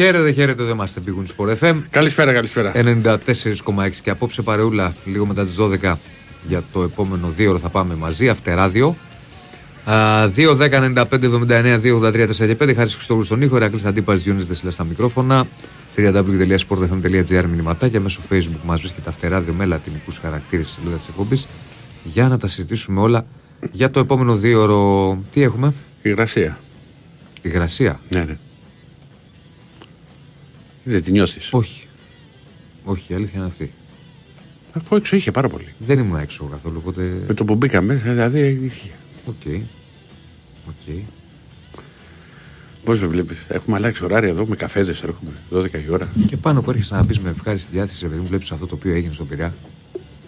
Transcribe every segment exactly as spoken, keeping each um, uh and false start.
Χαίρετε, χαίρετε, δεν είμαστε πήγουν Σπορ εφ εμ. Καλησπέρα, καλησπέρα. ενενήντα τέσσερα κόμμα έξι και απόψε παρεούλα, λίγο μετά τις δώδεκα για το επόμενο δύο ώρα θα πάμε μαζί, αυτεράδιο. δύο δέκα ενενήντα πέντε εβδομήντα εννέα δύο ογδόντα τρία τέσσερα πέντε. Χάρης Χριστόγλου στον ήχο, Ερακλής Αντίπας, Διονύσης Δεσύλλας στα μικρόφωνα. double-u double-u double-u τελεία sport f m τελεία g r μηνυματάκια μέσω Facebook μας βρίσκεται αυτεράδιο με λατινικούς χαρακτήρες στη σελίδα της εκπομπής για να τα συζητήσουμε όλα για το επόμενο δύο ώρο. Τι έχουμε? Υγρασία. Υγρασία. Ναι, ναι. Δεν τη νιώθεις? Όχι. Όχι, η αλήθεια είναι αυτή. Αφού έξω είχε πάρα πολύ. Δεν ήμουν έξω καθόλου. Οπότε... Με το που μπήκαμε, δηλαδή είχε. Οκ. Okay. Okay. Πώς με βλέπεις? Έχουμε αλλάξει ωράρια εδώ με καφέδες, έρχομαι δώδεκα η ώρα. Και πάνω που έρχεσαι να πεις με ευχάριστη διάθεση, επειδή μου βλέπεις αυτό το οποίο έγινε στον Πειραιά.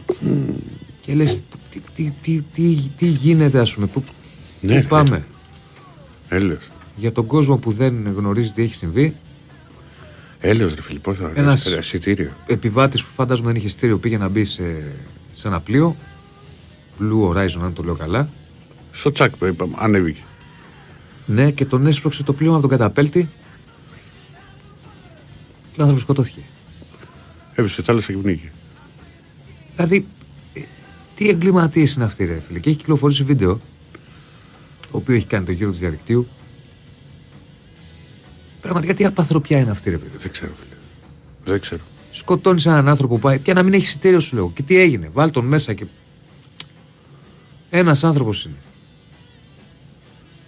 Mm. Και λες, τι, τι, τι, τι, τι γίνεται, ας πούμε, πού ναι, πάμε. Έλεος. Για τον κόσμο που δεν γνωρίζει τι έχει συμβεί. Έλεος, ρε Φιλιππός, ένας επιβάτης που φαντάζομαι δεν είχε στήριο πήγε να μπει σε, σε ένα πλοίο. Blue Horizon, αν το λέω καλά. Στο τσάκ το είπαμε, ανέβηκε. Ναι, και τον έσπρωξε το πλοίο από τον καταπέλτη και ο άνθρωπος σκοτώθηκε. Έπεσε θάλασσα και πνίγηκε. Δηλαδή, τι εγκληματίες είναι αυτοί, ρε φίλε? Και έχει κυκλοφορήσει βίντεο, το οποίο έχει κάνει το γύρο του διαδικτύου. Πραγματικά τι απαθροπιά είναι αυτή, ρε παιδί? Δεν ξέρω, φίλε. Δεν ξέρω. Σκοτώνεις έναν άνθρωπο που πάει και να μην έχει εισιτήριο, σου λέω. Και τι έγινε? Βάλ τον μέσα και. Ένας άνθρωπος είναι.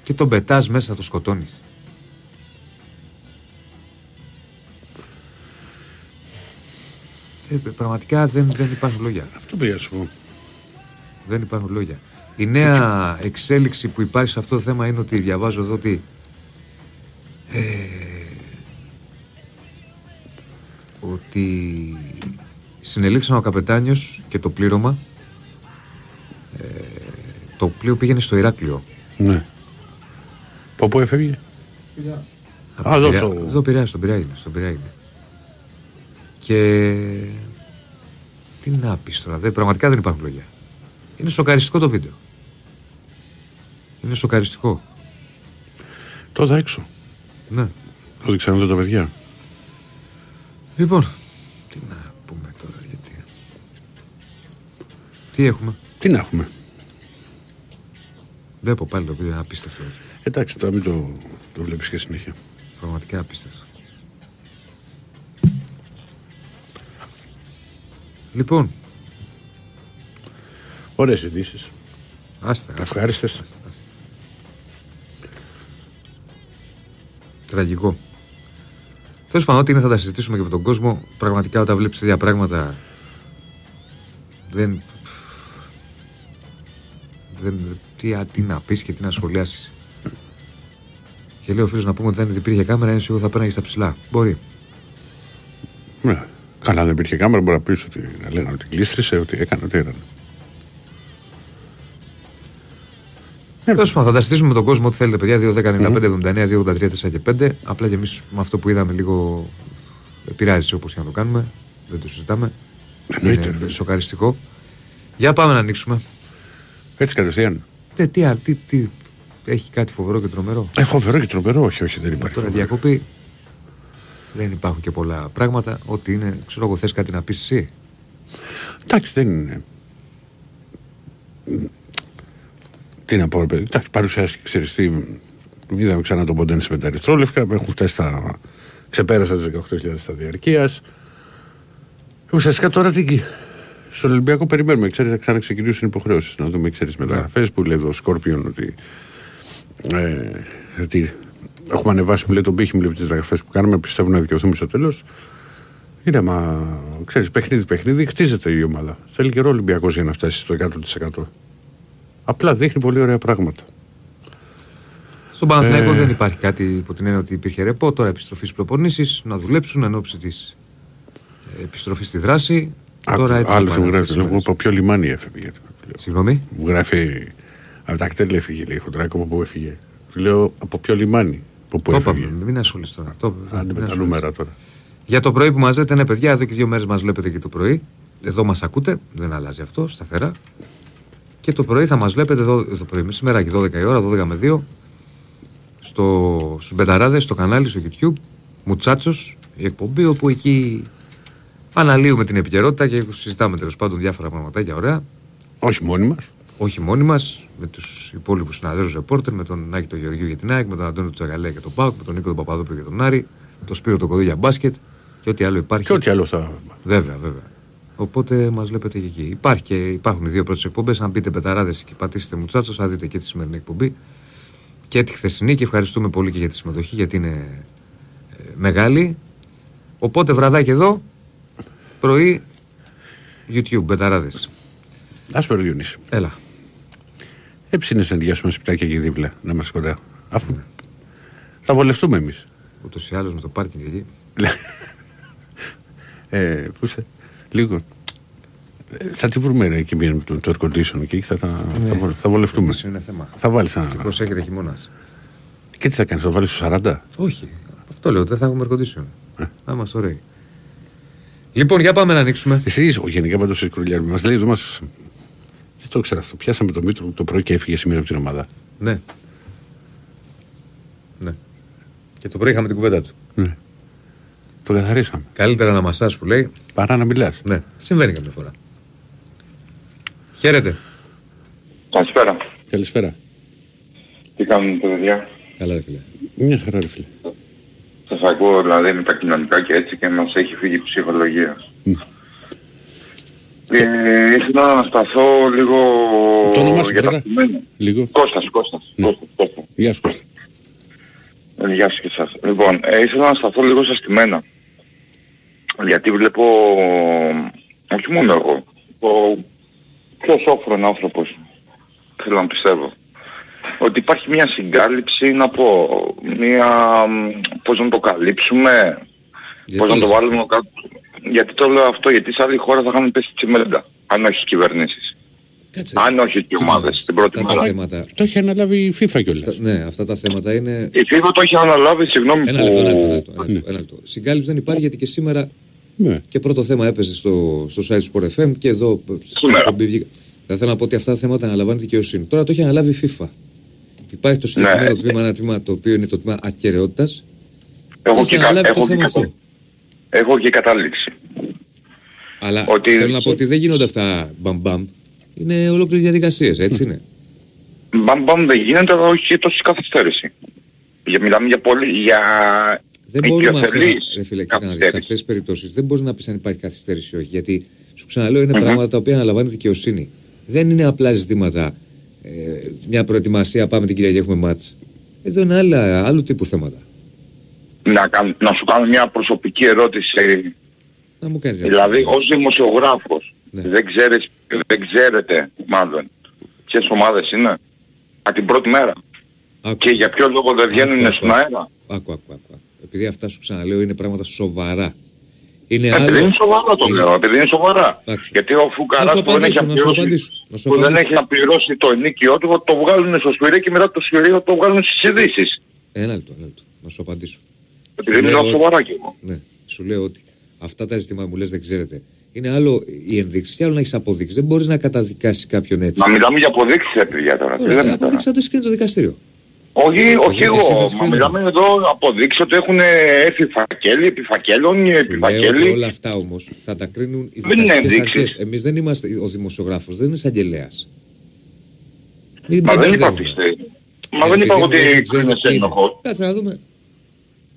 Και τον πετάς μέσα να το σκοτώνεις. Ε, πραγματικά δεν, δεν υπάρχουν λόγια. Αυτό πήγα να σου πω. Δεν υπάρχουν λόγια. Η νέα εξέλιξη που υπάρχει σε αυτό το θέμα είναι ότι διαβάζω εδώ ότι ε, ότι συνελήφθησαν ο καπετάνιος και το πλήρωμα. Ε, το πλοίο πήγαινε στο Ηράκλειο. Ναι. Από πού έφευγε? Πειραιά. Α, εδώ Πειραιά, στον Πειραιά είναι. Και τι να πεις τώρα, δε, πραγματικά δεν υπάρχουν λόγια. Είναι σοκαριστικό το βίντεο. Είναι σοκαριστικό. Το δα έξω. Ναι. Το δείξανε τα παιδιά. Λοιπόν, τι να πούμε τώρα, γιατί... Τι έχουμε? Τι να έχουμε? Βλέπω πάλι το βίντεο, είναι απίστευτο. Εντάξει, τώρα μην το, το βλέπεις και συνέχεια. Πραγματικά απίστευτο. Λοιπόν. Ωραίες ειδήσεις. Άστα. Ευχάριστες. Άστε, άστε. Τραγικό. Τέλος πάντων, ό,τι είναι θα τα συζητήσουμε και με τον κόσμο. Πραγματικά όταν βλέπεις τέτοια πράγματα δεν... δεν... Τι, α, τι να πεις και τι να σχολιάσεις. Και λέει ο φίλος να πούμε ότι δεν υπήρχε κάμερα, είναι σίγουρο θα πέραγε στα ψηλά. Μπορεί. Ναι. Καλά, δεν υπήρχε κάμερα, μπορεί να πεις ότι να λέγανε ότι κλείστρισε, ότι έκανε, ότι έκανε. Τέλος πάντων, θα τα συζητήσουμε με τον κόσμο ό,τι θέλετε, παιδιά. δύο δέκα ενενήντα πέντε εβδομήντα εννέα δύο ογδόντα τρία τέσσερα πέντε. Απλά και εμείς με αυτό που είδαμε λίγο επηρεάζει όπως και να το κάνουμε. Δεν το συζητάμε. Εννοείται. Σοκαριστικό. Για πάμε να ανοίξουμε. Έτσι κατευθείαν. Ναι, τι άλλο, τι, τι. Έχει κάτι φοβερό και τρομερό. Ε, φοβερό και τρομερό, όχι, όχι, δεν υπάρχει. Τώρα διακοπή. Δεν υπάρχουν και πολλά πράγματα. Ό,τι είναι, ξέρω εγώ, θες κάτι να πεις εσύ? Εντάξει, δεν είναι. Τι να πω, ρε παιδί. Εντάξει, παρουσιάστηκε, ξέρεις τι. Είδαμε ξανά τον Ποντένσε με τα ερυθρόλευκα. Έχουν φτάσει στα. Ξεπέρασαν τις δεκαοκτώ χιλιάδες σταδιαρκείας. Ουσιαστικά τώρα την. Στον Ολυμπιακό περιμένουμε, ξέρεις, θα ξαναξεκινήσουν υποχρεώσεις. Να δούμε, ξέρεις, μεταγραφές που λέει εδώ ο Σκόρπιον ότι. Ε, γιατί έχουμε ανεβάσει, μου λέει τον πύχη, μου λέει τις μεταγραφές που κάνουμε, πιστεύω να δικαιωθούμε στο τέλος. Είναι, μα ξέρεις, παιχνίδι, παιχνίδι, χτίζεται η ομάδα. Θέλει καιρό ο Ολυμπιακός για να φτάσει στο εκατό τοις εκατό. Απλά δείχνει πολύ ωραία πράγματα. Στον Παναθηναϊκό ε... δεν υπάρχει κάτι υπό την έννοια ότι υπήρχε ρεπό, τώρα επιστροφή στις προπονήσεις, να δουλέψουν εν ώψη της επιστροφής στη δράση. Άλλο μου γράφει, λέω από ποιο λιμάνι έφυγε. Συγγνώμη. Μου γράφει από τα κτέλ έφυγε, λέει Χοντράκο, από πού έφυγε. Του λέω από ποιο λιμάνι. Από πού έφυγε. Μην ασχολείσαι τώρα. Το... Άντε με τα νούμερα τώρα. Για το πρωί που μας λέτε, ναι, παιδιά, εδώ και δύο μέρες μας βλέπετε και το πρωί. Εδώ μας ακούτε, δεν αλλάζει αυτό, σταθερά. Και το πρωί θα μας βλέπετε εδώ το πρωί. Σήμερα και δώδεκα η ώρα, δώδεκα με δύο, στο... στου Μπεταράδε, στο κανάλι, στο YouTube. Μουτσάτσος, η εκπομπή όπου εκεί αναλύουμε την επικαιρότητα και συζητάμε τέλος πάντων διάφορα πραγματάκια ωραία. Όχι μόνοι μας. Όχι μόνοι μας, με τους υπόλοιπους συναδέλφους ρεπόρτερ, με τον Νάκη τον Γεωργίου για την ΑΕΚ, με τον Αντώνη του Τσαγαλέα και τον ΠΑΟΚ, με τον Νίκο τον Παπαδόπουλο για τον Άρη, τον Σπύρο τον Κοδί για μπάσκετ και ό,τι άλλο υπάρχει. Και ό,τι άλλο θα. Βέβαια, βέβαια. Οπότε μας βλέπετε και εκεί. Υπάρχει και υπάρχουν οι δύο πρώτες εκπομπές. Αν μπείτε Μπεταράδες και πατήσετε Μουτσάτσος, θα δείτε και τη σημερινή εκπομπή και τη χθεσινή. Και ευχαριστούμε πολύ και για τη συμμετοχή, γιατί είναι μεγάλη. Οπότε βραδάκι εδώ, πρωί YouTube, Μπεταράδες. Ας πω, Διονύση. Έλα. Έψινες να διάσουμε σπιτάκια εκεί δίπλα, να είμαστε κοντά. Αφού ναι. Θα βολευτούμε εμείς. Ούτως ή άλλως με το πάρκινγκ εκεί. ε, πού είσαι. Λίγο. Ε, θα τη βρούμε ρε, εκεί με το, το air condition και εκεί θα, θα, ναι, θα, θα βολευτούμε. Αυτό είναι θέμα. Θα βάλεις ένα. Προσέχετε χειμώνας. Και τι θα κάνεις, θα βάλεις στους σαράντα. Όχι. Αυτό λέω, δεν θα έχουμε air condition. Ε. Να μας ωραίοι. Λοιπόν, για πάμε να ανοίξουμε. Εσείς, γενικά πάντως οι κρουλιάρμοι μας λέει, μας... δεν το ξέρω αυτό. Πιάσαμε το Μήτρο το πρωί και έφυγε σήμερα από την ομάδα. Ναι. Ναι. Και το πρωί είχαμε την κουβέντα του. Ναι. Το καθαρίσαμε. Καλύτερα να μασάς που λέει. Παρά να μιλάς. Ναι. Συμβαίνει κάποια φορά. Χαίρετε. Καλησπέρα. Καλησπέρα. Τι κάνουν τα παιδιά. Καλά ρε φίλε. Μια χαρά ρε φίλε. Σας ακούω δηλαδή με τα κοινωνικά και έτσι και μας έχει φύγει η ψυχολογία. Mm. Ε, ήθελα να ανασταθώ λίγο... Το όνομά σου πρώτα. Λίγο. Κώστας, Κώστας. Ναι. Κώστα, Κώστα. Γεια σου Κώστα. Ε, γεια σου και σας. Λοιπόν, ε, ήθελα να ανασταθώ λίγο στα στημένα. Γιατί βλέπω... Όχι μόνο εγώ. Ο πιο σόφρον άνθρωπος. Θέλω να πιστεύω. Ότι υπάρχει μια συγκάλυψη, να πω, μια... πώς να το καλύψουμε, γιατί πώς να το βάλουμε κάτω. Γιατί το λέω αυτό, γιατί σε άλλη χώρα θα είχαμε πέσει τσιμέντα, αν όχι οι κυβερνήσεις. Κάτσε. Αν όχι οι ομάδες, την πρώτη μέρα. Θέματα... Το έχει αναλάβει η FIFA κιόλας. Ναι, αυτά τα θέματα είναι... Η FIFA το έχει αναλάβει, συγγνώμη ένα που... Λεπτό, ένα λεπτό, ένα λεπτό, ένα λεπτό. Συγκάλυψη δεν υπάρχει γιατί και σήμερα ναι. Και πρώτο θέμα έπαιζε στο, στο site Σπορ εφ εμ και εδώ... Σήμερα. Θα θέλω να πω ότι αυτά τα θέματα αναλαμβάνει δικαιοσύνη. Τώρα το έχει αναλάβει η FIFA. Υπάρχει το συγκεκριμένο ναι. Τμήμα, ένα τμήμα το οποίο είναι το τμήμα ακεραιότητας. Έχω και, κα... έχω, και κατα... έχω και κατάληξη. Αλλά ότι... θέλω να πω ότι δεν γίνονται αυτά μπαμ-μπαμ. Είναι ολόκληρες διαδικασίες, έτσι είναι. Μπαμ-μπαμ δεν γίνεται, αλλά όχι για τόση καθυστέρηση. Για, μιλάμε για πολύ, για... Δεν μπορούμε αυτά, ρε φίλε, σε αυτές τις περιπτώσεις. Δεν μπορείς να πεις αν υπάρχει καθυστέρηση ή όχι. Γιατί σου ξαναλέω είναι mm-hmm. πράγματα τα οποία αναλαμβάνει δικαιοσύνη. Δεν είναι απλά ζητήματα. Ε, μια προετοιμασία, πάμε την Κυριακή, έχουμε μάτς. Εδώ είναι άλλα, άλλου τύπου θέματα. Να, να σου κάνω μια προσωπική ερώτηση. Να μου κάνεις. Δηλαδή, ως δημοσιογράφος, ναι. δεν, ξέρεις, δεν ξέρετε μάλλον ποιες ομάδες είναι από την πρώτη μέρα. Άκου. Και για ποιο λόγο δεν βγαίνουν στον αέρα. Άκου, άκου, άκου. Επειδή αυτά σου ξαναλέω είναι πράγματα σοβαρά. Είναι επειδή άλλο... είναι σοβαρά το λέω, είναι... επειδή είναι σοβαρά. Άξω. Γιατί ο Φουκαράς που, που δεν έχει να πληρώσει το ενοίκιο του, το βγάλουν στο σφυρί και μετά το σφυρί το βγάλουν στις ειδήσεις. Ένα λεπτό, ένα λεπτό. Να σου απαντήσω. Επειδή είναι λέω... σοβαρά κι εγώ. Ναι, σου λέω ότι αυτά τα ζητήματα μου λες δεν ξέρετε. Είναι άλλο η ενδείξη και άλλο να έχεις αποδείξει. Δεν μπορείς να καταδικάσεις κάποιον έτσι. Μα μιλάμε για αποδείξεις παιδιά τώρα. Ωραία, αποδείξεις θα το σκρίνει το δικαστήριο. Όχι, όχι εγώ. Μα μιλάμε εδώ αποδείξει ότι έχουν έρθει φακέλοι, επιφακέλων, επιφακέλοι. Όλα αυτά όμως θα τα κρίνουν οι δικαστές. Εμείς δεν είμαστε, ο δημοσιογράφος δεν είναι εισαγγελέας. Μα δεν είπα πιστεί. Μα δεν είπα ότι κρίνεσαι ένοχο. Κάτσε να δούμε.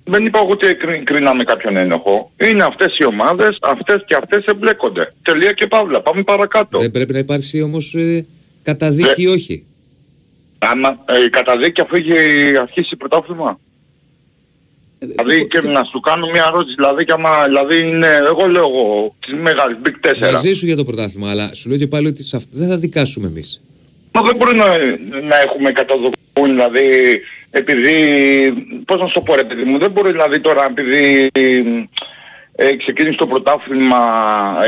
Δεν είπα ότι κρίναμε κάποιον ένοχο. Είναι αυτές οι ομάδες, αυτές και αυτές εμπλέκονται. Τελεία και παύλα. Πάμε παρακάτω. Δεν πρέπει να υπάρξει όμως καταδίκη ή όχι. Άμα ε, καταδίκη αφού είχε αρχίσει η πρωτάθλημα. Ε, δηλαδή και ε, να σου κάνω μια ερώτηση, δηλαδή και άμα, δηλαδή είναι, εγώ λέω εγώ, τις μεγάλες, Big φορ. Μαζί σου για το πρωτάθλημα, αλλά σου λέω και πάλι ότι αυ... δεν θα δικάσουμε εμείς. Μα δεν μπορεί να, να έχουμε καταδοκούν, δηλαδή, επειδή, πώς να σου το πω ρε παιδί μου, δεν μπορεί δηλαδή τώρα, επειδή ε, ξεκίνησε το πρωτάθλημα,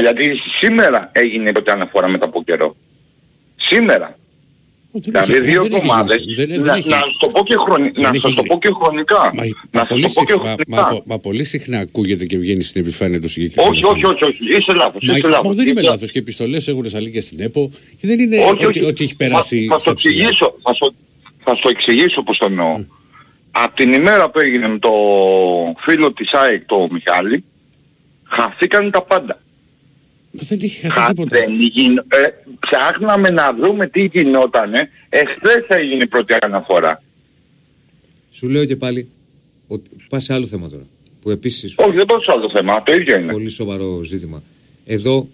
γιατί σήμερα έγινε ποτέ αναφορά μετά από καιρό. Σήμερα. Δηλαδή δύο εβδομάδες, να σας το πω και χρονικά. Μα πολύ συχνά ακούγεται και βγαίνει στην επιφάνεια το συγκεκριμένο. Όχι, όχι, όχι, όχι, είσαι λάθος, είσαι λάθος. Μα δεν είμαι λάθος και επιστολές έχουν σαλεί και στην ΕΠΟ και δεν είναι ότι έχει περάσει. Θα σου το εξηγήσω πως το εννοώ. από την ημέρα που έγινε με το φίλο της ΑΕΚ, το Μιχάλη, χαθήκαν τα πάντα. Δεν είχε χαθεί τίποτα. Γινο... Ε, ψάχναμε να δούμε τι γινότανε. Εχθές θα έγινε η πρώτη αναφορά. Σου λέω και πάλι ότι πας σε άλλο θέμα τώρα. Που επίσης... Όχι, δεν πάω σε άλλο θέμα. Το ίδιο είναι. Πολύ σοβαρό ζήτημα. Εδώ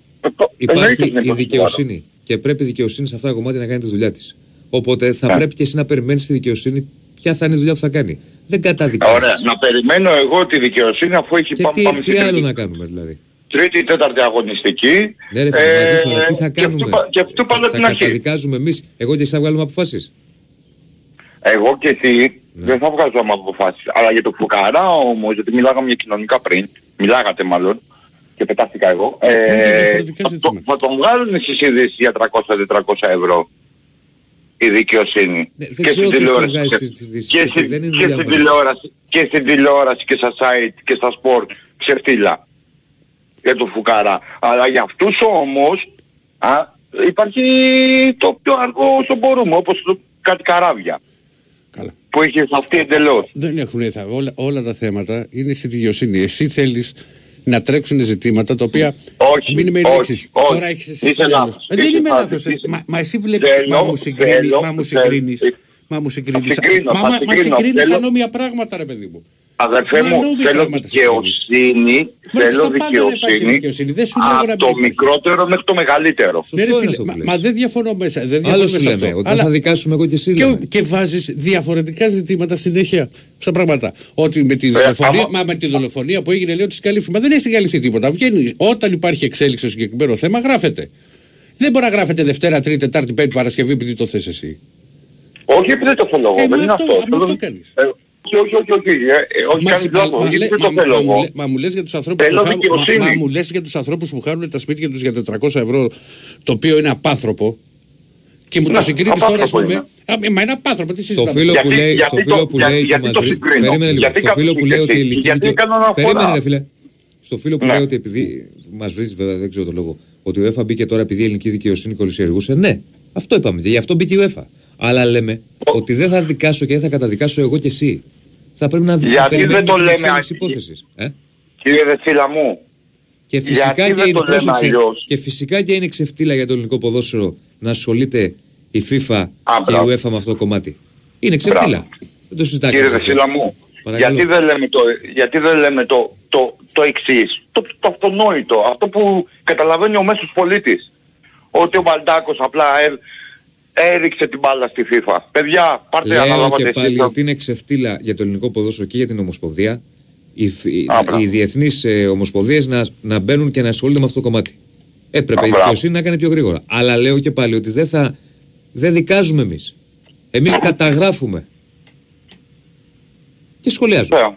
υπάρχει η δικαιοσύνη. Και πρέπει η δικαιοσύνη σε αυτά τα κομμάτια να κάνει τη δουλειά της. Οπότε θα yeah. πρέπει και εσύ να περιμένεις τη δικαιοσύνη ποια θα είναι η δουλειά που θα κάνει. Δεν καταδικάζεις. Ωραία, να περιμένω εγώ τη δικαιοσύνη αφού έχει πάμε, τι, πάμε τι άλλο να κάνουμε δηλαδή. Τρίτη, τέταρτη αγωνιστική. Ναι, ρε, ε, μαζί σου, αλλά τι θα κάνουμε. Και αυτό πάντα την αρχή. Καταδικάζουμε εμείς, εγώ και εσύ θα βγάλουμε αποφάσεις. Εγώ και εσύ ναι. δεν θα βγάζουμε αποφάσεις. Αλλά για το φουκαρά όμως, γιατί μιλάγαμε για κοινωνικά πριν, μιλάγατε μάλλον, και πετάχτηκα εγώ. Ε, ε, θα, το, θα τον βγάλουν στις ειδήσεις για τριακόσια με τετρακόσια ευρώ. Η δικαιοσύνη ναι, και, στην τηλεόραση, και, στις, και, και, δεν και στην τηλεόραση και στην τηλεόραση και στα site και στα sport ξεφτύλα για το φουκαρά. Αλλά για αυτούς όμως α, υπάρχει το πιο αργό όσο μπορούμε, όπως το, κάτι καράβια. Καλά. Που είχε αυτή εντελώς. Δεν έχουν όλα, όλα τα θέματα είναι στη δικαιοσύνη. Εσύ θέλεις να τρέξουν ζητήματα τα οποία όχι, μην με ελέγξεις. Τώρα έχεις εσύ το λάθος. Δεν είμαι λάθος. Μα εσύ βλέπεις, μα μου συγκρίνεις. Μα μου συγκρίνεις. Μα συγκρίνεις ανώμια πράγματα ρε παιδί μου. Αδερφέ μου, θέλω δικαιοσύνη, θέλω δικαιοσύνη από το μικρότερο μέχρι το μεγαλύτερο. Μα δεν διαφωνώ μέσα. Άλλο σου λέμε, όταν θα δικάσουμε εγώ και εσύ. Και βάζεις διαφορετικά ζητήματα συνέχεια στα πράγματα. Ότι με τη δολοφονία, μα με τη δολοφονία που έγινε λέω της καλύφη, μα δεν έχει συγκαλυφθεί τίποτα. Βγαίνει, όταν υπάρχει εξέλιξη στο συγκεκριμένο θέμα γράφεται. Δεν μπορεί να γράφεται Δευτέρα, Τρίτη, Τετάρτη, Πέμπτη, Παρασκευή επειδή το θες εσύ. Όχι επειδή το θέλω εγώ, δεν είναι αυτό. Όχι, όχι, όχι, όχι, όχι, όχι, μα μου λες για τους ανθρώπους που χάνουν, μα μου λες για τους ανθρώπους που χάνουν τα σπίτια τους για τετρακόσια ευρώ, το οποίο είναι απάνθρωπο, και μου το συγκρίνεις τώρα, ας πούμε, μα είναι απάνθρωπο, τι συζητάμε. Στο φίλο που λέει, στο φίλο που λέει, περίμενε λίγο, στο φίλο που λέει ότι η ηλικία, περίμενε ρε φίλε, στο φίλο που λέει ότι επειδή, μας βρίζεις βέβαια, δεν ξέρω τον λόγο, ότι η UEFA μπήκε τώρα επειδή η ελληνική δικαιοσύνη κολυσιεργούσε, ναι, αυτό είπαμε, γι' αυτό μπήκε η UEFA. Αλλά λέμε ότι δεν θα δικάσω και δεν θα καταδικάσω εγώ και εσύ. Θα πρέπει να γιατί δεν το λέμε υπόθεσης, ε? Κύριε Δεσύλλα μου, και φυσικά και, είναι πρόσεξε, και φυσικά και είναι ξεφτύλα για το ελληνικό ποδόσφαιρο να ασχολείται η FIFA Α, και μπράβο. η UEFA με αυτό το κομμάτι. Είναι ξεφτύλα. Μπράβο. Δεν το συζητάμε. Κύριε Δεσύλλα μου, γιατί δεν λέμε το, γιατί δεν λέμε το, το, το εξής, το, το αυτονόητο, αυτό που καταλαβαίνει ο μέσος πολίτης. Ότι ο Μπαλντάκος απλά έριξε την μπάλα στη FIFA. Παιδιά, πάρτε Λέω αναλάβατε και πάλι ότι είναι ξεφτύλα για το ελληνικό ποδόσφαιρο και για την Ομοσπονδία. Οι, Α, οι διεθνείς ε, ομοσπονδίες να, να μπαίνουν και να ασχολούνται με αυτό το κομμάτι. Έπρεπε Α, η δικαιοσύνη να κάνει πιο γρήγορα. Αλλά λέω και πάλι ότι δεν θα δεν δικάζουμε εμείς. Εμείς καταγράφουμε. Και σχολιάζουμε. Ωραία.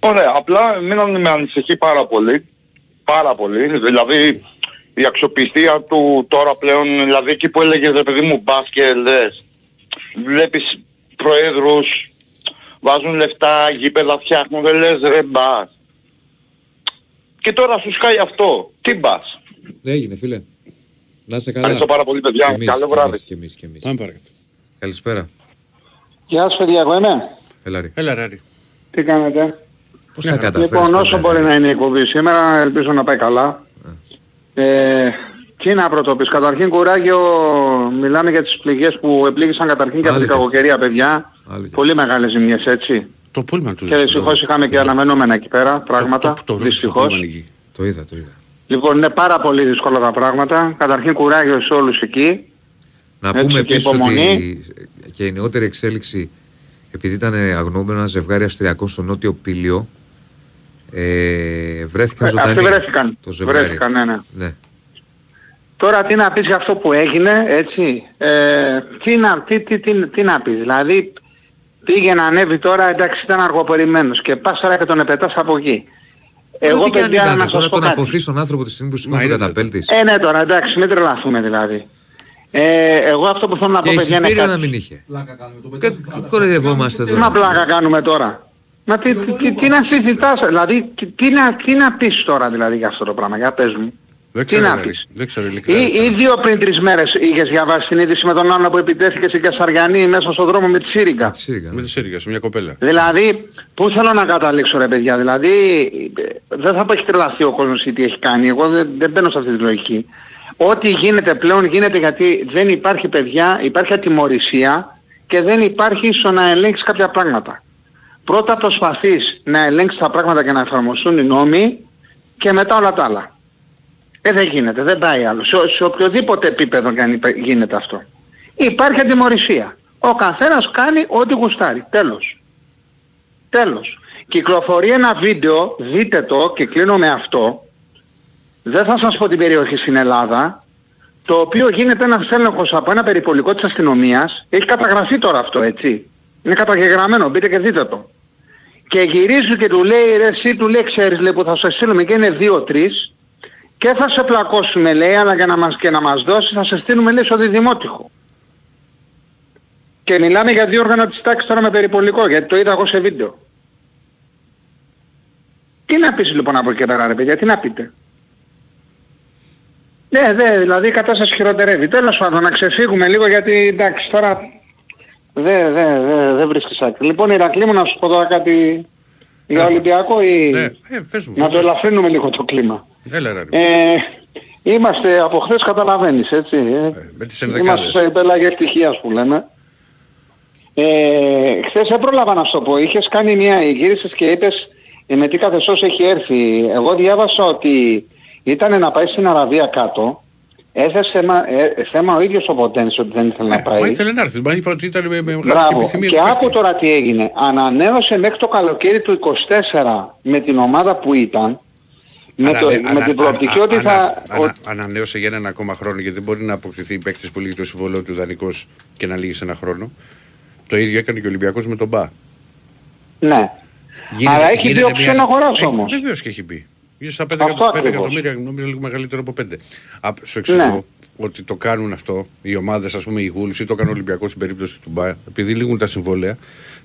Ωραία. Απλά μείναν με ανησυχεί πάρα πολύ. Πάρα πολύ. Δηλαδή... Η αξιοπιστία του τώρα πλέον, δηλαδή εκεί που έλεγε ρε παιδί μου μπάσκετ, λες, βλέπεις προέδρους, βάζουν λεφτά, γήπεδα φτιάχνουν, δεν λες ρε μπας. Και τώρα σου σκάει αυτό, τι μπας. Έγινε φίλε, να είσαι καλά. Ευχαριστώ πάρα πολύ παιδιά, εμείς, καλό βράδυ. Και εμείς, και εμείς. Πάμε παρακάτω. Καλησπέρα. Γεια σας παιδιά, εγώ είμαι. Έλα ρε. Έλα ρε. Τι κάνετε. Πώς θα καταφέρεις. Λοιπόν, όσο μπορεί να είναι η εκπομπή σήμερα, ελπίζω να πάει καλά. Ε, τι να πρωτοπείς, καταρχήν κουράγιο, μιλάμε για τις πληγές που επλήγησαν καταρχήν και από την κακοκαιρία παιδιά, Άλλη. πολύ μεγάλες ζημιές έτσι. Το πούλμα τους. Και δυστυχώς είχαμε και αναμενόμενα εκεί πέρα πράγματα, το, το, το, δυστυχώς. Το, το είδα, το είδα. Λοιπόν είναι πάρα πολύ δύσκολα τα πράγματα, καταρχήν κουράγιο σε όλους εκεί. Να έτσι, πούμε επίσης ότι και η νεότερη εξέλιξη, επειδή ήταν αγνώμενο ένα ζευγάρι αυστριακό στο νότιο Πήλιο, Ε, βρέθηκαν ζωντανοί. Αυτοί βρέθηκαν. Το βρέθηκαν ναι, ναι. ναι. Τώρα τι να πεις για αυτό που έγινε, έτσι. Ε, τι, να, τι, τι, τι, τι να πεις. Δηλαδή πήγε να ανέβει τώρα, εντάξει ήταν αργοπεριμένος και πας τώρα και τον επετάς από εκεί. Εγώ παιδιά να, να σας πω κάτι. Αποθεί στον άνθρωπο τη στιγμή που σηκώνει τον καταπέλτη. Ε, ναι τώρα εντάξει, μην τρελαθούμε δηλαδή. Ε, εγώ αυτό που θέλω να πω παιδιά είναι κάτι. Να μην είχε. Πλάκα κάνουμε. Τι μα πλάκα κάνουμε τώρα. Μα τι, τι, τι, τι να συζητάς, δηλαδή τι, τι, να, τι να πεις τώρα δηλαδή για αυτό το πράγμα, για πες μου. Δεν ξέρω, τι να πεις. Δεν ξέρω, ή, ή δύο πριν τρεις μέρες είχες διαβάσει την είδηση με τον άλλο που επιτέθηκε στην Κασαριανή μέσα στον δρόμο με τη Σύριγγα. Με τη Σύριγγα, ναι. Με τη Σύριγγα, σε μια κοπέλα. Δηλαδή, πού θέλω να καταλήξω ρε παιδιά, δηλαδή δεν θα πω έχει τρελαθεί ο κόσμος ή τι έχει κάνει, εγώ δεν, δεν μπαίνω σε αυτή τη λογική. Ό,τι γίνεται πλέον γίνεται γιατί δεν υπάρχει παιδιά, υπάρχει ατιμωρησία και δεν υπάρχει στο να ελέγξεις κάποια πράγματα. Πρώτα προσπαθείς να ελέγξεις τα πράγματα και να εφαρμοστούν οι νόμοι και μετά όλα τα άλλα. Ε, δεν γίνεται, δεν πάει άλλο. Σε, σε οποιοδήποτε επίπεδο γίνεται αυτό. Υπάρχει ατιμωρησία. Ο καθένας κάνει ό,τι γουστάρει. Τέλος. Τέλος. Κυκλοφορεί ένα βίντεο, δείτε το και κλείνω με αυτό. Δεν θα σας πω την περιοχή στην Ελλάδα. Το οποίο γίνεται ένας έλεγχος από ένα περιπολικό της αστυνομίας. Έχει καταγραφεί τώρα αυτό, έτσι. Είναι καταγεγραμμένο, μπείτε και δείτε το. Και γυρίζει και του λέει, ρε εσύ, του λέει, ξέρεις, λέει, που θα σε στείλουμε και είναι δύο τρία και θα σε πλακώσουμε, λέει, αλλά για να μας, και να μας δώσει θα σε στείλουμε, λέει, στο διδημότυχο. Και μιλάμε για δύο όργανα της τάξης τώρα με περιπολικό, γιατί το είδα εγώ σε βίντεο. Τι να πεις λοιπόν από εκεί και πέρα, ρε παιδιά, τι να πείτε. Ναι, δε, δηλαδή η κατάσταση χειροτερεύει. Τέλος πάντων, να ξεφύγουμε λίγο γιατί, εντάξει, τώρα... Δεν δε, δε, δε βρίσκεις άκρη. Λοιπόν, Ηρακλή μου, να σου πω τώρα κάτι για Ολυμπιακό ή ναι. ε, πες μου, να το ελαφρύνουμε λίγο το κλίμα. Έλα, ρε, ε, είμαστε από χθες, καταλαβαίνεις, έτσι. Ε, με τις είμαστε στα υπέλαγια ευτυχίας που λέμε. Ε, χθες έπρολαβα να σου το πω. Είχες κάνει μια γύρισες και είπες με τι καθεστώς έχει έρθει. Εγώ διάβασα ότι ήταν να πάει στην Αραβία κάτω. Έθεσε ε, θέμα ο ίδιος ο Ποτένης ότι δεν ήθελε ε, να πάει. Μα ήθελε να έρθει, μα είπε ότι ήταν με μεγάλη επιθυμία. Και άκου τώρα τι έγινε. Ανανέωσε μέχρι το καλοκαίρι του είκοσι τέσσερα με την ομάδα που ήταν. Με, ανα, το, ανα, με την προοπτική ότι ανα, θα... Ανα, ο... ανα, ανανέωσε για έναν ακόμα χρόνο γιατί δεν μπορεί να αποκτηθεί η παίκτης που λύγει το συμβολό του δανεικός και να λύγει σε ένα χρόνο. Το ίδιο έκανε και ο Ολυμπιακός με τον Μπα. Ναι. Γίνεται, αλλά έχει πει όψη να αγοράσει όμως. Βεβαίως και έχει πει. Στα πέντε εκατομμύρια, νομίζω λίγο μεγαλύτερο από πέντε. Α, σου εξηγώ ναι. Ότι το κάνουν αυτό οι ομάδες, ας πούμε οι Γούλους ή το κάνει ο Ολυμπιακός στην περίπτωση του Μπα, επειδή λήγουν τα συμβόλαια,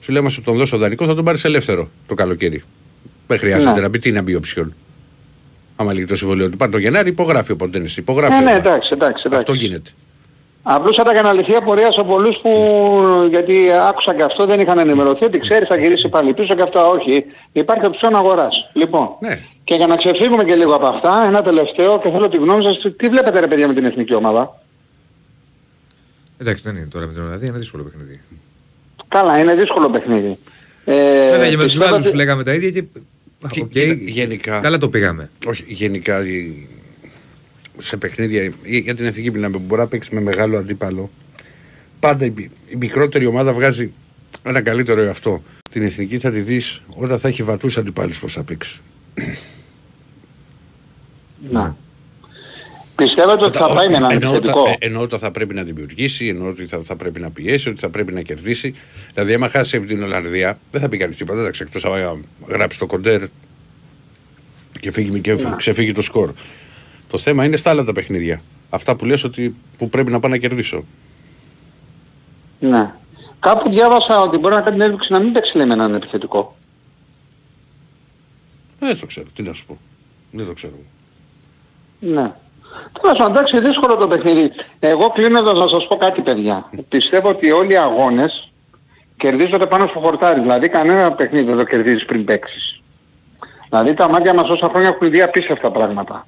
σου λέει: μα τον δώσω ο δανεικό, θα τον πάρεις ελεύθερο το καλοκαίρι. Δεν χρειάζεται ναι. να πει τι να μπει όψιον. Άμα λύγει το συμβόλαιο του, πάρει το Γενάρη, υπογράφει ο Ποντένης. Υπογράφει. Ναι, ναι, εντάξει, εντάξει, εντάξει. Αυτό γίνεται. Απλώς ανακαταναληθεί απορία από πολλούς που, γιατί άκουσα και αυτό, δεν είχαν ενημερωθεί ότι ξέρεις θα γυρίσει πάλι πίσω και αυτά όχι. Υπάρχει οψιόν αγοράς. Λοιπόν, ναι. Και για να ξεφύγουμε και λίγο από αυτά, ένα τελευταίο και θέλω τη γνώμη σας, τι βλέπετε ρε παιδιά με την εθνική ομάδα. Εντάξει δεν είναι τώρα με την ομάδα, είναι δύσκολο παιχνίδι. Καλά, είναι δύσκολο παιχνίδι. Ε, Βέβαια και με τους άλλους ότι... λέγαμε τα ίδια και... και, okay. και γενικά... Καλά το πήγαμε. Όχι, γενικά... σε παιχνίδια για την εθνική πιλάμε που μπορεί να παίξει με μεγάλο αντίπαλο πάντα η, η μικρότερη ομάδα βγάζει ένα καλύτερο εαυτό. Την εθνική θα τη δεις όταν θα έχει βατούς αντιπάλους πως θα παίξει. Να πιστεύετε ότι θα πάει με έναν επιθετικό εννοώ, εννοώ ότι θα πρέπει να δημιουργήσει, εννοώ ότι θα, θα πρέπει να πιέσει, ότι θα πρέπει να κερδίσει. Δηλαδή άμα χάσει από την Ολλανδία δεν θα πει κανείς τίποτα, εντάξει, εκτός άμα γράψει το κοντέρ και, φύγει, και ξεφύγει το σκορ. Το θέμα είναι στα άλλα τα παιχνίδια. Αυτά που λες ότι που πρέπει να πάω να κερδίσω. Ναι. Κάπου διάβασα ότι μπορεί να κάνει την έλευξη να μην παίξει λέμε έναν επιθετικό. Δεν το ξέρω. Τι να σου πω. Δεν το ξέρω. Ναι. Τώρα σου εντάξει δύσκολο το παιχνίδι. Εγώ κλείνοντας να σας πω κάτι παιδιά. Πιστεύω ότι όλοι οι αγώνες κερδίζονται πάνω στο χορτάρι. Δηλαδή κανένα παιχνίδι δεν το κερδίζεις πριν παίξεις. Δηλαδή τα μάτια μας όσα χρόνια έχουν δει απίστευτα πράγματα.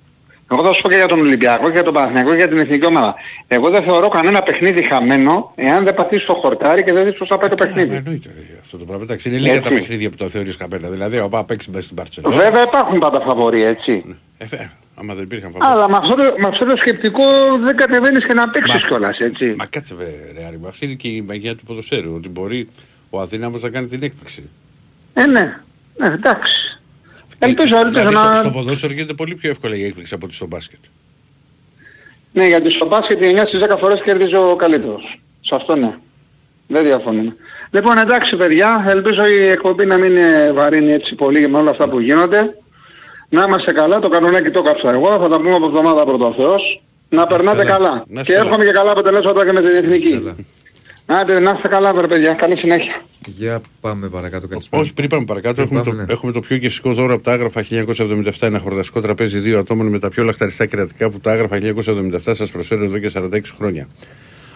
Εγώ θα σου πω και για τον Ολυμπιακό και για τον Παναθηναϊκό και για την εθνική ομάδα. Εγώ δεν θεωρώ κανένα παιχνίδι χαμένο εάν δεν πατήσεις το χορτάρι και δεν δεις πώς θα πάει το παιχνίδι. Εννοείται αυτό το πράγμα. Εντάξει, είναι λίγα τα παιχνίδια που τα θεωρείς χαμένα. Δηλαδή, ο Πάπα παίξει μέσα στην Μπαρτσελόνα. Βέβαια υπάρχουν πάντα φαβορί, έτσι. Ε, άμα δεν υπήρχαν φαβορί. Αλλά με αυτό το σκεπτικό δεν κατεβαίνεις και να παίξεις κιόλας, έτσι. Μα κάτσε βε, ρε Άρη, αυτή είναι και η μαγεία του ποδοσφαίρου. Ότι μπορεί ο αδύναμος να κάνει την έκπληξη. Ε, ναι, ναι, εντάξει. Ελπίζω, ελπίζω, δηλαδή, να... στο ποδόσφαιρο γίνεται πολύ πιο εύκολα η έκπληξη από ότι στο μπάσκετ. Ναι, γιατί στο μπάσκετ εννιά στις δέκα φορές κερδίζει ο καλύτερος. Σε αυτό ναι. Δεν διαφωνούμε. Λοιπόν, εντάξει παιδιά, ελπίζω η εκπομπή να μην βαρύνει έτσι πολύ με όλα αυτά που γίνονται. Να είμαστε καλά, το κανονάκι το κάψα εγώ, θα τα πούμε από εβδομάδα πρώτα ο Θεός. Να περνάτε καλά. καλά. Και εύχομαι και καλά αποτελέσματα και με την εθνική. Άντε, να είστε καλά, βρε παιδιά. Καλή συνέχεια. Για πάμε παρακάτω. Καλησπέρα. Όχι, πριν πάμε παρακάτω, έχουμε, πάμε, το, ναι. έχουμε το πιο γευστικό δώρο από τα Άγραφα χίλια εννιακόσια εβδομήντα επτά. Ένα χορταστικό τραπέζι δύο ατόμων με τα πιο λαχταριστά κερατικά που τα Άγραφα χίλια εννιακόσια εβδομήντα επτά σας προσφέρουν εδώ και σαράντα έξι χρόνια.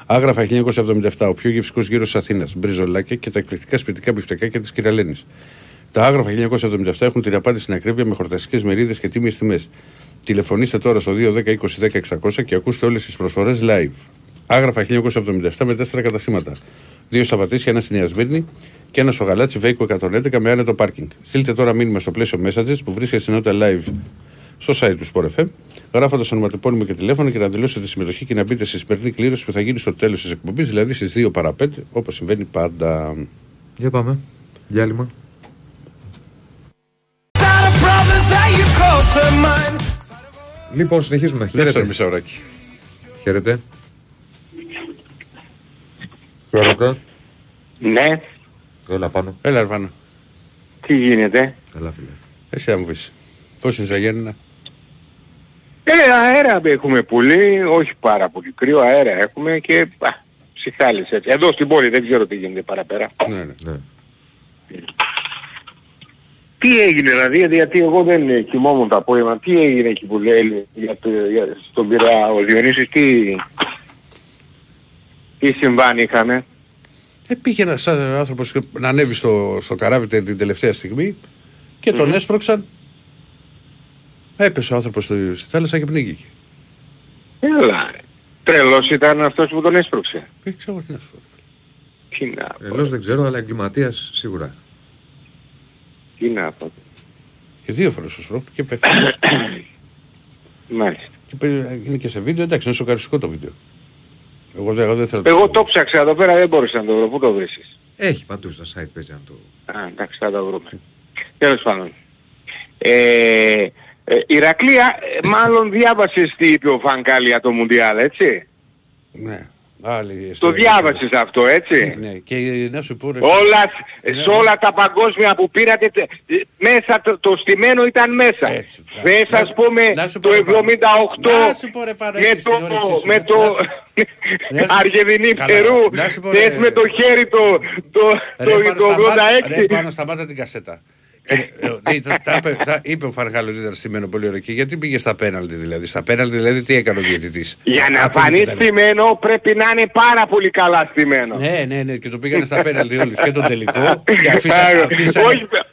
Άγραφα χίλια εννιακόσια εβδομήντα επτά, ο πιο γευστικός γύρος της Αθήνας, μπριζολάκια και τα εκπληκτικά σπιτικά μπιφτεκάκια της Κυραλένης. Τα Άγραφα χίλια εννιακόσια εβδομήντα επτά έχουν την απάντηση στην ακρίβεια με χορταστικές μερίδες και τίμιες τιμές. Τηλεφωνήστε τώρα στο δύο δέκα είκοσι δέκα εξακόσια και ακούστε όλες τις προσφορές live. Άγραφα χίλια εννιακόσια εβδομήντα επτά με τέσσερα καταστήματα. Δύο στα Πατήσια, ένα στην Νέα Σμύρνη και ένα στο Γαλάτσι Βέικο εκατόν έντεκα με άνετο πάρκινγκ. Στείλτε τώρα μήνυμα στο πλαίσιο messages που βρίσκεται στην νότα live στο site του Σπορ εφ εμ, γράφοντας ονοματεπώνυμο και τηλέφωνο και να δηλώσετε τη συμμετοχή και να μπείτε στη σημερινή κλήρωση που θα γίνει στο τέλος της εκπομπής, δηλαδή στις δύο παρά πέντε, όπως συμβαίνει πάντα. Για πάμε. Διάλειμμα. Λοιπόν, συνεχίζουμε. Δεύτερο μισάωράκι. Χαίρετε. Χαίρετε. Ναι. Έλα πάνω. Έλα πάνω. Τι γίνεται. Καλά φίλε. Εσύ θα μου πεις. Πώς είναι στα Γιάννηνα. Ε, αέρα έχουμε πολύ, όχι πάρα πολύ κρύο, αέρα έχουμε και ψυχάλης έτσι. Εδώ στην πόλη δεν ξέρω τι γίνεται παραπέρα. Ναι, ναι. ναι. Τι έγινε δηλαδή, γιατί εγώ δεν κοιμόμουν τα απόγευμα, τι έγινε εκεί που λέει για το, για, στον Πειραιά ο Διονύσης, τι, τι συμβάνει είχαμε. Ε, πήγε ένας άνθρωπος να ανέβει στο, στο καράβι την τελευταία στιγμή και τον mm-hmm. έσπρωξαν. Έπεσε ο άνθρωπος στη θάλασσα και πνίγηκε. Έλα, τρελός ήταν αυτός που τον έσπρωξε. Δεν ξέρω τι να σου πω. Τι να πω. Τρελός δεν ξέρω, αλλά εγκληματίας σίγουρα. Τι να πω. Και δύο φορές ως πρόκειται και πέφτει. Μάλιστα. Και είναι και σε βίντεο, εντάξει, είναι σοκαριστικό το βίντεο. Εγώ, εγώ δεν θέλω να το Εγώ το ψάξα εδώ πέρα, δεν μπορούσα να το βρω. Πού το βρίσεις. Έχει παντού στο site, παίζει να το... Α, εντάξει, θα το βρούμε. Τέλος πάντων. Ε... Ε, Ηρακλία, μάλλον διάβασες τι είπε ο Φανκάλια το Μουντιάλ, έτσι. Ναι. Άλλη το διάβασες ναι. αυτό, έτσι. Ναι. Και να σου πω... Ρε, όλα, ναι. Σε όλα τα παγκόσμια που πήρατε, μέσα το, το στημένο ήταν μέσα. Έτσι, θες να, ας πούμε να σου το εβδομήντα οκτώ με το, με το Αργεντινή Περού, θες με το χέρι το ογδόντα έξι. Ρε πάνω σταμάτα την κασέτα. Είπε ο Φαρχάλος ήταν στημένο πολύ ωραίο. Γιατί πήγε στα πέναλτι δηλαδή. Στα πέναλτι δηλαδή τι έκανε ο διαιτητής. Για να φανεί στημένο πρέπει να είναι πάρα πολύ καλά στημένο. Ναι, ναι, ναι. Και το πήγανε στα πέναλτι όλους. Και το τελικό. Και αφήσανε.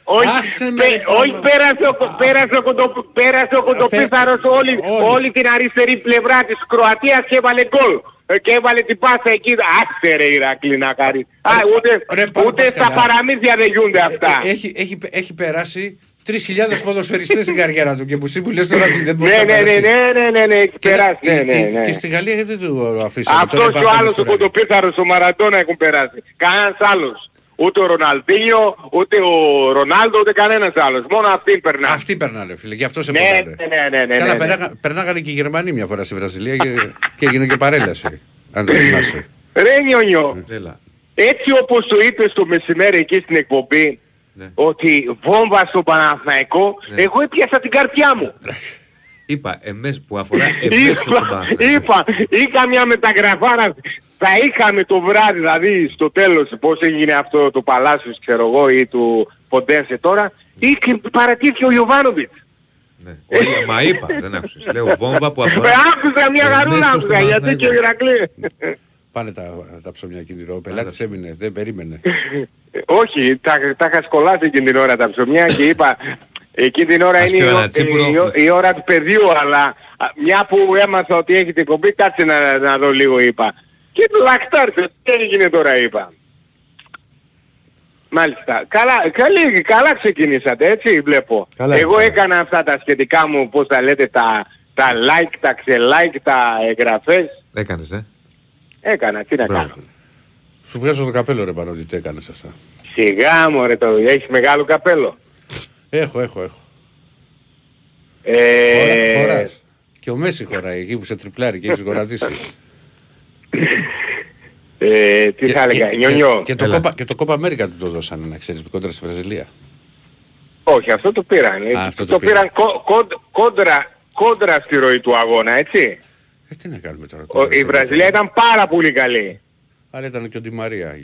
Όχι, πέρασε ο κοντοπίθαρος όλη την αριστερή πλευρά της Κροατίας και έβαλε γκολ. Και έβαλε την πάσα εκεί, άσε ρε Ηρακλή να κάνει. Α, ούτε, ρε, ούτε στα παραμύθια δεν γιούνται αυτά. Έχει, έχει, έχει περάσει τρεις χιλιάδες ποδοσφαιριστές στην καριέρα του και που εσύ που λες τώρα ότι δεν μπορείς να περάσει. Ναι, ναι, ναι, ναι, ναι, έχει περάσει. Και, ναι, ναι, ναι. Και στη Γαλλία γιατί του αφήσαμε. Αυτός και ο άλλος ο Κοντοπίθαρος, ο Μαραντόνα έχουν περάσει. Κανένας άλλος. Ούτε ο Ροναλντίνιο, ούτε ο Ρονάλντο, ούτε κανένας άλλος. Μόνο αυτοί περνάνε. Αυτοί περνάνε, φίλε, γι' αυτό σε περνάνε. Ναι, ναι, ναι, ναι. Καλά, ναι, ναι. Περνά, περνάγανε και οι Γερμανοί μια φορά στη Βραζιλία και, και έγινε και παρέλαση. Αν το θυμάσαι. Ρε Νιονιό, ναι. Έτσι όπως το είπε στο μεσημέρι εκεί στην εκπομπή, ναι. Ότι βόμβα στο Παναθηναϊκό, ναι. Εγώ έπιασα την καρδιά μου. Είπα, εμές που αφορά εμές στον Παναθηναϊκό. Είπα, είχα μια μεταγραφάρα. Θα είχαμε το βράδυ, δηλαδή στο τέλος πώς έγινε αυτό το Παλάσιος, ξέρω εγώ, ή του Ποντένσε τώρα, ή παρατήθηκε ο Ιωβάνοβιτς. Ναι, όχι, μα είπα, δεν άκουσες. Λέω βόμβα που αφορά... Άκουσα μια χαρούλα, άκουσα, γιατί και ο Ηρακλή. Πάνε τα, τα ψωμιά κινηρό, ο πελάτης έμεινε, δεν περίμενε. Όχι, τα, τα είχα σκολάσει εκείνη την ώρα τα ψωμιά και είπα... Εκείνη την ώρα είναι η, η, η ώρα του παιδιού, αλλά μια που έμαθα ότι έχετε κομπή, κάτσε να, να δω λίγο, είπα. Και το λαχτάρτε, τι έγινε τώρα είπα. Μάλιστα. Καλά, καλή, καλά ξεκινήσατε, έτσι βλέπω. Καλά, εγώ καλά. Έκανα αυτά τα σχετικά μου, πώς τα λέτε, τα, τα like, τα ξελike, τα εγγραφές. Έκανες, ε. Έκανα, τι να Μπράβο. Κάνω. Σου βγάζω το καπέλο ρε Πανώτη, τι έκανες αυτά. Σιγά μου ρε, το, έχεις μεγάλο καπέλο. Έχω, έχω, έχω. Ε... Χωρά, χωράς. Και ο Μέση χωράει, εκεί που σε τριπλάρει και έχεις χωρατήσει. Ε, τι και, θα έλεγα, Νιονιό. Και, και το Κόπα Αμέρικα του το δώσανε, να ξέρεις, κόντρα στη Βραζιλία. Όχι, αυτό το πήραν. Α, αυτό το, το πήραν, πήραν κο, κο, κόντρα, κόντρα στη ροή του αγώνα, έτσι. Ε, τι να κάνουμε τώρα. Ο, η Βραζιλία ήταν πάρα πολύ καλή. αλλά ήταν και ο Ντι Μαρία.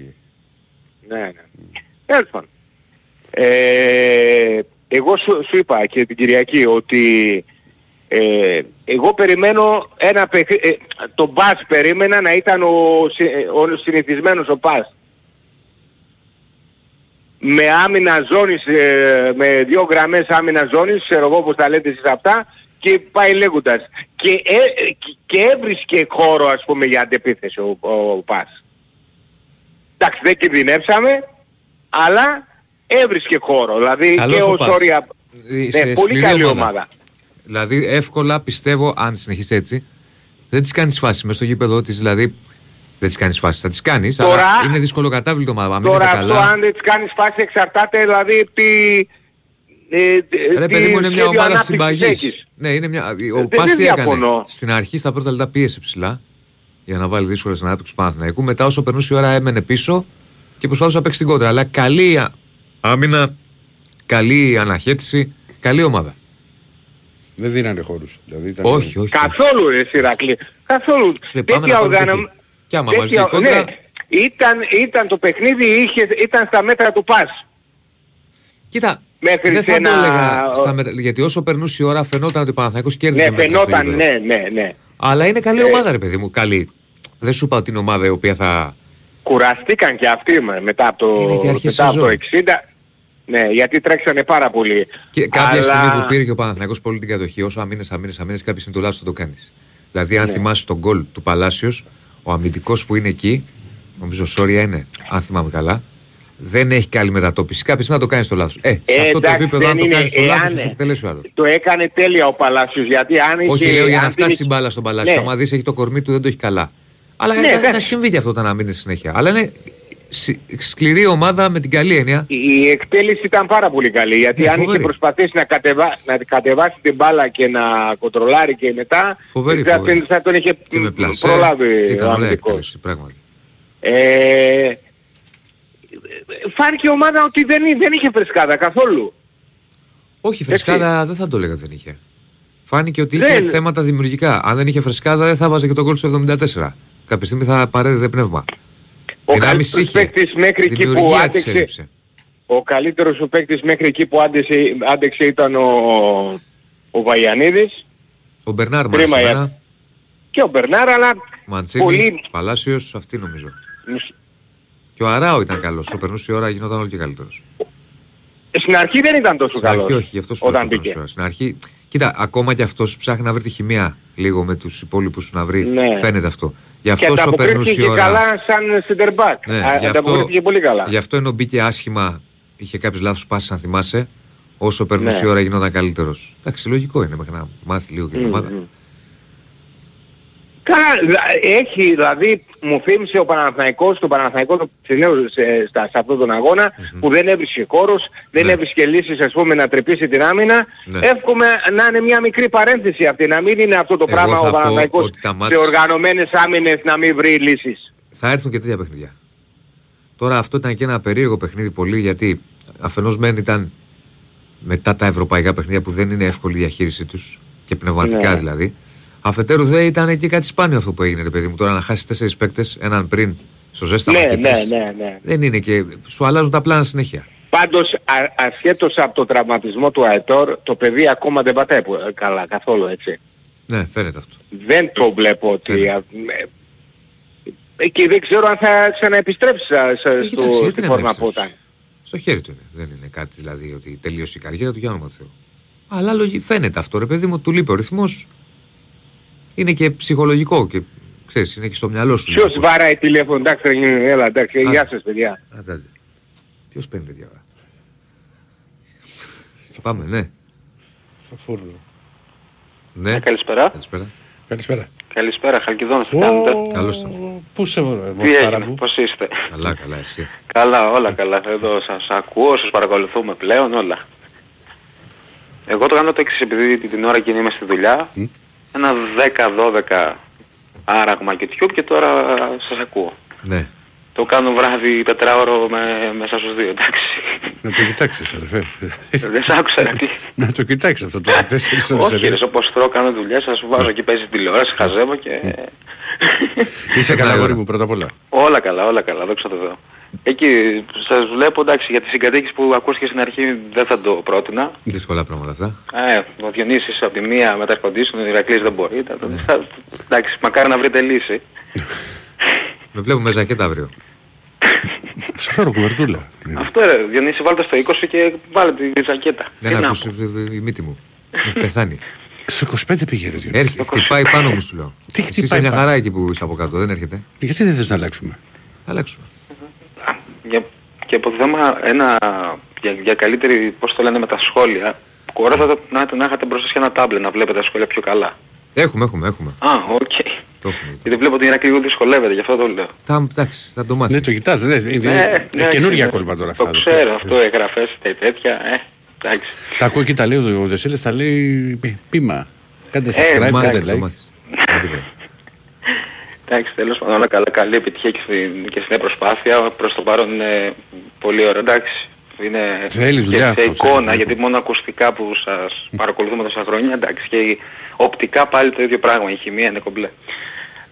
Ναι, ναι. Mm. Ε, εγώ σου, σου είπα και την Κυριακή ότι ε, εγώ περιμένω ένα παιχνίδι, ε, το Μπας περίμενα να ήταν ο, ο συνηθισμένος ο Μπας. Με άμυνα ζώνης, ε, με δύο γραμμές άμυνα ζώνης, ξέρω εγώ πως τα λέτε εσείς αυτά, και πάει λέγοντας. Και, ε, και έβρισκε χώρο ας πούμε για αντεπίθεση ο, ο, ο Μπας. Εντάξει, δεν κινδυνεύσαμε, αλλά έβρισκε χώρο. Δηλαδή καλώς και ο Σόρια... Ναι, πολύ καλή ομάδα. ομάδα. Δηλαδή εύκολα πιστεύω, αν συνεχίσει έτσι, δεν τις κάνεις φάσεις μες στο γήπεδο της, δηλαδή... Δεν τις κάνεις φάσεις, θα τις κάνεις, τώρα, αλλά είναι δύσκολο κατάβλητο ομάδα. Τώρα αυτό καλά. Αν δεν τις κάνεις φάσεις εξαρτάται δηλαδή τι... Ε, Ρε παιδί μου, είναι μια ομάδα συμπαγής. Ναι, είναι μια... Ο ε, Πας τι έκανε. Στην αρχή στα πρώτα λεπτά πίεσε ψηλά για να βάλει δύσκολες ανάπτυξης του Παναθηναϊκού. Μετά όσο περνούσε η ώρα έμενε πίσω και προσπαθούσε να παίξει την κόντρα. Αλλά καλή άμυνα, καλή αναχέτηση, καλή ομάδα. Δεν δίνανε χώρους. Δηλαδή, ήταν... Όχι, όχι. Καθόλου ρε Ηρακλή. Καθόλου. Κι άμα τέτοια, κόντρα... ναι, ήταν, ήταν το παιχνίδι, είχε, ήταν στα μέτρα του Πας. Κοίτα, μέχρι δεν θα ένα... το έλεγα στα μέτρα, γιατί όσο περνούσε η ώρα φαινόταν ότι ο Παναθηναϊκός κέρδισε. Ναι, φαινόταν, ναι, ναι, ναι. Αλλά είναι καλή ε... ομάδα ρε παιδί μου, καλή. Δεν σου είπα ότι είναι ομάδα η οποία θα... Κουραστήκαν και αυτοί μετά από το, μετά από το εξήντα. Ναι, γιατί τρέξανε πάρα πολύ. Και κάποια Αλλά... στιγμή που πήρε και ο Παναθηναϊκός πολύ την κατοχή, όσο αμήνες, αμήνες, αμήνες, κάποια στιγμή τουλάχιστον το κάνεις. Δηλαδή αν ναι. θυμάσαι τον γκολ του Παλάσιος, ο αμυντικός που είναι εκεί, νομίζω Σόρια είναι, αν θυμάμαι καλά, δεν έχει καλή μετατόπιση. Κάποια στιγμή να το κάνει στο λάθος. Ε, σε ε, αυτό εντάξει, το επίπεδο, αν το κάνει στο λάθος, θα σε εκτελέσει ο άλλος. Το έκανε τέλεια ο Παλάσιος, γιατί αν είχε... Όχι, λέω για να φτάσει η μπάλα στον Παλάσιο. Ναι. Άμα δεις, έχει το κορμί του, δεν το έχει καλά. Αλλά ναι, θα, δε... θα συμβεί και αυτό όταν αμήνει συνέχεια. Αλλά είναι σκληρή ομάδα με την καλή έννοια. Η εκτέλεση ήταν πάρα πολύ καλή, γιατί ναι, αν φοβερή. Είχε προσπαθήσει να, κατεβα... να κατεβάσει την μπάλα και να κοντρολάρει και μετά, φοβερή, θα, φοβερή. θα τον είχε πλασέ, προλάβει. Ήταν ωραία εκτέλεση, πράγματι. Ε... Φάνηκε η ομάδα ότι δεν, δεν είχε φρεσκάδα καθόλου. Όχι, φρεσκάδα έτσι. Δεν θα το έλεγα δεν είχε. Φάνηκε ότι είχε δεν... θέματα δημιουργικά. Αν δεν είχε φρεσκάδα δεν θα βάζε και τον γκολ στο εβδομήντα τέσσερα. Κάποια στιγμή θα παρέδιδε πνεύμα. Ο καλύτερος παίκτης μέχρι εκεί που άντεξε, ο καλύτερος ο παίκτης μέχρι εκεί που άντεξε, άντεξε ήταν ο, ο Βαγιανίδης. Ο Μπερνάρ μάλιστα. Και ο Μπερνάρ, αλλά Μαντσίνη, πολύ... Παλάσιος, αυτή νομίζω. Μισ... Και ο Αράου ήταν καλός, ο περνούσε η ώρα γινόταν όλο και καλύτερος. Στην αρχή δεν ήταν τόσο καλός. Στην αρχή όχι, γι' αυτό σου λέω. Στην αρχή, κοίτα, ακόμα κι αυτός ψάχνει να βρει τη χημεία λίγο με τους υπόλοιπους να βρει. Ναι. Φαίνεται αυτό. Γι' αυτό σου περνούσε η ώρα. Καλά σαν σεντερμπακ. Ναι, ανταποκρίθηκε πολύ καλά. Γι' αυτό ενώ μπήκε άσχημα, είχε κάποιους λάθος πάσεις αν θυμάσαι, όσο περνούσε ναι. η ώρα γινόταν καλύτερος. Εντάξει, λογικό είναι μέχρι να μάθει λίγο και η ομάδα. Mm-hmm. Καλά, έχει, δηλαδή μου θύμισε ο Παναθηναϊκός, το Παναθηναϊκό το ψηλέω σε, σε αυτόν τον αγώνα, mm-hmm. που δεν έβρισκε χώρος, δεν ναι. έβρισκε λύσεις ας πούμε να τρυπήσει την άμυνα. Ναι. Εύχομαι να είναι μια μικρή παρένθεση αυτή, να μην είναι αυτό το Εγώ πράγμα ο Παναθηναϊκός μάτς... σε οργανωμένες άμυνες να μην βρει λύσεις. Θα έρθουν και τέτοια παιχνίδια. Τώρα αυτό ήταν και ένα περίεργο παιχνίδι πολύ, γιατί αφενός μεν ήταν μετά τα ευρωπαϊκά παιχνίδια που δεν είναι εύκολη η διαχείρισή τους και πνευματικά ναι. δηλαδή. Αφετέρου δε ήταν και κάτι σπάνιο αυτό που έγινε ρε παιδί μου. Τώρα να χάσει τέσσερις παίκτες, έναν πριν στο ζέσταμα ναι, και ναι, ναι, ναι. δεν είναι και σου αλλάζουν τα πλάνα συνέχεια. Πάντως α, ασχέτως από τον τραυματισμό του Αετόρ, το παιδί ακόμα δεν πατάει καλά καθόλου έτσι. Ναι, φαίνεται αυτό. Δεν το βλέπω ότι... Α, ε, και δεν ξέρω αν θα ξαναεπιστρέψει στη φόρμα που ήταν. Στο χέρι του είναι. Δεν είναι κάτι δηλαδή ότι τελείωσε η καριέρα του Γιάννου Μαθαίου. Αλλά λογι, φαίνεται αυτό ρε παιδί μου, του λείπει ο ρυθμός. Είναι και ψυχολογικό και ξέρεις, είναι και στο μυαλό σου. Ποιος βάράει τηλέφωνο, εντάξει, έλα, εντάξει, α, γεια σας παιδιά. Αντάτε. Ποιος παίρνει παιδιά. Πάμε, ναι. Φούρνο. Ναι. Α, καλησπέρα. Καλησπέρα. Καλησπέρα. Καλησπέρα, Χαλκιδόνος, τι κάνετε. Καλώς ήρθατε. Πού σε βρω, πώς είστε. Καλά, καλά, εσύ. Καλά, όλα καλά. Εδώ σας ακούω, σας παρακολουθούμε πλέον, όλα. Εγώ το κάνω το εξής, επειδή την ώρα εκείνη είμαι στη δουλειά. Ένα δέκα δώδεκα άραγμα και YouTube και τώρα σας ακούω. Ναι. Το κάνω βράδυ τετράωρο με, μέσα στους δύο, εντάξει. Να το κοιτάξεις αδερφέ. Δεν σ' άκουσα ρε τι. Να το κοιτάξεις αυτό το τέσσερις ώρες. Όχι ρε, όπως τρώω κάνω δουλειά, σας βάζω εκεί παίζει τηλεόραση, χαζεύω και Είσαι καλά, αγόρι μου, πρώτα απ' όλα? Όλα καλά, όλα καλά, δόξα τω Θεώ. Εκεί σας βλέπω, εντάξει, για τις συγκατοίκες που ακούστηκε στην αρχή δεν θα το πρότεινα. Δύσκολα πράγματα αυτά. Ε, ο Διονύσης από τη μία μετά σπαντήσουν, ο Ηρακλής δεν μπορεί. Τα, ναι. θα, εντάξει, μακάρι να βρείτε λύση. Με βλέπουμε ζακέτα αύριο. Σου φέρω κουβερτούλα. Αυτό ρε, Διονύση, βάλτε στο είκοσι και βάλε τη ζακέτα. Δεν άκουσε η μύτη μου. Πεθάνει. Στο είκοσι πέντε πήγε ρε Διονύση. Έρχεται, χτυπάει πάνω μου σου λέω. Τι χτυπάει? Είσαι μια χαρά εκεί που είσαι από κάτω, δεν έρχεται. Γιατί δεν θες να αλλάξουμε? Θα αλλάξουμε. Για, και από το θέμα ένα, για, για καλύτερη, πώς το λένε, με τα σχόλια, κοράζατε να, να έχετε μπροστά σε ένα τάμπλε να βλέπετε τα σχόλια πιο καλά. Έχουμε, έχουμε, έχουμε. Α, οκ. Okay. Γιατί βλέπω ότι η Ηρακλή δυσκολεύεται, γι' αυτό το λέω. Τα, εντάξει, θα το μάθει. Ναι, το κοιτάζω, ναι, ναι, είναι ναι, καινούργια ναι, κόλπα τώρα. Το αυτά, ξέρω, αυτό, αυτό εγγραφές, τέτοια, ε, εντάξει. Τα ακούω και τα λέει ο Δεσύλλας, τα λέει πείμα. Κάντε subscribe, κάντε like. Εντάξει, τέλος πάντων, όλα καλά, καλή επιτυχία και στην, και στην προσπάθεια. Προς το παρόν είναι πολύ ωραίο, εντάξει. Είναι θέλεις και σε αυτό, εικόνα, θέλεις. Γιατί μόνο ακουστικά που σας παρακολουθούμε τόσα χρόνια, εντάξει, και οπτικά πάλι το ίδιο πράγμα, η χημεία είναι κομπλέ.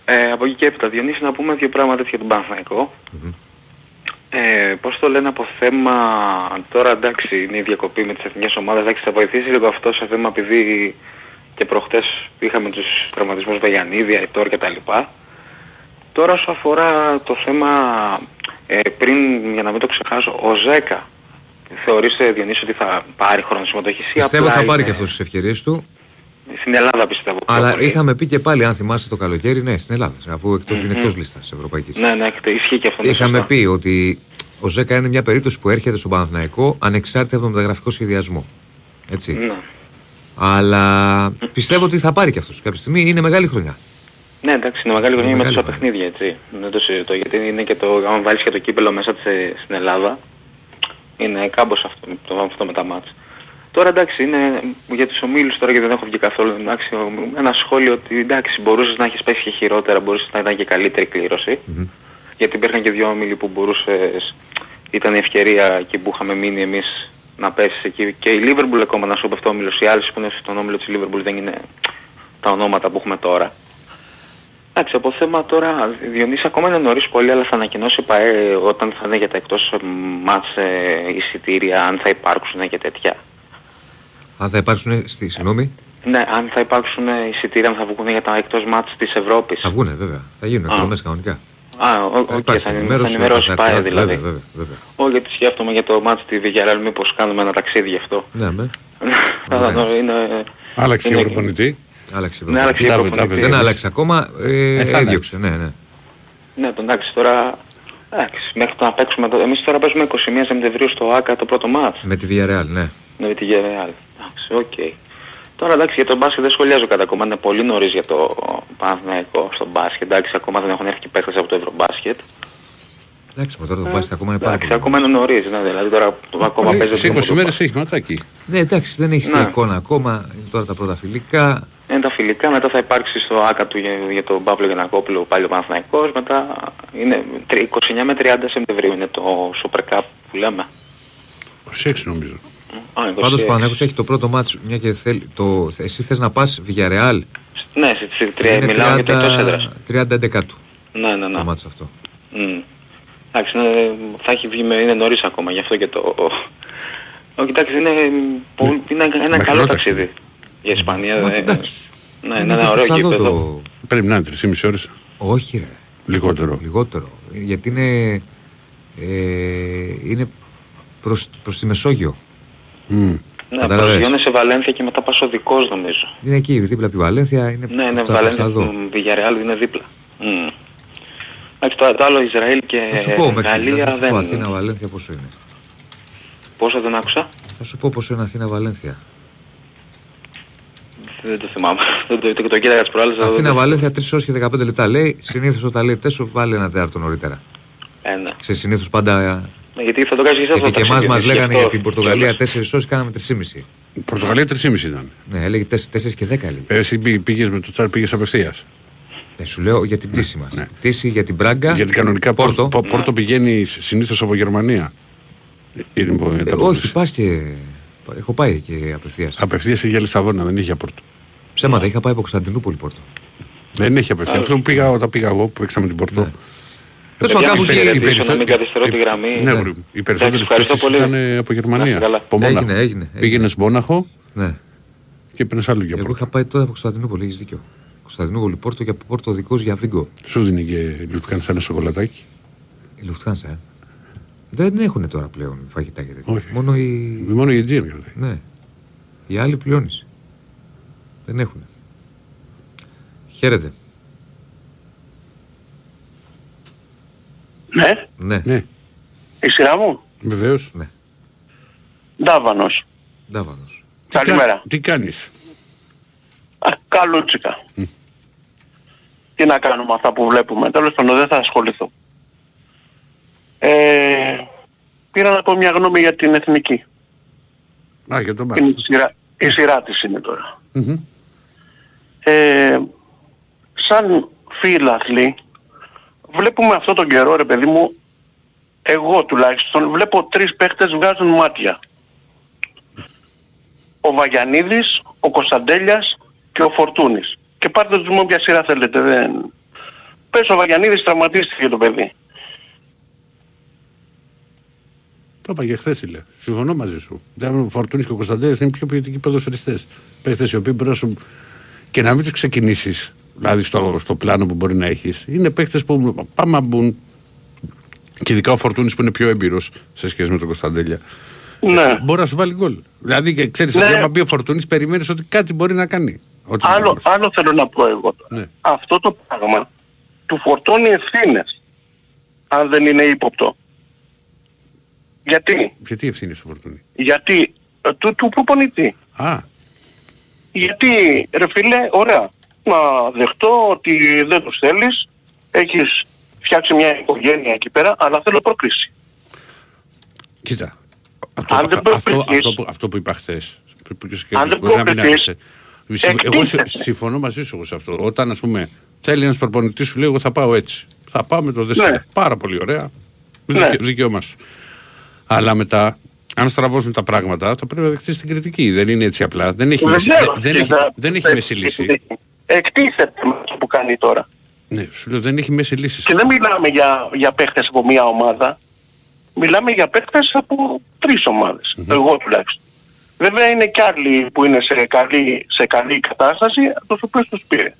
Ε, από εκεί και έπειτα, Διονύση, να πούμε δύο πράγματα για τον Παναθηναϊκό. Mm-hmm. Ε, πώς το λένε από θέμα, τώρα εντάξει, είναι η διακοπή με τις εθνικές ομάδες, εντάξει, θα βοηθήσει λίγο αυτό σε θέμα, επειδή και προχτές είχαμε τους τραυματισμούς Βαγιανίδη, Αϊτόρ κτλ. Τώρα όσο αφορά το θέμα, ε, πριν, για να μην το ξεχάσω, ο Ζέκα, θεωρείστε Διονύση ότι θα πάρει χρόνο συμμετοχής? Πιστεύω ότι θα πάρει είναι... και αυτός τις ευκαιρίες του. Στην Ελλάδα πιστεύω. Αλλά πολύ. Είχαμε πει και πάλι, αν θυμάστε το καλοκαίρι, ναι, στην Ελλάδα, αφού εκτός, mm-hmm. είναι εκτός λίστας ευρωπαϊκής. Ναι, ναι, ισχύει και αυτό. Είχαμε σωστά. πει ότι ο Ζέκα είναι μια περίπτωση που έρχεται στον Παναθηναϊκό ανεξάρτητα από τον μεταγραφικό σχεδιασμό. Έτσι. Ναι. Αλλά πιστεύω ότι θα πάρει και αυτός κάποια στιγμή, είναι μεγάλη χρονιά. Ναι, εντάξει, είναι μεγάλη χρονιά με τόσα παιχνίδια, έτσι. Ναι, το συζητώ, γιατί είναι και το, αν βάλεις και το κύπελο μέσα σε, στην Ελλάδα, είναι κάμπος αυτό, το, αυτό με τα μάτς. Τώρα εντάξει, είναι για τους ομίλους τώρα, γιατί δεν έχω βγει καθόλου, εντάξει, ένα σχόλιο ότι εντάξει, μπορούσες να έχεις πέσει και χειρότερα, μπορούσες να ήταν και καλύτερη κλήρωση, mm-hmm. γιατί υπήρχαν και δύο ομίλοι που μπορούσες, ήταν η ευκαιρία εκεί που είχαμε μείνει εμείς να πέσεις εκεί. Και η Λίβερπουλ ακόμα να σου πέφτει ο όμιλος, οι άλλοι που είναι στον όμιλο της Λίβερπουλ δεν είναι τα ονόματα που έχουμε τώρα. Εντάξει, από θέμα τώρα, Διονύση, ακόμα είναι νωρίς πολύ, αλλά θα ανακοινώσει ΠΑΕ όταν θα είναι για τα εκτός μάτς εισιτήρια, αν θα υπάρξουν και τέτοια. Αν θα υπάρξουν, στη, συγγνώμη. Ναι, αν θα υπάρξουν εισιτήρια, αν θα βγουν για τα εκτός μάτς της Ευρώπης. Θα βγουν, βέβαια. Θα γίνουν εκδρομές κανονικά. Α, οκ, okay, θα ενημερώσει ΠΑΕ δηλαδή. Όχι, γιατί σκέφτομαι για το μάτς τη Βιλαρεάλ, μήπως κάνουμε ένα ταξίδι γι' αυτό. Ναι, ναι. Άλλαξε η προπονητή. Άλλαξε, ναι, άλλαξε τάβε, τάβε, δεν άλλαξε ακόμα, ε, ε, έδιωξε, ναι, ναι. Ναι, εντάξει, τώρα, εντάξει, μέχρι το να παίξουμε, το, εμείς τώρα παίζουμε είκοσι μία Σεπτεμβρίου στο ΆΚΑ το πρώτο μάτς. Με τη Villarreal, ναι. Ναι, με τη Villarreal, εντάξει, οκ. Okay. Τώρα, εντάξει, για τον μπάσκετ δεν σχολιάζω κατά ακόμα, είναι πολύ νωρίς για το Παναθηναϊκό στον μπάσκετ, εντάξει, ακόμα δεν έχουν έρθει και παίχτες από το Ευρωμπάσκετ. Εντάξει, τώρα το μπάσκετ ακόμα είναι πάρα πολύ. Ακόμα είναι νωρίς, ναι, δηλαδή τώρα ακόμα παίζει. Σε είκοσι μέρες έχει ματράκι. Ναι, εντάξει, δεν έχει εικόνα ακόμα, τώρα τα πρώτα φιλικά. Είναι τα φιλικά, μετά θα υπάρξει στο ΆΚΑ του για, για τον Παύλο Γιαννακόπουλο πάλι ο Παναθηναϊκός, μετά είναι είκοσι εννέα με τριάντα Σεπτεμβρίου είναι το Super Cup που λέμε. είκοσι έξι νομίζω. Α, είκοσι έξι. Πάντως ο Παναθηναϊκός έχει το πρώτο μάτς, μια και θέλ, το, εσύ θες να πας Villarreal. Ναι, στις τρία μιλάω για το εκτός έδρας. τριάντα έντεκα του. Ναι, ναι, ναι. Το μάτς αυτό. Mm. Εντάξει, ναι, θα έχει βγει, με, είναι νωρίς ακόμα, γι' αυτό και το... Ο, κοιτάξτε, είναι, πολύ, είναι ένα καλό ταξίδι. ταξίδι. Η Ισπανία δεν είναι. Ναι, είναι ένα ωραίο γήπεδο. Πρέπει να είναι τρεις και μισή ώρες. Όχι, ρε. Λιγότερο. Λιγότερο. Γιατί είναι, ε, είναι προς, προς τη Μεσόγειο. Mm. Ναι, προσγειώνε σε Βαλένθια και μετά πας Οδικός νομίζω. Είναι εκεί, δίπλα από τη Βαλένθια. Είναι ναι, είναι Βαλένθια. Βιγιαρεάλ είναι δίπλα. Mm. Εντάξει, το, το άλλο Ισραήλ και πω, Γαλλία θα δεν είναι. Αθήνα, Βαλένθια πόσο είναι? Πόσο δεν άκουσα. Θα σου πω πόσο είναι Αθήνα, Βαλένθια. Δεν το θυμάμαι. Το, το κοίταγα τις προάλλες. Αθήνα Βαλένθια τρεις ώρες και δεκαπέντε λεπτά λέει. Συνήθως όταν λέει τέσσερα βάλει ένα τέταρτο νωρίτερα. Ε, ναι. Σε συνήθως πάντα... Ναι, γιατί θα το κάνεις και εσάς. Και εμάς μας λέγανε για την Πορτογαλία τέσσερις ώρες, κάναμε τρεις και μισή. Η Πορτογαλία τρεις και μισή ήταν. Ναι, έλεγε τέσσερα και δέκα. Εσύ πήγες με το τσάρ, πήγες απευθείας. Ναι, σου λέω για την πτήση μας. Ναι. Πτήση για την Μπράγκα. Γιατί κανονικά Πόρτο, πόρτο, πόρτο πηγαίνει συνήθως από Γερμανία. Όχι, πας και... Έχω πάει και απευθείας. Απευθείας είχε για Λισαβόνα, δεν είχε για Πόρτο. Ψέματα, είχα πάει από Κωνσταντινούπολη Πόρτο. Δεν έχει απευθεία. Αυτό πήγα όταν πήγα εγώ που παίξαμε την Πορτό. Τέλος πάντων, οι περισσότερες πτήσεις ήταν από Γερμανία. Από Μόναχο. Πήγαινες Μόναχο και έπαιρνες άλλο για Πορτό. Εγώ είχα πάει τότε από Κωνσταντινούπολη, έχεις δίκιο. Κωνσταντινούπολη, Πόρτο και από Πόρτο δικός για Βίγκο. Σου δίνει και η Λουφτχάνσα ένα σοκολατάκι. Η Λουφτχάνσα, ε. Δεν έχουν τώρα πλέον φαγητά και τέτοια. Μόνο η. Μόνο η Aegean κρατάει. Ναι. Οι άλλοι πληρώνεις. Δεν έχουν. Χαίρετε. Ναι. Ναι. Ναι. Η σειρά μου. Βεβαίως. Ναι. Ντάβανος. Ντάβανος. Καλημέρα. Τι κάνεις. Καλούτσικα. Mm. Τι να κάνουμε αυτά που βλέπουμε. Τέλος πάντων δεν θα ασχοληθώ. Ε, πήρα να πω μια γνώμη για την εθνική. Α, για τον Μάρτιο. Η σειρά της είναι τώρα. Mm-hmm. Ε, σαν φίλαθλοι βλέπουμε αυτόν τον καιρό, ρε παιδί μου, εγώ τουλάχιστον βλέπω τρεις παίχτες βγάζουν μάτια. Ο Βαγιανίδης, ο Κωνσταντέλιας και ο Φορτούνης. Και πάρτε τους με όποια σειρά θέλετε. Δεν... Πες ο Βαγιανίδης τραυματίστηκε το παιδί. Το είπα και χθες, λέει. Συμφωνώ μαζί σου. Ο Φορτούνης και ο Κωνσταντέλιας είναι πιο ποιοτικοί ποδοσφαιριστές. Παίχτες οι οποίοι μπορούν και να μην τους ξεκινήσεις, δηλαδή στο, στο πλάνο που μπορεί να έχεις. Είναι παίχτες που πάμε μπουν. Και ειδικά ο Φορτούνης που είναι πιο έμπειρος σε σχέση με τον Κωνσταντέλια. Ναι. Μπορεί να σου βάλει γκολ. Δηλαδή και ξέρεις, ναι. Αν μπει ο Φορτούνης, περιμένεις ότι κάτι μπορεί να κάνει. Άλλο, άλλο θέλω να πω εγώ. Ναι. Αυτό το πράγμα του φορτώνει ευθύνες. Αν δεν είναι ύποπτο. Γιατί. Γιατί ευθύνες του φορτώνει. Γιατί. Του, του προπονητή. Α. Γιατί ρε φίλε, ωραία. Να δεχτώ ότι δεν τους θέλεις. Έχεις φτιάξει μια οικογένεια εκεί πέρα. Αλλά θέλω πρόκριση. Κοίτα. Αυτό, αν δεν αυτό, αυτό, που, αυτό που είπα χθες. Αν δεν προκριθείς. Εγώ συμφωνώ μαζί σου σε αυτό. Όταν ας πούμε θέλει ένας προπονητής σου λέει εγώ θα πάω έτσι. Θα πάω με το Δεσύλλα. Ναι. Πάρα πολύ ωραία. Ναι. Δικαίωμά σου. Αλλά μετά, αν στραβώσουν τα πράγματα, θα πρέπει να δεχτείς την κριτική. Δεν είναι έτσι απλά. Δεν έχει μέση λύση. Εκτίθεται με αυτό που κάνει τώρα. Ναι, σου λέω δεν έχει μέση λύση. Και δεν μιλάμε για, για παίχτες από μία ομάδα. Μιλάμε για παίχτες από τρεις ομάδες. Mm-hmm. Εγώ τουλάχιστον. Βέβαια είναι κι άλλοι που είναι σε καλή, σε καλή κατάσταση, τους οποίους τους πήρε.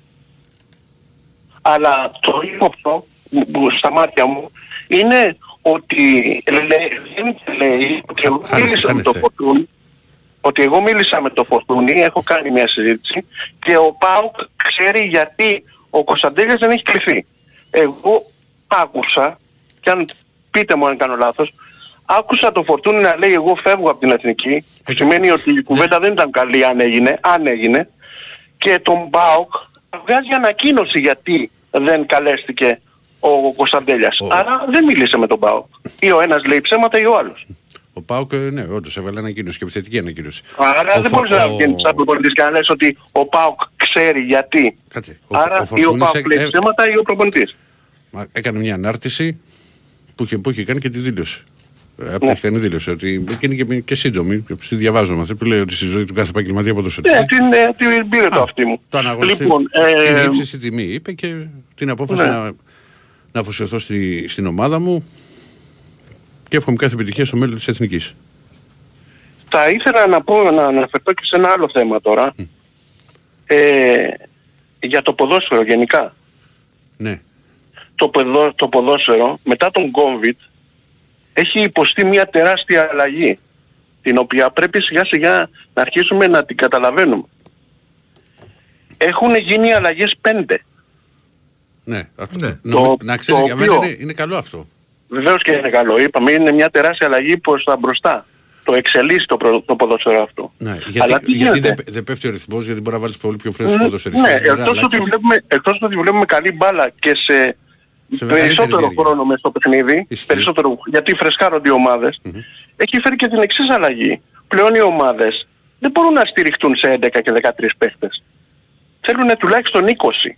Αλλά το ύποπτο που στα μάτια μου είναι ότι λέει, λέει ότι εγώ μίλησα με το Φορτούνι, ότι εγώ μίλησα με το Φορτούνι, έχω κάνει μια συζήτηση και ο ΠΑΟΚ ξέρει γιατί ο Κωνσταντέλιας δεν έχει κληθεί. Εγώ άκουσα, και αν πείτε μου αν κάνω λάθος, άκουσα το Φορτούνι να λέει εγώ φεύγω από την εθνική, που σημαίνει ότι η κουβέντα δεν ήταν καλή αν έγινε, αν έγινε, και τον ΠΑΟΚ βγάζει ανακοίνωση γιατί δεν καλέστηκε ο Κωνσταντέλιας. Oh. Άρα δεν μίλησε με τον ΠΑΟΚ. Ή ο ένας λέει ψέματα ή ο άλλος. Ο ΠΑΟΚ, ναι, όντως έβαλε ανακοίνωση και επιθετική ανακοίνωση. Άρα ο δεν φο... μπορείς ο... να βγαίνεις από προπονητής και να λες ότι ο ΠΑΟΚ ξέρει γιατί. Κάτσε. Άρα ο Φο... ή ο ΠΑΟΚ έ... λέει ψέματα ή ο προπονητής. Έκανε μια ανάρτηση που είχε, που είχε κάνει και τη δήλωση. Από την ναι. Δήλωση, ότι είναι και, και σύντομη, στη διαβάζω αυτή που λέει ότι στη ζωή του κάθε επαγγελματία από το σωτήρι. Ναι, την πήρε το αυτή μου. Το αναγνωρίζει. Λοιπόν, την ε... ύψιστη τιμή, είπε και την απόφαση ναι. να, να αφοσιωθώ στη, στην ομάδα μου και εύχομαι κάθε επιτυχία στο μέλλον της Εθνικής. Θα ήθελα να πω, να αναφερθώ και σε ένα άλλο θέμα τώρα. Mm. Ε, για το ποδόσφαιρο γενικά. Ναι. Το, ποδο, το ποδόσφαιρο μετά τον COVID έχει υποστεί μια τεράστια αλλαγή, την οποία πρέπει σιγά σιγά να αρχίσουμε να την καταλαβαίνουμε. Έχουν γίνει αλλαγές πέντε. Ναι, αυτό, ναι. Το, να ξέρεις για μένα είναι, είναι καλό αυτό. Βεβαίως και είναι καλό. Είπαμε είναι μια τεράστια αλλαγή προς τα μπροστά. Το εξελίσσει το, προ, το ποδόσφαιρο αυτό. Ναι, γιατί γιατί δεν δε πέφτει ο ρυθμός, γιατί μπορεί να βάλεις πολύ πιο φρέσκους ποδοσφαιριστές. Ναι, εκτός ότι, βλέπουμε, εκτός ότι βλέπουμε καλή μπάλα και σε... περισσότερο χρόνο μες στο παιχνίδι, περισσότερο, γιατί φρεσκάρονται οι ομάδες, mm-hmm. έχει φέρει και την εξής αλλαγή. Πλέον οι ομάδες δεν μπορούν να στηριχτούν σε έντεκα και δεκατρείς παίχτες. Θέλουν τουλάχιστον είκοσι.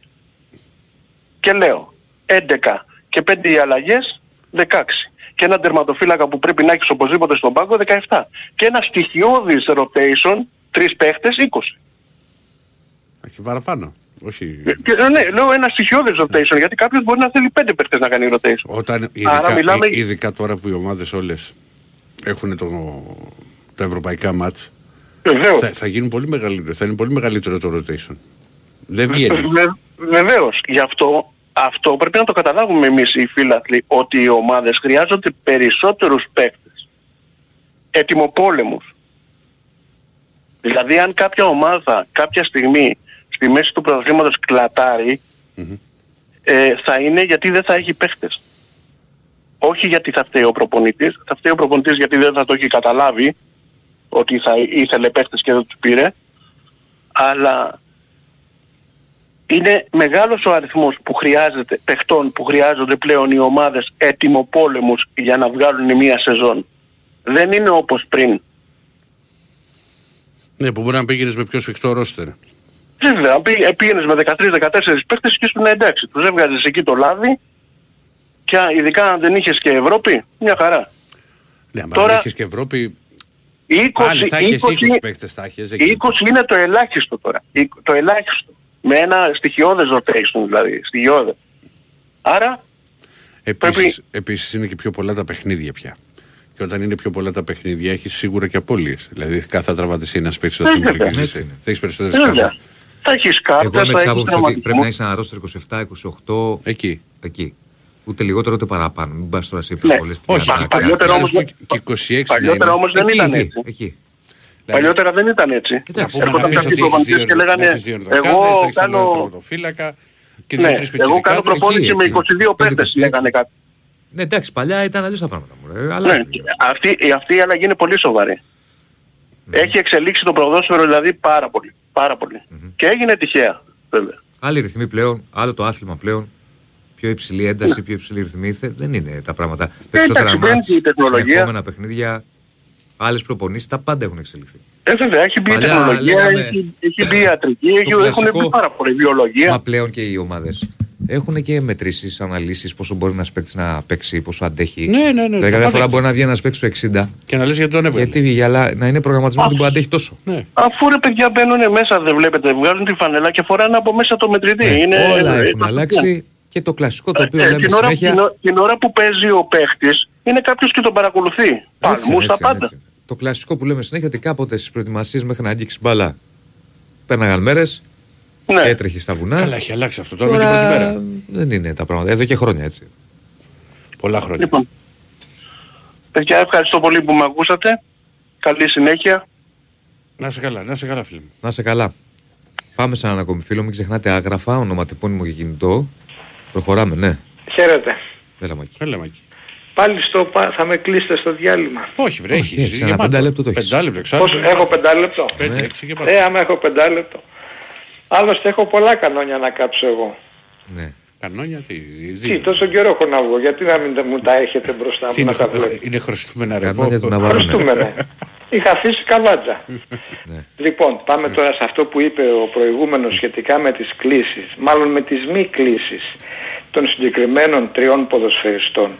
Και λέω, έντεκα και πέντε οι αλλαγές, δεκαέξι. Και έναν τερματοφύλακα που πρέπει να έχεις οπωσδήποτε στον πάγκο, δεκαεπτά. Και ένα στοιχειώδης rotation, τρεις παίχτες, είκοσι. Έχει παραπάνω. Όχι. Και, ναι, λέω ένα στοιχειώδες rotation, γιατί κάποιος μπορεί να θέλει πέντε παίχτες να κάνει rotation. Όταν, ειδικά, μιλάμε... ειδικά τώρα που οι ομάδες όλες έχουν το, τα ευρωπαϊκά μάτς, θα, θα γίνουν πολύ μεγαλύτερο, θα είναι πολύ μεγαλύτερο το rotation. Δεν βγαίνει. Βε, βεβαίως. Γι' αυτό, αυτό πρέπει να το καταλάβουμε εμείς οι φίλαθλοι, ότι οι ομάδες χρειάζονται περισσότερους παίχτες. Ετοιμοπόλεμους. Δηλαδή αν κάποια ομάδα κάποια στιγμή στη μέση του πρωταθλήματος κλατάρει, mm-hmm. ε, θα είναι γιατί δεν θα έχει παίχτες. Όχι γιατί θα φταίει ο προπονητής, θα φταίει ο προπονητής γιατί δεν θα το έχει καταλάβει ότι θα ήθελε παίχτες και δεν τους πήρε, αλλά είναι μεγάλος ο αριθμός που χρειάζεται, παιχτών που χρειάζονται πλέον οι ομάδες ετοιμοπόλεμους για να βγάλουν μία σεζόν. Δεν είναι όπως πριν. Ναι, που μπορεί να πήγαινες με πιο σφιχτό ρόστερ. Βέβαια, πήγαινες με δεκατρείς δεκατέσσερις παίχτες και ήσουν εντάξει. Τους έβγαζες εκεί το λάδι και ειδικά αν δεν είχες και Ευρώπη, μια χαρά. Ναι, αν δεν είχες και Ευρώπη... είκοσι, θα είχες είκοσι, είκοσι παίχτες, θα είχες. είκοσι είναι το ελάχιστο τώρα. Το ελάχιστο. Με ένα στοιχειώδες rotation δηλαδή. Στοιχειώδες. Άρα... Επίσης, πρέπει... επίσης είναι και πιο πολλά τα παιχνίδια πια. Και όταν είναι πιο πολλά τα παιχνίδια έχεις σίγουρα και απώλειες. Δηλαδή θα τραβατήσει ένας παίκτης όταν την πληγίζεσαι. Θα έχεις περισσότερες κάρτες. Θα έχεις κάρτες. Εγώ είμαι της άποψης ότι πρέπει να είσαι ένα ρόστερ είκοσι επτά είκοσι οκτώ. Εκεί. Εκεί. Ούτε λιγότερο ούτε παραπάνω. Μην πας τώρα σε υπερβολές. Όχι. Παλιότερα όμως δεν ήταν έτσι. Παλιότερα δεν ήταν έτσι. Έρχονταν κάποιοι προπονητές και λέγανε εγώ κάνω... Εγώ κάνω προπόνηση με είκοσι δύο παίκτες. Λέγανε κάτι. Ναι, εντάξει, παλιά ήταν αλλιώς τα πράγματα. Ναι, αυτή, αυτή η αλλαγή είναι πολύ σοβαρή. Mm-hmm. Έχει εξελίξει το ποδόσφαιρο δηλαδή πάρα πολύ. Πάρα πολύ. Mm-hmm. Και έγινε τυχαία, βέβαια. Άλλοι ρυθμοί πλέον, άλλο το άθλημα πλέον. Πιο υψηλή ένταση, ναι. Πιο υψηλή ρυθμοί. Δεν είναι τα πράγματα. Περισσότερα μάτς, συνεχόμενα παιχνίδια, άλλες προπονήσεις, τα πάντα έχουν εξελιχθεί. Ε, βέβαια, έχει μπει η τεχνολογία, έχει, έχει μπει η ιατρική, έχουν μπει πάρα πολύ βιολογία. Μα πλέον και οι ομάδες. Έχουν και μετρήσεις, αναλύσεις, πόσο μπορεί να παίξει, να παίξει, πόσο αντέχει. Ναι, ναι, ναι. Κάθε φορά μπορεί να βγει ένας παίξει στο εξήντα. Και να λες γιατί τον έβγαλε. Γιατί για να είναι προγραμματισμένο ότι μπορεί να αντέχει τόσο. Ναι. Αφού ρε παιδιά μπαίνουν μέσα, δεν βλέπετε, βγάζουν τη φανελά και φοράνε από μέσα το μετρητή. Ναι, είναι, όλα ε, έχουν ε, αλλάξει ναι. Και το κλασικό το οποίο ε, λέμε την ώρα, συνέχεια. Την, την ώρα που παίζει ο παίχτης, είναι κάποιος και τον παρακολουθεί. Παλμούς τα πάντα. Έτσι. Το κλασικό που λέμε συνέχεια ότι κάποτε στις προετοιμασίες μέχρι να αγγίξει μπάλα πέρναγαν μέρες. Ναι. Έτρεχε στα βουνά. Καλά, έχει αλλάξει αυτό τώρα, τώρα... με την πρώτη μέρα. Δεν είναι τα πράγματα. Εδώ και χρόνια έτσι. Πολλά χρόνια. Λοιπόν, παιδιά, ευχαριστώ πολύ που με ακούσατε. Καλή συνέχεια. Να σε καλά, να σε καλά, φίλε μου. Να σε καλά. Πάμε σε έναν ακόμη φίλο, μην ξεχνάτε άγραφα, ονοματεπώνυμο και κινητό. Προχωράμε, ναι. Χαίρετε. Έλα, Μακή. Έλα, Μακή. Πάλι στο θα με κλείσετε στο διάλειμμα. Όχι, βρε, έχεις. Ένα πεντάλεπτο το έχεις. Έχω πεντάλεπτο. Ε, άμα έχω πεντάλεπτο. Άλλωστε έχω πολλά κανόνια να κάψω εγώ. Ναι. Κανόνια τι... Τι, τόσο καιρό έχω να βγω. Γιατί να μην μου τα έχετε μπροστά μου να τα βλέπω. Είναι χρωστούμενα ρε. Χρωστούμενα. Είχα αφήσει καβάτζα. Λοιπόν, πάμε τώρα σε αυτό που είπε ο προηγούμενος σχετικά με τις κλήσεις. Μάλλον με τις μη κλήσεις των συγκεκριμένων τριών ποδοσφαιριστών.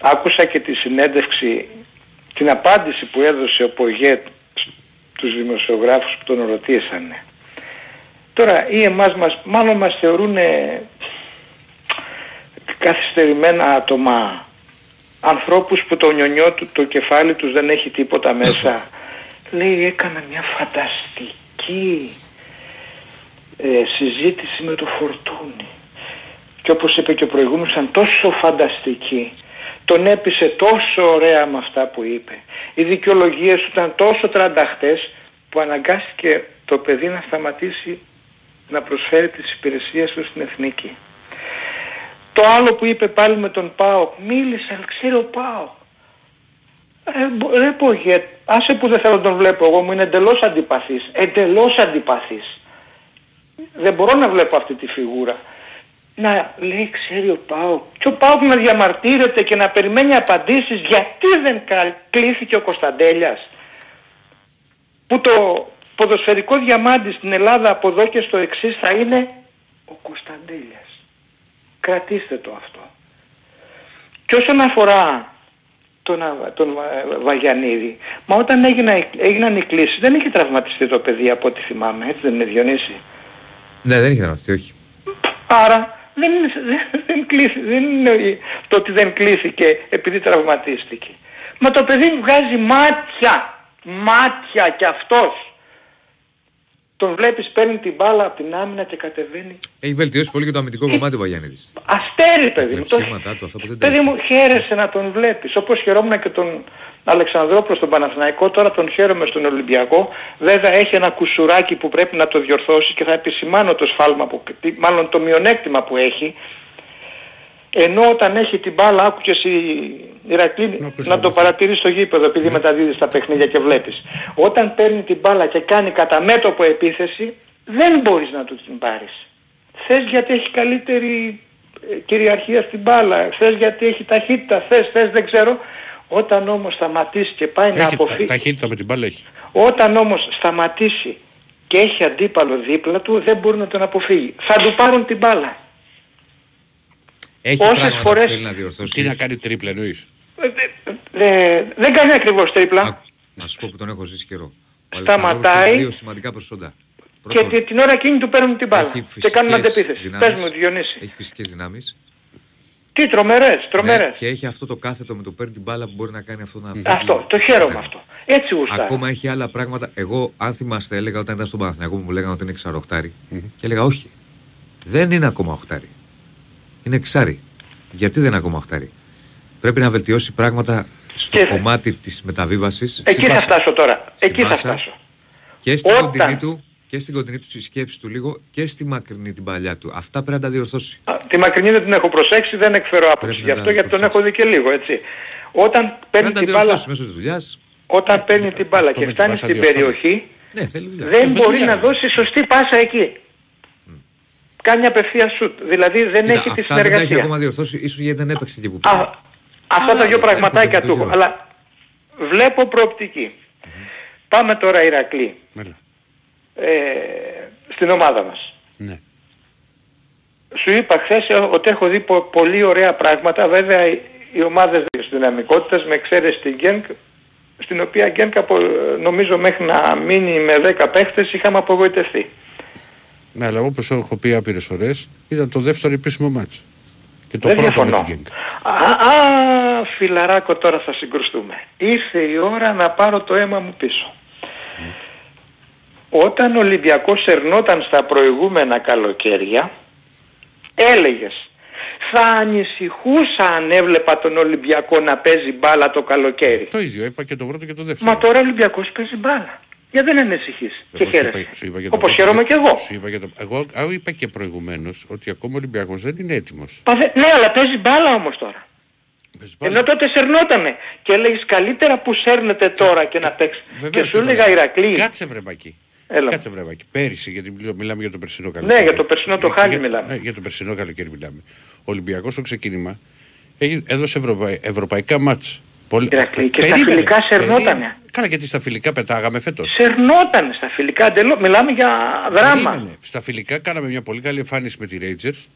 Άκουσα και τη συνέντευξη, την απάντηση που έδωσε ο Πογέτ στους δημοσιογράφους που τον ρωτήσανε. Τώρα ή εμάς μας, μάλλον μας θεωρούν καθυστερημένα άτομα, ανθρώπους που το νιονιό του, το κεφάλι τους δεν έχει τίποτα μέσα. Λέει έκανα μια φανταστική ε, συζήτηση με το Φορτούνι. Και όπως είπε και ο προηγούμενος ήταν τόσο φανταστική. Τον έπεισε τόσο ωραία με αυτά που είπε. Οι δικαιολογίες του ήταν τόσο τρανταχτές που αναγκάστηκε το παιδί να σταματήσει να προσφέρει τις υπηρεσίες του στην Εθνική. Το άλλο που είπε πάλι με τον ΠΑΟΚ, μίλησα, ξέρω ΠΑΟΚ. Ρε, ρε Πογέτ, άσε που δεν θέλω να τον βλέπω εγώ, μου είναι εντελώς αντιπαθής. Εντελώς αντιπαθής. Δεν μπορώ να βλέπω αυτή τη φιγούρα. Να λέει ξέρει ο ΠΑΟΚ. Και ο ΠΑΟΚ να διαμαρτύρεται και να περιμένει απαντήσεις γιατί δεν κλήθηκε ο Κωνσταντέλιας. Που το... ποδοσφαιρικό διαμάντι στην Ελλάδα από εδώ και στο εξής θα είναι ο Κωνσταντέλιας. Κρατήστε το αυτό. Και όσον αφορά τον, τον Βαγιανίδη, μα όταν έγιναν, έγιναν οι κλήσεις δεν είχε τραυματιστεί το παιδί από ό,τι θυμάμαι, έτσι δεν είναι Διονύση. Ναι, δεν είχε δραματιστεί, όχι. Άρα δεν είναι, δεν, δεν κλείσει, δεν είναι το ότι δεν κλείθηκε επειδή τραυματίστηκε. Μα το παιδί μου βγάζει μάτια, μάτια κι αυτός. Τον βλέπεις, παίρνει την μπάλα από την άμυνα και κατεβαίνει. Έχει βελτιώσει πολύ και το αμυντικό κομμάτι ο Βαγιάννης. Αστέρι, παιδί μου. Παιδί μου, χαίρεσαι να τον βλέπεις. Όπως χαιρόμουν και τον Αλεξανδρόπουλο στον Παναθηναϊκό, τώρα τον χαίρομαι στον Ολυμπιακό. Βέβαια έχει ένα κουσουράκι που πρέπει να το διορθώσει και θα επισημάνω το σφάλμα, που, μάλλον το μειονέκτημα που έχει. Ενώ όταν έχει την μπάλα, άκουσε η Ηρακλή να, να το παρατηρείς στο γήπεδο, επειδή μεταδίδεις τα παιχνίδια και βλέπεις. Όταν παίρνει την μπάλα και κάνει κατά μέτωπο επίθεση, δεν μπορείς να του την πάρεις. Θες γιατί έχει καλύτερη κυριαρχία στην μπάλα, θες γιατί έχει ταχύτητα, θες, θες, δεν ξέρω. Όταν όμως σταματήσει και πάει έχει να αποφύγει... Τα, ταχύτητα με την μπάλα έχει. Όταν όμως σταματήσει και έχει αντίπαλο δίπλα του, δεν μπορεί να τον αποφύγει. Θα του πάρουν την μπάλα. Έχει όσες φορές... που θέλει να διορθώσει. Τι να κάνει τρίπλα εννοείς. Δε, δε, δεν κάνει ακριβώς τρίπλα. Άκου, να σου πω που τον έχω ζήσει καιρό. Σταματάει. Δύο σημαντικά προσόντα. Και πρώτον, την ώρα εκείνη του παίρνουν την μπάλα. Και κάνουν αντεπίθεση. Πες μου, Διονύση. Έχει φυσικές δυνάμεις. Τι τρομερές, τρομερές. Ναι, και έχει αυτό το κάθετο με το παίρνει την μπάλα που μπορεί να κάνει αυτό να φύγει. Αυτό, το χαίρομαι αυτό. Έτσι γουστάρω. Ακόμα έχει άλλα πράγματα. Εγώ, αν θυμάστε, έλεγα όταν ήταν στον Παναθηναϊκό που μου λέγανε ότι είναι εξαροχτάρι. Και έλεγα όχι. Δεν είναι ακόμα οχτάρι. Είναι εξάρι. Γιατί δεν είναι ακόμα οχτάρι. Πρέπει να βελτιώσει πράγματα στο και κομμάτι της μεταβίβασης. Εκεί θα φτάσω τώρα. Εκεί θα φτάσω. Και στην Όταν... κοντινή του, και στην κοντινή του σκέψη του λίγο και στη μακρινή την παλιά του. Αυτά πρέπει να τα διορθώσει. Α, τη μακρινή δεν την έχω προσέξει, δεν εκφέρω άποψη γι' αυτό, γιατί τον έχω δει και λίγο, έτσι. Όταν παίρνει την μπάλα, Όταν παίρνει την μπάλα και φτάνει στην περιοχή, δεν μπορεί να δώσει σωστή πάσα εκεί. Κάνει απευθεία σουτ. Δηλαδή δεν Κοίτα, έχει τη συνεργασία. Δεν έχει ακόμα διορθώσει, ίσως γιατί δεν έπαιξε εκεί που πήγε. Α, αυτά τα δύο πραγματάκια του έχω. Αλλά βλέπω προοπτική. Mm-hmm. Πάμε τώρα Ηρακλή. Ε, στην ομάδα μας. Ναι. Σου είπα χθες ότι έχω δει πο- πολύ ωραία πράγματα. Βέβαια οι ομάδες της δυναμικότητας με εξαίρεση την Γκένκ, στην οποία Γκένκ νομίζω μέχρι να μείνει με δέκα παίχτες είχαμε απογοητευτεί. Ναι, αλλά όπως έχω πει άπειρες φορές, ήταν το δεύτερο επίσημο μάτς. Και το δεν πρώτο με την Γκένκ. Α, α, φιλαράκο, τώρα θα συγκρουστούμε. Ήρθε η ώρα να πάρω το αίμα μου πίσω. Mm. Όταν ο Ολυμπιακός ερνόταν στα προηγούμενα καλοκαίρια, έλεγες, θα ανησυχούσα αν έβλεπα τον Ολυμπιακό να παίζει μπάλα το καλοκαίρι. Το ίδιο, είπα και το πρώτο και το δεύτερο. Μα τώρα ο Ολυμπιακός παίζει μπάλα. Για δεν ανησυχείς και χαίρεσαι. Όπως χαίρομαι και εγώ. Εγώ είπα και προηγουμένως ότι ακόμα ο Ολυμπιακός δεν είναι έτοιμος. Παθέ, ναι, αλλά παίζει μπάλα όμως τώρα. Μπάλα. Ενώ τότε σερνότανε. Και έλεγες καλύτερα που σέρνετε τώρα και, και να παίξεις. Και σου έλεγα Ηρακλή. Κάτσε βρε μπακί. Κάτσε βρε μπακί. Πέρυσι, γιατί μιλάμε για το περσινό καλοκαίρι. Ναι, για το περσινό το χάλι μιλάμε. Ναι, για το περσινό καλοκαίρι μιλάμε. Ο Ολυμπιακός στο ξεκίνημα έδωσε ευρωπαϊ, ευρωπαϊκά μάτς. Πολύ... Ηρακλή, και περίμενε, στα φιλικά σερνότανε. Καλά, γιατί στα φιλικά πετάγαμε φέτος. Σερνότανε στα φιλικά, εντελώς. Μιλάμε για δράμα. Περίμενε. Στα φιλικά κάναμε μια πολύ καλή εμφάνιση με τη Rangers.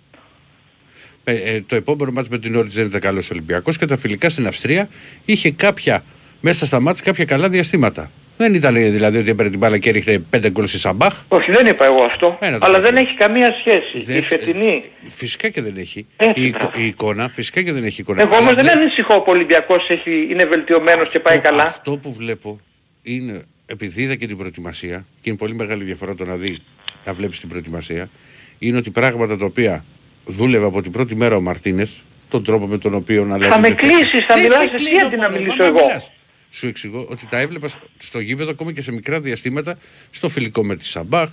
Ε, ε, το επόμενο μάτς με την Νόριτζ δεν ήταν καλός Ολυμπιακός και τα φιλικά στην Αυστρία είχε κάποια, μέσα στα μάτς κάποια καλά διαστήματα. Δεν ήταν δηλαδή ότι έπαιρνε την μπάλα και έριχνε πέντε γκολ στη Σαμπάχ. Όχι, δεν είπα εγώ αυτό. Ένα, αλλά δεν έχει καμία σχέση. Δε, η φετινή. Φυσικά και δεν έχει. Έτσι, η, η, η εικόνα, φυσικά και δεν έχει εικόνα. Εγώ όμως δεν ανησυχώ που ο Ολυμπιακός έχει, είναι βελτιωμένος και πάει καλά. Αυτό που βλέπω είναι, επειδή είδα και την προετοιμασία, και είναι πολύ μεγάλη διαφορά το να δει, να βλέπεις την προετοιμασία, είναι ότι πράγματα τα οποία δούλευε από την πρώτη μέρα ο Μαρτίνες, τον τρόπο με τον οποίο να λέγαμε. Θα με κλείσεις, θα μιλάς, γιατί να μιλήσω εγώ. Σου εξηγώ ότι τα έβλεπα στο γήπεδο ακόμα και σε μικρά διαστήματα, στο φιλικό με τη Σαμπάχ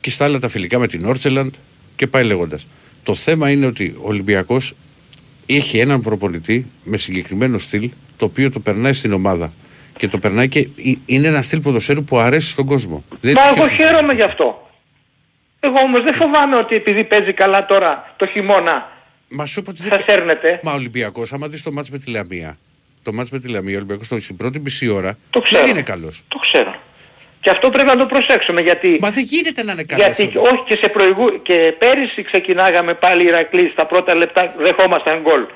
και στα άλλα τα φιλικά με την Όρτσελαντ και πάει λέγοντας. Το θέμα είναι ότι ο Ολυμπιακός έχει έναν προπονητή με συγκεκριμένο στυλ, το οποίο το περνάει στην ομάδα και το περνάει και είναι ένα στυλ ποδοσφαίρου που αρέσει στον κόσμο. Δεν Μα εγώ χαίρομαι γι' αυτό. Εγώ όμως δεν φοβάμαι ότι επειδή παίζει καλά τώρα το χειμώνα Μα σου ότι θα σέρνεται. Μα ο Ολυμπιακός, άμα δεις το μάτς με τη Λαμία. Το μάτς με τη Λαμία, ο Ολυμπιακός στην πρώτη μισή ώρα δεν είναι καλός. Το ξέρω. Και αυτό πρέπει να το προσέξουμε γιατί... Μα δεν γίνεται να είναι καλός. Γιατί όμως. όχι και, σε προηγου... και πέρυσι ξεκινάγαμε πάλι Ηρακλή στα πρώτα λεπτά δεχόμασταν γκολ.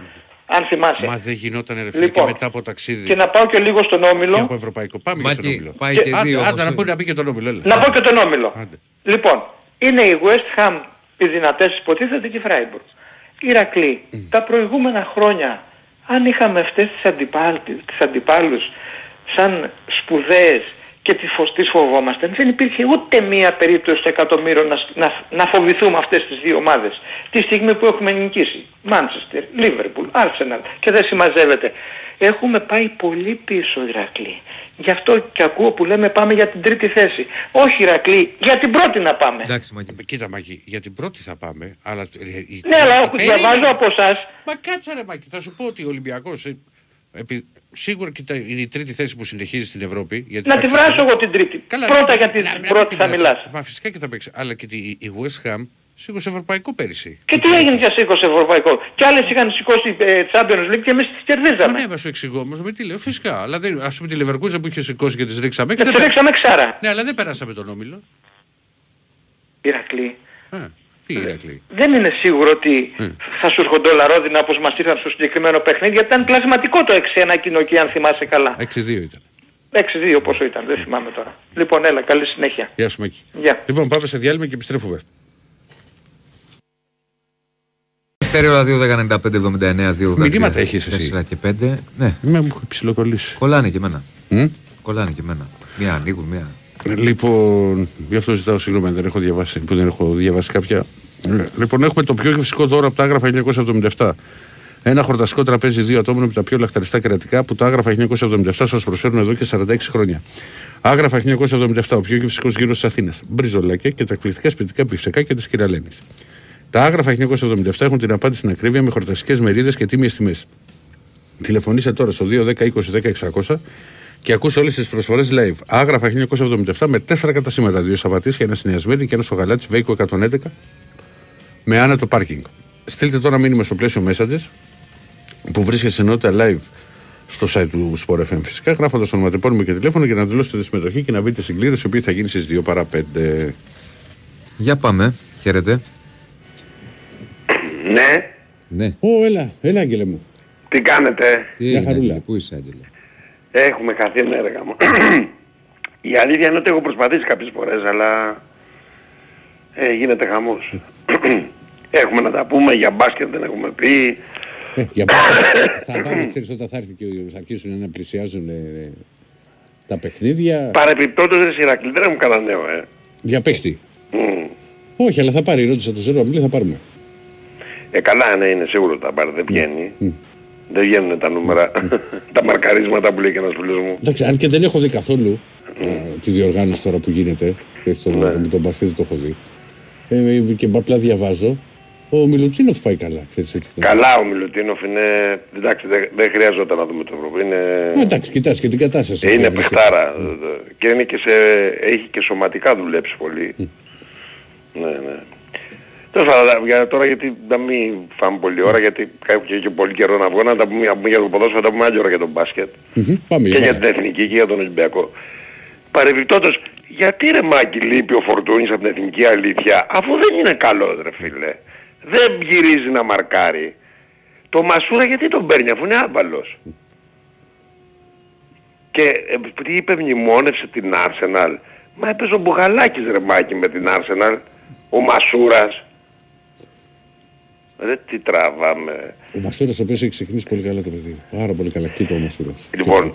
Αν θυμάσαι. Μα δεν γινόταν ερευνητή λοιπόν, και μετά από ταξίδι. Και να πάω και λίγο στον Όμιλο. Και από ευρωπαϊκό. Πάμε Μα και στον Όμιλο. Πάει και, και δύο. Άντε, άντε, να πω και τον Όμιλο. Έλα. Να πω και τον Όμιλο. Άντε. Λοιπόν, είναι η West Ham, οι δυνατές υποτίθεται, και η Freiburg. Ηρακλή, mm. τα προηγούμενα χρόνια, αν είχαμε αυτές τις, αντιπάλ, τις αντιπάλους σαν σπουδαίες και τις φοβόμαστε, δεν υπήρχε ούτε μία περίπτωση στο εκατομμύριο να, να, να φοβηθούμε αυτές τις δύο ομάδες. Τη στιγμή που έχουμε νικήσει Manchester, Liverpool, Arsenal και δεν συμμαζεύεται. Έχουμε πάει πολύ πίσω, Ηρακλή. Γι' αυτό και ακούω που λέμε πάμε για την τρίτη θέση. Όχι, Ηρακλή, για την πρώτη να πάμε. Εντάξει, Μαγί. Κοίτα, Μαγί, για την πρώτη θα πάμε. Αλλά... Ναι, αλλά όχι, διαβάζω από εσάς. Μα κάτσε ρε Μαγί, θα σου πω ότι ο Ολυμπιακός... Επί... Σίγουρα και είναι η τρίτη θέση που συνεχίζει στην Ευρώπη. Γιατί να τη βράσω θα... εγώ την τρίτη. Καλά, πρώτα για την πρώτη θα μιλάς. Μα φυσικά και θα παίξει. Αλλά και τη, η West Ham σήκωσε ευρωπαϊκό πέρυσι. Και τι έγινε για σήκωσε ευρωπαϊκό. Κι άλλες είχαν σηκώσει ε, Champions League και εμείς τις κερδίζαμε. Μα ναι, μα σου εξηγώ όμως με τι λέω. Φυσικά. Αλλά δεν, ας πούμε τη Λεβερκούζα που είχε σηκώσει και τις ρίξαμε. Και τις πέ... ρίξαμε ξάρα. Ναι, αλλά δεν περάσαμε τον όμιλο. Ηρακλή. Ηρακλή. Δεν είναι σίγουρο ότι mm. θα σου έρχονται όλα ρόδινα όπως μας ήρθαν στο συγκεκριμένο παιχνίδι, γιατί ήταν κλασματικό το έξι ένα εκείνο εκεί, αν θυμάσαι καλά. έξι δύο ήταν. έξι δύο πόσο ήταν, δεν θυμάμαι τώρα. Λοιπόν, έλα, καλή συνέχεια. Γεια σου Μίκη. Yeah. Λοιπόν, πάμε σε διάλειμμα και επιστρέφουμε. Δευτέρα ώρα δύο δέκα ενενήντα πέντε εβδομήντα εννέα δύο δέκα. Μηνύματα έχεις εσύ. τέσσερα και πέντε. Ναι. Είμαι μου ψιλοκολλήσει. Κολλάνε και εμένα. Mm? Κολλάνε και εμένα. Μία ανοίγουν, μία... Λοιπόν, γι' αυτό ζητάω συγγνώμη αν δεν έχω διαβάσει, που δεν έχω διαβάσει κάποια. Λοιπόν, έχουμε το πιο φυσικό δώρο από τα Άγραφα χίλια εννιακόσια εβδομήντα επτά. Ένα χορταστικό τραπέζι δύο ατόμων με τα πιο λαχταριστά κερατικά που τα Άγραφα χίλια εννιακόσια εβδομήντα επτά σας προσφέρουν εδώ και σαράντα έξι χρόνια. Άγραφα χίλια εννιακόσια εβδομήντα επτά, ο πιο φυσικός γύρος της Αθήνας. Μπριζολάκια και τα εκπληκτικά σπιτικά πιφτεκά και της Κυραλένης. Τα Άγραφα χίλια εννιακόσια εβδομήντα επτά έχουν την απάντηση στην ακρίβεια με χορταστικές μερίδες και τίμιες τιμές. Τηλεφωνήστε τώρα στο δύο δέκα είκοσι δέκα εξακόσια και ακούστε όλες τις προσφορές live. Άγραφα χίλια εννιακόσια εβδομήντα επτά με τέσσερα κατασύμματα, δύο σαβατήσια, ένα συνδυασμένο και ένα σογαλάτσι Βέικο εκατόν έντεκα με άνετο πάρκινγκ. Στείλτε τώρα μήνυμα στο πλαίσιο messages που βρίσκεται σε ενότητα live στο site του Σπορ εφ εμ φυσικά, γράφοντας ονοματεπώνυμο και τηλέφωνο για να δηλώσετε τη συμμετοχή και να μπείτε στην κλήρωση, η οποία θα γίνει στις δύο παρά πέντε. Για πάμε, χαίρετε. Ναι. Ναι. Ω, έλα, έλα Άγγελε μου. Τι κάνετε? Τι είναι, Άγγελε, πού είσαι Άγγελε? Έχουμε χαθεί ένα έργα μου. Η αλήθεια είναι ότι έχω προσπαθήσει κάποιες φορές, αλλά ε, γίνεται χαμός. Έχουμε να τα πούμε, για μπάσκετ δεν έχουμε πει. Ε, για μπάσκετ θα πάμε, ξέρεις, όταν θα έρθει και θα αρχίσουν να πλησιάζουν ε, τα παιχνίδια. Παρεπιπτόντως ρε Ηρακλή, δεν μου κανένα νέο, ε. Για παίχτη. Mm. Όχι, αλλά θα πάρει, ρώτησα το ζερό, μιλή θα πάρουμε. Ε, καλά, ναι, είναι σίγουρο ότι θα πάρει, δεν πιένει. Mm. Δεν βγαίνουν τα νούμερα, τα μαρκαρίσματα που λέει και ένας φίλος μου. Εντάξει, αν και δεν έχω δει καθόλου α, τη διοργάνωση τώρα που γίνεται, και το, ναι. το, με τον Παθίδη το έχω δει, ε, και απλά διαβάζω, ο Μιλουτίνοφ πάει καλά. Ξέρεις, έτσι, καλά ο Μιλουτίνοφ είναι, εντάξει, δεν, δεν χρειαζόταν να δούμε το Ευρωπαϊκό. Είναι... Ε, εντάξει, κοιτάς και την κατάσταση. Ε, είναι παιχτάρα mm. και, είναι και σε, έχει και σωματικά δουλέψει πολύ. Mm. Ναι, ναι. Τώρα, τώρα γιατί να μην φάμε πολλή ώρα, γιατί έχω και πολύ καιρό να βγω, να τα πούμε, πούμε για το ποδόσφαιρο, θα πούμε άλλη ώρα για τον μπάσκετ. Mm-hmm, πάμε, και πάμε. Για την εθνική και για τον Ολυμπιακό. Παρεμπιπτόντως, γιατί ρε Μάκη λείπει ο Φορτούνης από την εθνική, αλήθεια, αφού δεν είναι καλό ρε φίλε. Δεν γυρίζει να μαρκάρει. Το Μασούρα γιατί τον παίρνει, αφού είναι άμπαλος. Mm. Και τι είπε, μνημόνευσε την Arsenal. Μα έπαιζε ο Μπουγαλάκης ρε Μάκη με την Arsenal, ο Μασούρας. Δεν τι τραβάμε. Ο Μασούρας ο οποίος έχει ξεκινήσει πολύ καλά το παιδί. Πάρα πολύ καλά. Κοίτα ο Μασούρας. Λοιπόν,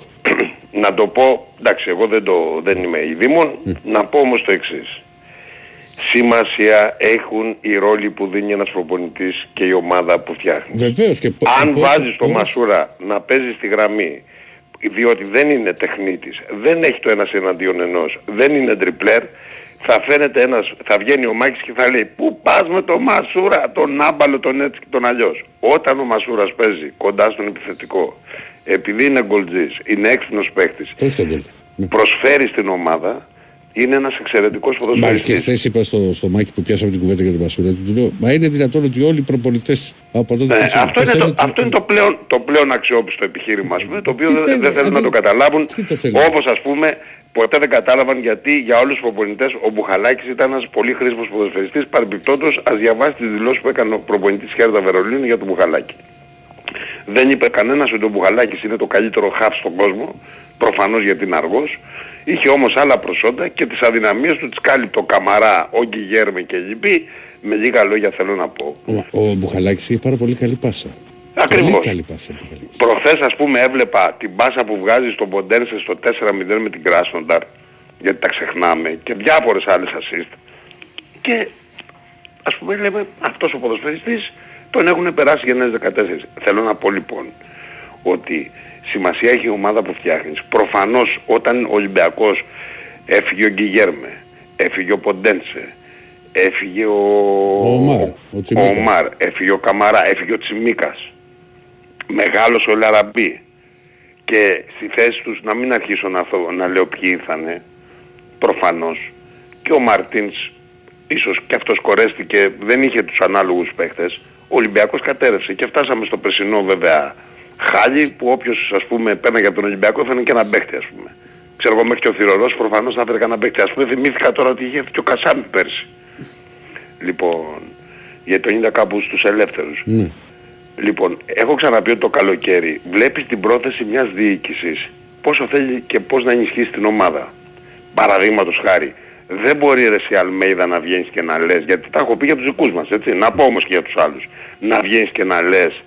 να το πω, εντάξει εγώ δεν, το, δεν είμαι ειδήμων, mm. να πω όμως το εξής. Σημασία έχουν οι ρόλοι που δίνει ένας προπονητής και η ομάδα που φτιάχνει. Βεβαίως και πο- Αν πόσο, βάζεις τον Μασούρα να παίζει στη γραμμή, διότι δεν είναι τεχνίτης, δεν έχει το ένας εναντίον ενός, δεν είναι τριπλέρ, θα φαίνεται ένας, θα βγαίνει ο Μάκης και θα λέει «Πού πας με τον Μασούρα, τον άμπαλο, τον έτσι και τον αλλιώς». Όταν ο Μασούρας παίζει κοντά στον επιθετικό, επειδή είναι γκολτζής, είναι έξυπνος παίχτης, προσφέρει στην ομάδα, είναι ένας εξαιρετικός ποδοσφαιριστής. Μα και χθες είπα στο, στο Μάκη που πιάσαμε την κουβέντα για τον Μασούρα, του λέω «Μα είναι δυνατόν ότι όλοι οι προπονητές από τότε...» ναι, αυτό, είναι το, το... αυτό είναι το πλέον, το πλέον αξιόπιστο επιχείρημα, πούμε, το οποίο δεν δε, δε θέλουν αν... να το καταλάβουν, όπως ας πούμε... Ποτέ δεν κατάλαβαν γιατί για όλους τους προπονητές ο Μπουχαλάκης ήταν ένας πολύ χρήσιμος ποδοσφαιριστής. Παρεμπιπτόντως, ας διαβάσει τις δηλώσεις που έκανε ο προπονητής Χέρτα Βερολίνου για τον Μπουχαλάκη. Δεν είπε κανένας ότι ο Μπουγαλάκης είναι το καλύτερο χαφ στον κόσμο, προφανώς γιατί είναι αργός. Είχε όμως άλλα προσόντα και τις αδυναμίες του τις κάλυπτε ο Καμαρά, ο Γκιγέρμε και λοιποί. Με λίγα λόγια θέλω να πω. Ο, ο Μπουγαλάκης είχε πάρα πολύ καλή πάσα. Ακριβώς. Προχθές ας πούμε έβλεπα την πάσα που βγάζει στον Ποντέρσε στο τέσσερα μηδέν με την Κράσνονταρ, γιατί τα ξεχνάμε, και διάφορες άλλες assist. Και ας πούμε λέμε αυτός ο ποδοσφαιριστής τον έχουν περάσει γενναίες δεκατέσσερις. Θέλω να πω λοιπόν ότι σημασία έχει η ομάδα που φτιάχνεις. Προφανώς όταν ο Ολυμπιακός έφυγε ο Γκιγέρμε, έφυγε ο Ποντένσε, έφυγε ο, ο Ομάρ, έφυγε ο Καμαρά, έφυγε ο Τσιμίκας, μεγάλος ο Λαραμπή, και στη θέση τους να μην αρχίσω να, να λέω ποιοι ήρθανε, προφανώς και ο Μαρτίνς ίσως και αυτός κορέστηκε, δεν είχε τους ανάλογους παίχτες, ο Ολυμπιακός κατέρευσε και φτάσαμε στο περσινό βέβαια χάλι που όποιος ας πούμε πέρναγε από τον Ολυμπιακό θα είναι και ένα παίχτη ας πούμε. Ξέρω εγώ μέχρι και ο Θηρορός προφανώς θα έφερε κανένα παίχτη, ας πούμε θυμήθηκα τώρα ότι είχε και ο Κασάμι πέρσι. Λοιπόν, γιατί τον είδα κάπου στους ελεύθερους. Mm. Λοιπόν, έχω ξαναπεί ότι το καλοκαίρι βλέπεις την πρόθεση μιας διοίκησης πόσο θέλει και πώς να ενισχύσει την ομάδα. Παραδείγματος χάρη, δεν μπορεί ρε εσύ Αλμέιδα να βγαίνεις και να λες, γιατί τα έχω πει για τους δικούς μας, έτσι, να πω όμως και για τους άλλους, να βγαίνεις και να λες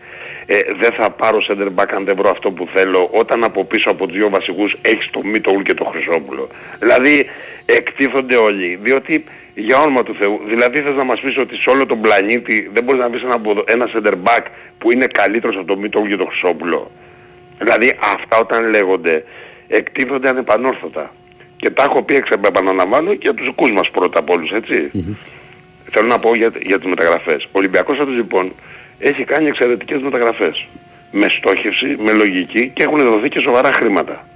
ε, δεν θα πάρω center back αν δεν βρω αυτό που θέλω, όταν από πίσω από τους δύο βασικούς έχεις το Μίτογλου και το Χρυσόπουλο. Δηλαδή εκτίθονται όλοι, διότι για όνομα του Θεού, δηλαδή θες να μας πεις ότι σε όλο τον πλανήτη δεν μπορείς να πεις ένα, ένα center back που είναι καλύτερος από το Μίτογλου και το Χρυσόπουλο. Δηλαδή αυτά όταν λέγονται εκτίθονται ανεπανόρθωτα. Και τα έχω πει επαναλαμβάνω και τους δικούς μας πρώτα απ' όλους, έτσι. Mm-hmm. Θέλω να πω για, για τις μεταγραφές. Ο Ολυμπιακός αυτός λοιπόν έχει κάνει εξαιρετικές μεταγραφές. Με στόχευση, με λογική, και έχουν δοθεί και σοβαρά χρήματα.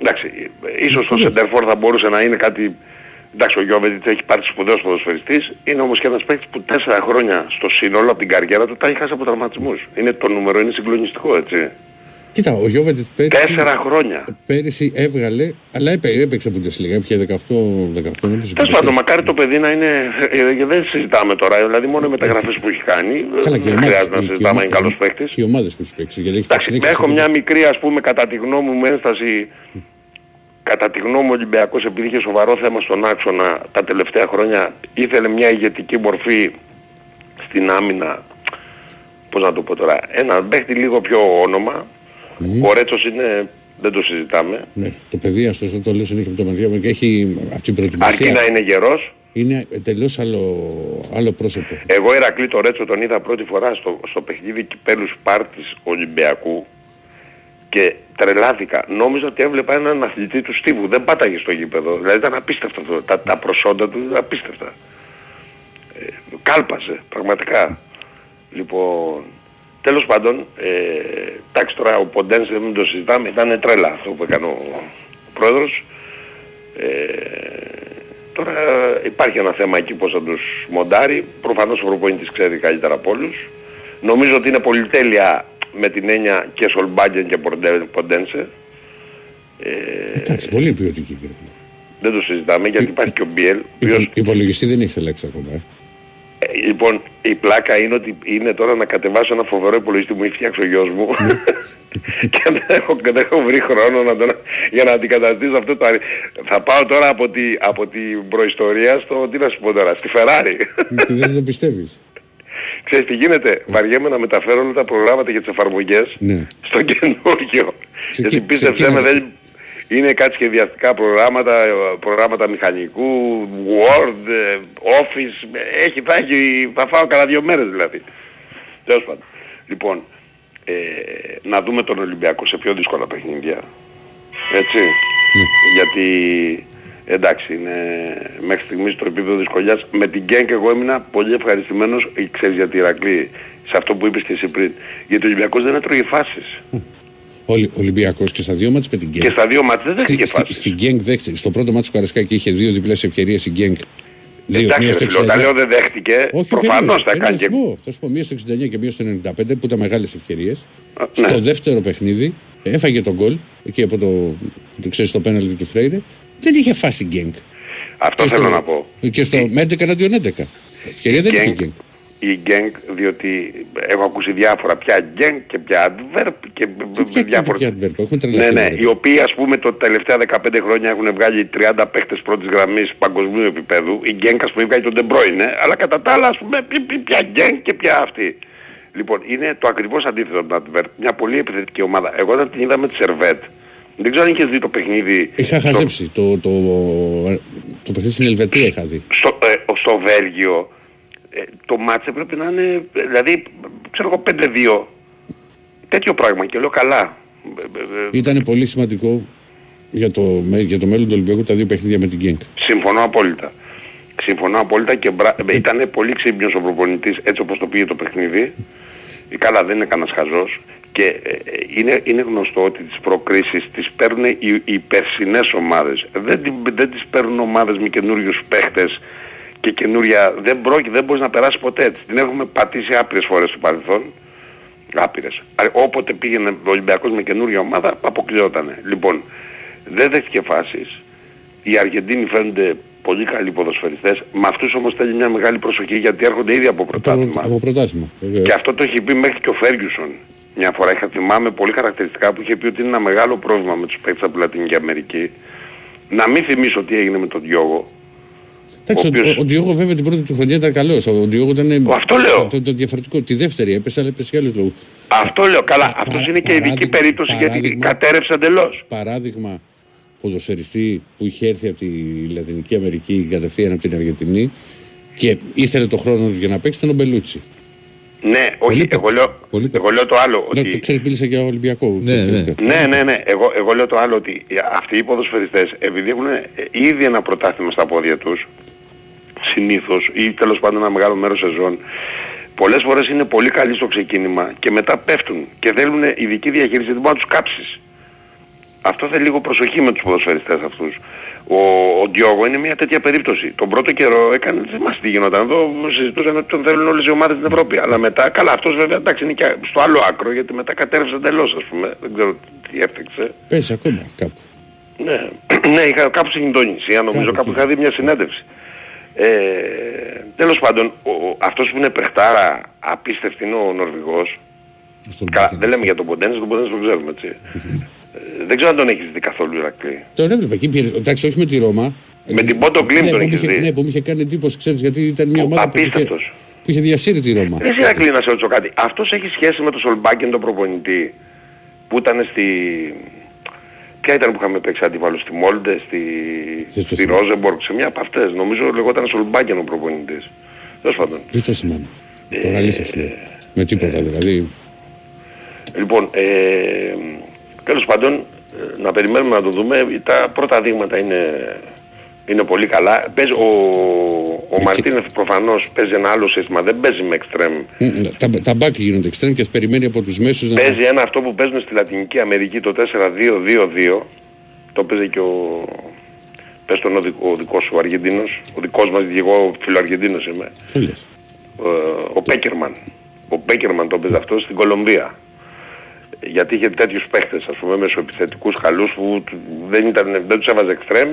Εντάξει, ίσως το Σεντερφόρ θα μπορούσε να είναι κάτι... Εντάξει, ο Γιώβετιτς έχει πάρει σπουδαίος ποδοσφαιριστής, είναι όμως και ένας παίκτης που τέσσερα χρόνια στο σύνολο από την καριέρα του τα έχει χάσει από τραυματισμούς. Είναι το νούμερο, είναι συγκλονιστικό, έτσι. Κοίτα, ο Γιώβετιτς πέρυσι, πέρυσι έβγαλε, αλλά έπαιξε από τις λίγα, έπαιξε δεκαοκτώ, δεκαοκτώ. Τέλος πάντων, μακάρι το παιδί να είναι, δεν συζητάμε τώρα, δηλαδή μόνο οι μεταγραφές που έχει κάνει, δεν χρειάζεται να συζητάμε, είναι καλός παίκτης. Και οι ομάδες που έχει παίξει. Εντάξει, έχω μια μικρή, ας πούμε, κατά τη γνώμη μου ένσταση, κατά τη γνώμη μου ο Ολυμπιακός, επειδή είχε σοβαρό θέμα στον άξονα τα τελευταία χρόνια, ήθελε μια ηγετική μορφή στην άμυνα, πώς να το πω τώρα, ένα παίκτη λίγο πιο όνομα. Mm. Ο Ρέτσος είναι, δεν το συζητάμε. Ναι, το παιδί αστός δεν το λέω, είναι και με το μανδιό και έχει από την προετοιμασία. Αρκεί να είναι γερός. Είναι τελείως άλλο, άλλο πρόσωπο. Εγώ Ηρακλή το Ρέτσο τον είδα πρώτη φορά στο, στο παιχνίδι κυπέλου Σπάρτης Ολυμπιακού και τρελάθηκα. Νόμιζα ότι έβλεπα έναν αθλητή του Στίβου, δεν πάταγε στο γήπεδο. Δηλαδή ήταν απίστευτο, τα, τα προσόντα του ήταν απίστευτα. Ε, κάλπαζε πραγματικά. Λοιπόν... Τέλος πάντων, εντάξει ε, τώρα ο Ποντένσε δεν το συζητάμε, ήταν τρέλα αυτό που έκανε ο, ο πρόεδρος. Ε, τώρα υπάρχει ένα θέμα εκεί πώς θα τους μοντάρει, προφανώς ο προπονητής ξέρει καλύτερα από όλους. Νομίζω ότι είναι πολυτέλεια με την έννοια και Σολμπάγκεν και Ποντένσε. Ε, εντάξει, πολύ ποιοτική πρέπει. Δεν το συζητάμε γιατί υπάρχει και ο Μπιέλ. Ποιος... Υπολογιστή δεν έχει λέξει ακόμα. Ε. Λοιπόν, η πλάκα είναι ότι είναι τώρα να κατεβάσω ένα φοβερό υπολογιστή που έχει φτιάξει ο γιος μου και δεν έχω, δεν έχω βρει χρόνο να τον, για να αντικαταστήσω αυτό το... Θα πάω τώρα από, τη, από την προϊστορία στο... Τι να σου πω τώρα, στη Φεράρι. Δεν το πιστεύεις. Ξέρεις τι γίνεται, βαριέμαι να μεταφέρω όλα τα προγράμματα για τις εφαρμογές στο καινούργιο. Γιατί πίστεψέ με δεν... Είναι κάτι σχεδιαστικά προγράμματα, προγράμματα μηχανικού, Word, Office, έχει, θα, έχει, θα φάω κανένα δύο μέρες δηλαδή. Τέλος πάντων. Λοιπόν, ε, να δούμε τον Ολυμπιακό σε πιο δύσκολα παιχνίδια. Έτσι. Mm. Γιατί, εντάξει, είναι μέχρι στιγμής το επίπεδο δυσκολιάς. Με την Γκένκ εγώ έμεινα πολύ ευχαριστημένος, ξέρεις γιατί Ηρακλή, σε αυτό που είπες και εσύ πριν. Γιατί ο Ολυμπιακός δεν έτρωγε φάσεις. Mm. Ο Ολυμπιακός και στα δύο μάτς με την Γκένκ. Και στα δύο μάτς δεν δέχτηκε φάσεις. Στην Γκένκ δέχτηκε. Στο πρώτο μάτς του Καρασκάκη είχε δύο διπλές ευκαιρίες η Γκένκ. Εντάξει, όταν λέω δεν δέχτηκε, προφανώς θα κάνει. Θα σου πω μία στο εξήντα εννιά και μία στο ενενήντα πέντε που ήταν μεγάλες ευκαιρίες. Ναι. Στο δεύτερο παιχνίδι έφαγε τον γκολ. Εκεί από το, το ξέρει το πέναλτι του Φρέιρε. Δεν είχε φάσει η Γκένκ. Αυτό και θέλω στο, να πω. Και στο έντεκα εναντίον έντεκα. Ευκαιρία δεν είχε η Γκένκ. η Γκένκ, διότι έχω ακούσει διάφορα πια Γκένκ και πια Άντβερπ και πια διάφορα... ναι, ναι, οι οποίοι ας πούμε τα τελευταία δεκαπέντε χρόνια έχουν βγάλει τριάντα παίχτες πρώτης γραμμής παγκοσμίου επίπεδου. Η Γκένκ ας πούμε βγάλει τον Ντεμπρόινε, αλλά κατά τα άλλα ας πούμε πια Γκένκ και πια αυτή. Λοιπόν, είναι το ακριβώς αντίθετο από την Άντβερπ, μια πολύ επιθετική ομάδα. Εγώ όταν την είδα με τη Σερβέτ, δεν ξέρω αν είχες δει το παιχνίδι. Είχα στο... χαζέψει, το, το, το, το παιχνίδι στην Ελβετία είχα δει. Στο, ε, στο Βέλγιο, ε, το μάτσε πρέπει να είναι, δηλαδή, ξέρω εγώ πέντε δύο. Τέτοιο πράγμα και λέω καλά. Ήταν πολύ σημαντικό για το, για το μέλλον του Ολυμπιακού τα δύο παιχνίδια με την Γκένκ. Συμφωνώ απόλυτα. Συμφωνώ απόλυτα και μπρα... ε... ήταν πολύ ξύπνιος ο προπονητής έτσι όπως το πήγε το παιχνίδι. Καλά, δεν είναι κανένας χαζός. Και είναι, είναι γνωστό ότι τις προκρίσεις τις παίρνουν οι, οι περσινές ομάδες. Δεν, δεν τις παίρνουν ομάδες με καινούριους παίχτες και καινούρια... Δεν, πρόκει, δεν μπορείς να περάσεις ποτέ έτσι. Την έχουμε πατήσει άπειρες φορές στο παρελθόν. Άπειρες. Όποτε πήγαινε ο Ολυμπιακός με καινούρια ομάδα αποκλειότανε. Λοιπόν, δεν δέχτηκε φάσεις. Οι Αργεντίνοι φαίνονται πολύ καλοί ποδοσφαιριστές. Με αυτούς όμως θέλει μια μεγάλη προσοχή γιατί έρχονται ήδη από πρωτάθλημα. Από πρωτάθλημα. Και αυτό το έχει πει μέχρι και ο Φέργιουσον. Μια φορά είχα θυμάμαι πολύ χαρακτηριστικά που είχε πει ότι είναι ένα μεγάλο πρόβλημα με τους παίκτες από την Λατινική Αμερική. Να μην θυμίσω τι έγινε με τον Διόγο. Εντάξει, ο, οποίος... ο, ο Διόγο βέβαια την πρώτη του χρονιά ήταν καλός. Ο Διόγο ήταν. Αυτό λέω. Το, το διαφορετικό. Τη δεύτερη έπεσε, αλλά έπεσε για άλλους λόγους. Αυτό λέω. Καλά. Πα, αυτός πα, είναι και ειδική περίπτωση γιατί κατέρευσε εντελώς. Παράδειγμα ποδοσφαιριστή που είχε έρθει από τη Λατινική Αμερική κατευθείαν από την Αργεντινή και ήθελε το χρόνο του για να παίξει τον Μπελούτσι. Ναι, όχι, εγώ λέω, εγώ λέω το άλλο. Ότι... Ναι, το ξέρεις, μίλησα για Ολυμπιακό. Ναι, ναι, ναι, ναι, ναι. Εγώ, εγώ λέω το άλλο ότι αυτοί οι ποδοσφαιριστές, επειδή έχουν ήδη ένα πρωτάθλημα στα πόδια τους, συνήθως, ή τέλος πάντων ένα μεγάλο μέρος σεζόν, πολλές φορές είναι πολύ καλοί στο ξεκίνημα και μετά πέφτουν και θέλουν ειδική διαχείριση, δεν μπορεί να τους κάψεις. Αυτό θέλει λίγο προσοχή με τους ποδοσφαιριστές αυτούς. Ο, ο Διόγο είναι μια τέτοια περίπτωση. Τον πρώτο καιρό έκανε, δεν μας τι γινόταν εδώ, συζητούσαν ότι τον θέλουν όλες οι ομάδες στην Ευρώπη. Αλλά μετά, καλά, αυτός βέβαια εντάξει είναι και στο άλλο άκρο γιατί μετά κατέρευσε εντελώς ας πούμε. Δεν ξέρω τι έφτιαξε. Πες ακόμα κάπου. Ναι, ναι είχα, κάπου στην Ινδονησία νομίζω, κάπου είχα δει μια συνέντευξη. Ε, τέλος πάντων, ο, ο, αυτός που είναι παιχτάρα, απίστευτη είναι ο Νορβηγός. Καλά, δεν λέμε για τον Ποντένες, τον Ποντένες τον ξέρουμε έτσι. Δεν ξέρω αν τον έχεις δει καθόλου, Ρακλή. Τον έβλεπα εκεί, εντάξει, όχι με τη Ρώμα. Με την Πόντο Κλίν τον έχεις δει. Ναι, που μου είχε κάνει εντύπωση, ξέρεις, γιατί ήταν μια ομάδα που είχε, που είχε διασύρει τη Ρώμα. Εσύ, Ρακλή, να σε ρωτήσω κάτι. Αυτός έχει σχέση με τον Σολμπάκεν, τον προπονητή, που ήταν στη... Ποια ήταν που είχαμε παίξει αντιβάλλον, στη Μόλντε, στη, στη Ρόζεμπορκ, σε μια από αυτές. Νομίζω λεγόταν Σολμπάκεν ο προπονητής. Τέλος πάντων. Δεν το θυμάμαι. Τώρα αλήθεια. Με τίποτα δηλαδή. Λοιπόν, τέλος πάντων, να περιμένουμε να το δούμε. Τα πρώτα δείγματα είναι, είναι πολύ καλά. Παίζει, ο ο Μαρτίνεφ προφανώς παίζει ένα άλλο σύστημα, δεν παίζει με εξτρέμ. Mm, τα, τα μπάκια γίνονται εξτρέμ και περιμένει από τους μέσους να... Παίζει ένα αυτό που παίζουν στη Λατινική Αμερική, το τέσσερα δύο δύο δύο. Το παίζει και ο... Πες τον ο, δικ, ο δικός σου Αργεντίνος. Ο δικός μας, εγώ φιλοαργεντίνος είμαι. Φίλες. Ο, ο Πέκερμαν. Ο Πέκερμαν το παίζει αυτό στην Κολομβία. Γιατί είχε τέτοιους παίχτες, ας πούμε, μεσοεπιθετικούς χαλούς που δεν, ήταν, δεν τους έβαζε εξτρέμ.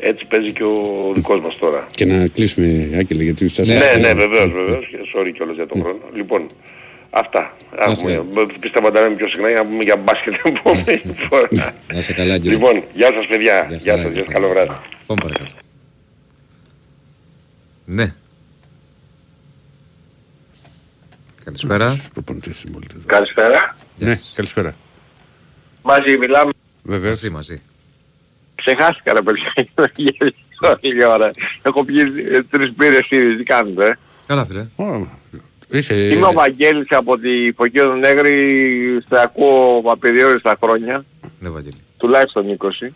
Έτσι παίζει και ο δικός μας τώρα. Και να κλείσουμε, Άκελε, γιατί σας... Ναι, ναι, ναι, βεβαίως, βεβαίως. Και sorry κιόλας για τον χρόνο. Λοιπόν, αυτά. Πιστεύω να λέμε πιο συχνά για να πούμε για μπάσκετ την επόμενη φορά. Να είσαι καλά, κύριε. Λοιπόν, γεια σας, παιδιά. Γεια σας, καλό βράδυ. Πάμε παρακάτω. Ναι. Καλησπέρα. Καλησπέρα. Ναι, καλησπέρα. Μαζί μιλάμε. Βεβαίως μαζί. Ξεχάστηκα ρε παιδιά. Έχω πιει τρεις μπύρες ήδη. Τι κάνετε? Καλά φίλε. Είμαι ο Βαγγέλης από τη Φωκίδα Νέγρη. Σε ακούω απεριόριστα χρόνια. Ναι Βαγγέλη. Τουλάχιστον είκοσι.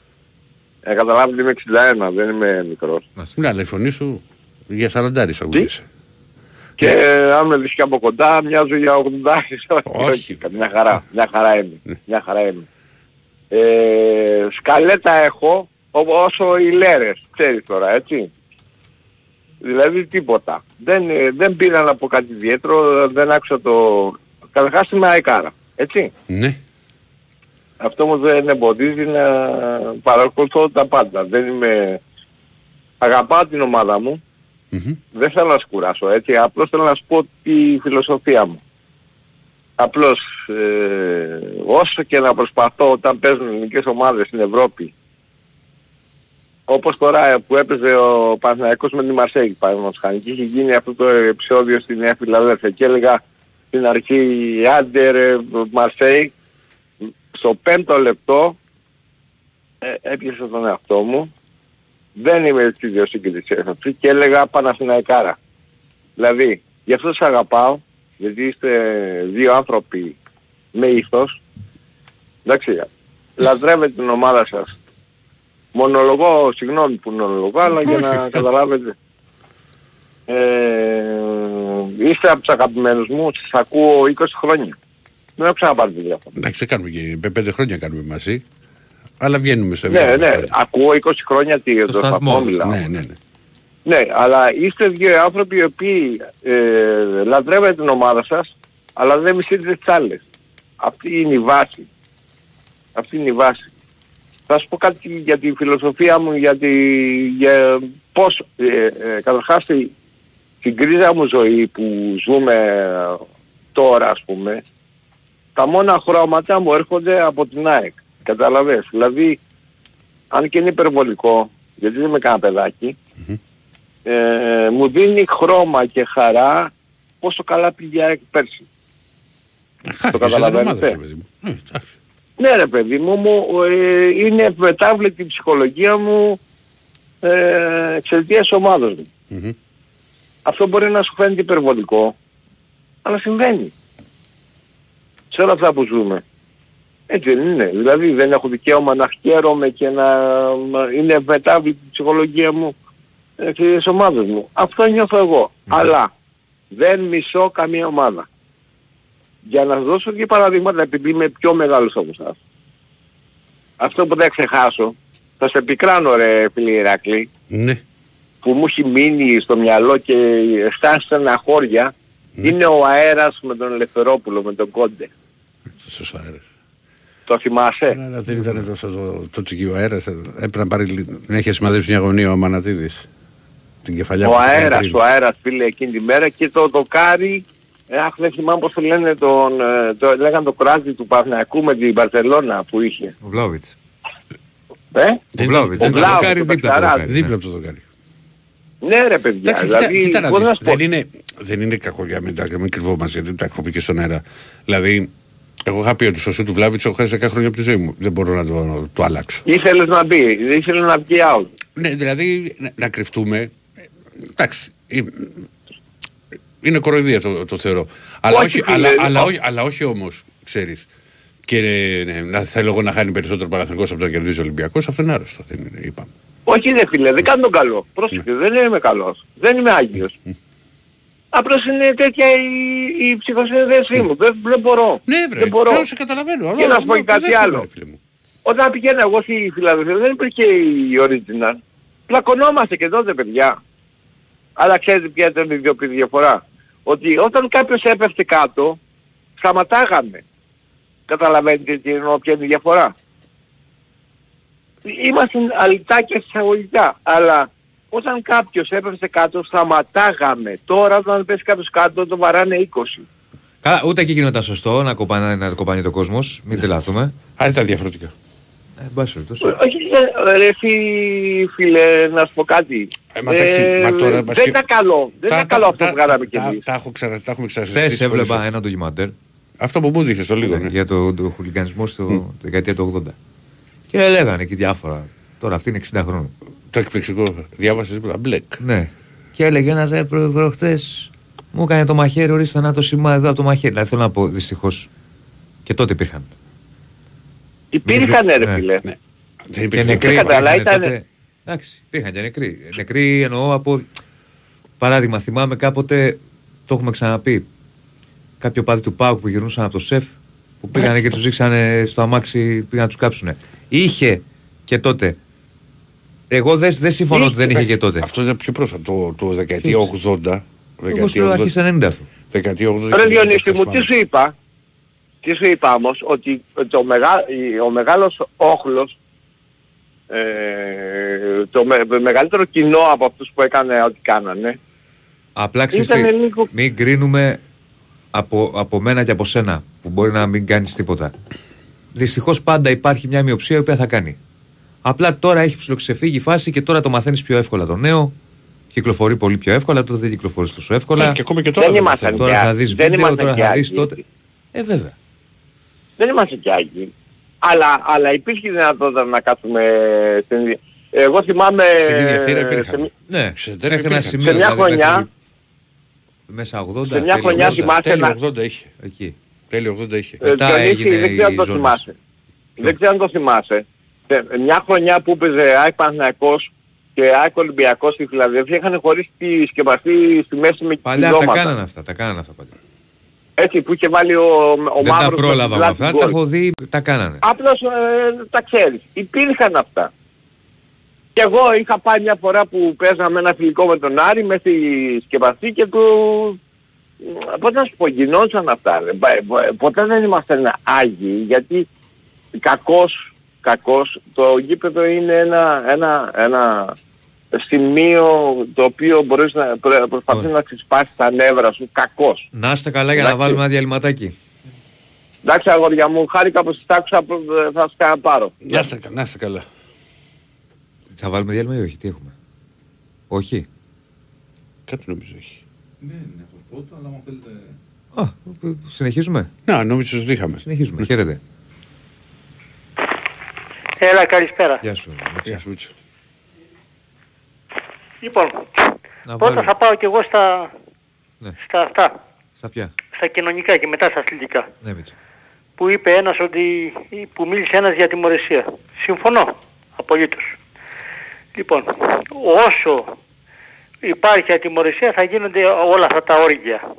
Καταλάβετε είμαι εξήντα ένα. Δεν είμαι μικρός. Ναι, η φωνή σου για σαραντάρις αγγλίες. Και αν με δεις και από κοντά μοιάζω για ογδόντα. Όχι. Μια χαρά. Μια χαρά είμαι. Μια χαρά είμαι. Ε, σκαλέτα έχω όσο οι λέρες. Ξέρεις τώρα έτσι. Δηλαδή τίποτα. Δεν, δεν πήρα να πω κάτι ιδιαίτερο. Δεν άκουσα το... Καταρχάς είμαι αεκάρα. Έτσι. Ναι. Αυτό όμως δεν εμποδίζει να παρακολουθώ τα πάντα. Δεν είμαι... Αγαπάω την ομάδα μου. Mm-hmm. Δεν θέλω να σκουράσω έτσι, απλώς θέλω να σου πω τη φιλοσοφία μου. Απλώς ε, όσο και να προσπαθώ όταν παίζουν ελληνικές ομάδες στην Ευρώπη, όπως τώρα που έπαιζε ο Παναθηναϊκός με τη Μαρσέγη παραδείγματος χάρη, είχε γίνει αυτό το επεισόδιο στη Νέα Φιλαδέλφια και έλεγα στην αρχή άντερ Μαρσέγη, στο πέμπτο λεπτό ε, έπιασα τον εαυτό μου, δεν είμαι της ιδιοσύγκριτης αυτή και έλεγα Παναθηναϊκάρα. Δηλαδή, γι' αυτό σας αγαπάω, γιατί είστε δύο άνθρωποι με ήθος, εντάξει, λατρεύετε την ομάδα σας. Μονολογώ, συγγνώμη που μονολογώ, αλλά για να καταλάβετε. Ε, είστε από τους αγαπημένους μου, σας ακούω είκοσι χρόνια. Δεν έχω ξαναπάρει τηλέφωνο. Εντάξει, δεν κάνουμε και πέντε χρόνια κάνουμε μαζί. Αλλά βγαίνουμε στο επίπεδο. Ναι, ναι, ναι. Ακούω είκοσι χρόνια τη δοσφαμόμιλα. Ναι, ναι, ναι. Ναι, αλλά είστε δύο άνθρωποι οι οποίοι ε, λατρεύετε την ομάδα σας, αλλά δεν μισείτε τις άλλες. Αυτή είναι η βάση. Αυτή είναι η βάση. Θα σου πω κάτι για τη φιλοσοφία μου, για, τη, για πώς, ε, ε, καταρχάς την κρίζα μου ζωή που ζούμε τώρα, ας πούμε, τα μόνα χρώματα μου έρχονται από την ΑΕΚ. Καταλαβες, δηλαδή, αν και είναι υπερβολικό, γιατί δεν είμαι κανένα παιδάκι, mm-hmm. ε, μου δίνει χρώμα και χαρά πόσο καλά πήγε πέρσι. Αχ, το καταλαβαίνετε. Ναι ρε παιδί μου, μου ε, είναι ευμετάβλητη η ψυχολογία μου ε, εξαιτίας ομάδος μου. Mm-hmm. Αυτό μπορεί να σου φαίνεται υπερβολικό, αλλά συμβαίνει. Σε όλα αυτά που ζούμε. Έτσι δεν είναι. Δηλαδή δεν έχω δικαίωμα να χαίρομαι και να είναι ευμετάβλητη η ψυχολογία μου ε, και της ομάδας μου. Αυτό νιώθω εγώ. Mm-hmm. Αλλά δεν μισώ καμία ομάδα. Για να σας δώσω και παραδείγματα, επειδή είμαι πιο μεγάλος από εσάς. Αυτό που δεν ξεχάσω, θα σε πικράνω ρε φίλε Ηράκλη, mm-hmm. που μου έχει μείνει στο μυαλό και αισθάνεσαι στεναχώρια, mm-hmm. είναι ο αέρας με τον Ελευθερόπουλο, με τον Κόντε. Στους αέρας. Το θυμάσαι. Αλλά δεν ήταν τόσο το, το τσικί ο αέρας. Έπρεπε να πάρει, να είχε σημαδέψει μια γωνία ο Μανατίδης. Την κεφαλιά. Ο αέρας, ο αέρας φίλε εκείνη τη μέρα και το δοκάρι. Αχ, δεν θυμάμαι πως το λένε τον, το, λέγαν το κράτη του Παναθηναϊκού με την Μπαρσελώνα που είχε. Ο Βλόβιτς. Ε? Ο Βλόβιτς. Ο Βλόβιτς. Δίπλα από το δοκάρι. Ναι ρε παιδιά. Δηλαδή, δεν είναι κακό για μην κρυβόμαστε, γιατί τα έχω πει και στον αέρα. Δηλαδή, εγώ είχα πει ότι στο σου του Βλάβιτς έχω χάσει δέκα χρόνια από τη ζωή μου. Δεν μπορώ να το, το αλλάξω. Ήθελες να μπει, δεν ήθελες να βγει out. Ναι, δηλαδή να, να κρυφτούμε. Εντάξει. Είναι κοροϊδία το, το θεωρώ. Αλλά όχι, όχι, αλλά, αλλά, αλλά, όχι, αλλά όχι όμως, ξέρεις. Και ναι, ναι, θέλω εγώ να χάνει περισσότερο Παναθηναϊκός από το να κερδίζει ο Ολυμπιακός. Αυτό είναι άρρωστο. Δεν είναι, είπαμε. Όχι ρε φίλε, δεν κάνω τον καλό. Πρόσεχε, ναι. Δεν είμαι καλός. Δεν είμαι άγιος. Απλώς είναι τέτοια η, η ψυχοσύνδεσή μου. Δεν, δεν μπορώ. Ναι βρε, δεν μπορώ. Θέλω σε καταλαβαίνω. Και να σου πω και κάτι άλλο. Όταν πηγαίνω εγώ στη Φιλαδέλφια δεν υπήρχε η original. Πλακωνόμαστε και τότε παιδιά. Αλλά ξέρετε ποια ήταν η ιδιοποιητική διαφορά. Ότι όταν κάποιος έπεφτε κάτω, σταματάγαμε. Καταλαβαίνετε τι εννοώ, ποια είναι η διαφορά. Είμαστε αλυτά και εισαγωγικά. Αλλά... όταν κάποιος έπεφτε κάτω, σταματάγαμε. Τώρα όταν πέσει κάποιος κάτω, το βαράνε είκοσι. Καλά, ούτε εκεί γινόταν σωστό να κοπανάει, να κοπανεί το κόσμος. Μην τελάθουμε. Άρα ήταν διαφορετικά. Ε, μπας ρωτός. Όχι, ρε φίλε, να σου πω κάτι. Δεν ήταν καλό. Δεν ήταν καλό αυτό που κάναμε κι εμείς. Τα έχουμε ξανασυζητήσει. Χθες έβλεπα ένα ντοκιμαντέρ. Αυτό που μου δείχνες το λίγο. Για τον χουλικανισμό στο δεκαετία του ογδόντα. Και λέγανε εκεί διάφορα. Τώρα αυτή είναι εξήντα χρόνων. Το εκπληκτικό, διάβασες με τα μπλεκ. Ναι. Και έλεγε ένας ρε προχτές, μου έκανε το μαχαίρι, ορίστε να το σημάδι εδώ από το μαχαίρι. Δηλαδή θέλω να πω, δυστυχώς, και τότε υπήρχαν. Υπήρχαν ρε ναι. Φίλε. Ναι. Δεν υπήρχαν. Και νεκροί. Καλά ήταν. Εντάξει, υπήρχαν και νεκροί. Νεκροί εννοώ από, παράδειγμα, θυμάμαι κάποτε, το έχουμε ξαναπεί, κάποιο πάδι του ΠΑΟΚ που γυρνούσαν από το ΣΕΦ, που πήγανε και τους ρίξανε στο αμάξι, πήγαν να τους κάψουνε. Είχε και τότε. Εγώ δεν δε συμφωνώ ότι δεν είχε και τότε. Αυτό ήταν πιο πρόσφατο, το, το δεκαετία ογδόντα. Εγώ σου άρχισε ενενήντα. Ρε Διονύση μου, τι σου είπα. Τι σου είπα όμως, ότι το μεγά, ο μεγάλος όχλος Ε, το με, μεγαλύτερο κοινό από αυτούς που έκανε ό,τι κάνανε. Απλά ξέρετε, λίγο... μην κρίνουμε από, από μένα και από σένα που μπορεί να μην κάνεις τίποτα. Δυστυχώς πάντα υπάρχει μια μειοψία η οποία θα κάνει. Απλά τώρα έχει ψιλοξεφύγει η φάση και τώρα το μαθαίνεις πιο εύκολα το νέο. Κυκλοφορεί πολύ πιο εύκολα, τότε δεν κυκλοφορεί τόσο εύκολα. Ε, και ακόμη και τώρα δεν είμαστε πια. Τώρα θα δεις βίντεο, τώρα θα δεις τότε. Ε, βέβαια. Δεν είμαστε πια εκεί. Αλλά, αλλά υπήρχε δυνατότητα να κάτσουμε στην... Εγώ θυμάμαι... Στην ίδια θύρα υπήρχαν. Σε... Ναι, μέχρι ένα σημείο. Σε μια δηλαδή, χρονιά... Μέχρι... Μέσα ογδόντα. Σε μια χρονιά θυμάσαι ένα... Τέλειο ογδόντα είχε. Εκεί. Τέλειο ογδόντα είχε. Ε, μετά έγινε δεν ξέρω αν το θυμάσαι. Δεν ξέρω αν το θυμάσαι. Μια χρονιά που έπαιζε ΑΕΚ Παναθηναϊκός και ΑΕΚ Ολυμπιακός στη Φιλαδέλφια είχαν χωρίσει τη σκεπαστή στη μέση με παλιά τα κάνανε αυτά, τα κάνανε αυτά παλιά. Έτσι που είχε βάλει ο, ο Μαύρος... Δεν τα πρόλαβα με αυτά, τα έχω δει, τα κάνανε. Απλώς ε, τα ξέρεις. Υπήρχαν αυτά. Και εγώ είχα πάει μια φορά που παίζαμε ένα φιλικό με τον Άρη μέσα στη σκεπαστή και του... Πότε να σου πω, γινόντουσαν αυτά. Ποτέ δεν ήμασταν άγιοι, γιατί κακός, κακός το γήπεδο είναι ένα... ένα, ένα... σημείο το οποίο μπορείς να προσπαθείς να ξεσπάσεις τα νεύρα σου, κακός. Να είστε καλά για να βάλουμε ένα διαλυματάκι. Εντάξει αγόρια μου, χάρηκα που σας άκουσα, θα σας ξαναπάρω. Να είστε καλά. Θα βάλουμε διάλειμμα ή όχι, τι έχουμε. Όχι. Κάτι νομίζω έχει. Ναι, ναι, πρώτα, αλλά μου θέλετε... Α, συνεχίζουμε. Να, νομίζω ότι είχαμε. Συνεχίζουμε, χαίρετε. Έλα, καλησπέρα. Γεια σου. Γεια σου. Λοιπόν, να πρώτα βάλει. Θα πάω και εγώ στα, ναι. στα αυτά, στα, πια. Στα κοινωνικά και μετά στα αθλητικά, ναι, που είπε ένας ότι, που μίλησε ένας για τιμωρησία. Συμφωνώ, απολύτως. Λοιπόν, όσο υπάρχει ατιμωρησία θα γίνονται όλα αυτά τα όργια.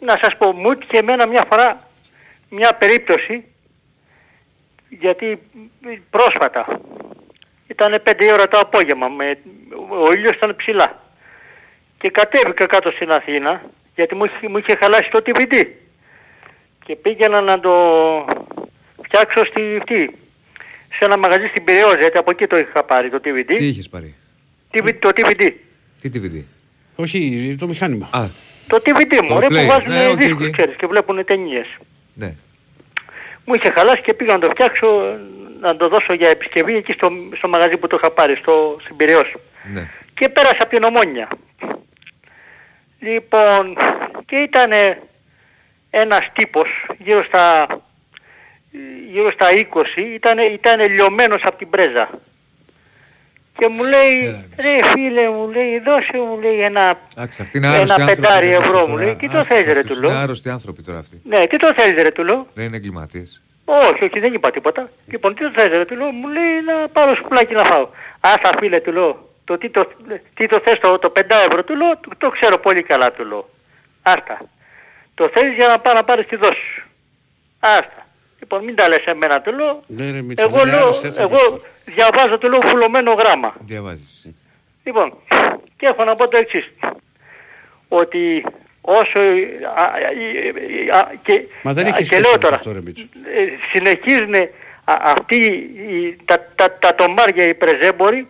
Να σας πω, μου και εμένα μια φορά, μια περίπτωση, γιατί πρόσφατα, ήταν πέντε ώρα το απόγευμα, με, ο ήλιος ήταν ψηλά. Και κατέβηκα κάτω στην Αθήνα, γιατί μου, μου είχε χαλάσει το ντι βι ντι. Και πήγαινα να το φτιάξω στη, τι, σε ένα μαγαζί στην Πειραιώς, γιατί από εκεί το είχα πάρει το ντι βι ντι. Τι είχες πάρει? Τι, το ντι βι ντι. Τι ντι βι ντι? Όχι, το μηχάνημα. Α, το ντι βι ντι μου, ρε, που βάζουν ναι, δίσκους, okay, okay. Ξέρεις, και βλέπουν ταινίες. Ναι. Μου είχε χαλάσει και πήγα να το φτιάξω... να το δώσω για επισκευή εκεί στο, στο μαγαζί που το είχα πάρει, στο, στην Πειραιώς. Ναι. Και πέρασα από την Ομόνια. Λοιπόν, και ήταν ένας τύπος, γύρω στα, γύρω στα είκοσι, ήταν, ήταν λιωμένος από την πρέζα. Και μου λέει, έλα, ρε φίλε μου, λέει, δώσε μου λέει, ένα, Άξε, ένα πεντάρι ευρώ μου, λέει, τι το θέλεις ρε του λέω. Είναι άρρωστοι άνθρωποι τώρα αυτοί. Ναι, τι το θέλεις ρε του λέω. Δεν είναι εγκληματίες. Όχι, όχι, δεν είπα τίποτα. Λοιπόν, τι το θες ρε, του λέω, μου λέει να πάρω σουπλάκι να φάω. Άστα φίλε, του λέω, το τι το, τι το θες το, το πέντε ευρώ, του λέω, το, το ξέρω πολύ καλά, του λέω. Άστα. Το θέλεις για να, πά, να πάρεις τη δόση σου. Άστα. Λοιπόν, μην τα λες εμένα, του λέω. Ναι, ρε, μητσο, εγώ, ναι, λέω άρεσε, εγώ διαβάζω, του λέω, φουλωμένο γράμμα. Διαβάζεις. Λοιπόν, και έχω να πω το εξής. Ότι... Όσο... Α, α, α, και, μα δεν έχει σχέση με αυτό ρε Μίτσο. Συνεχίζουν αυτοί τα, τα, τα τομάρια οι πρεζέμποροι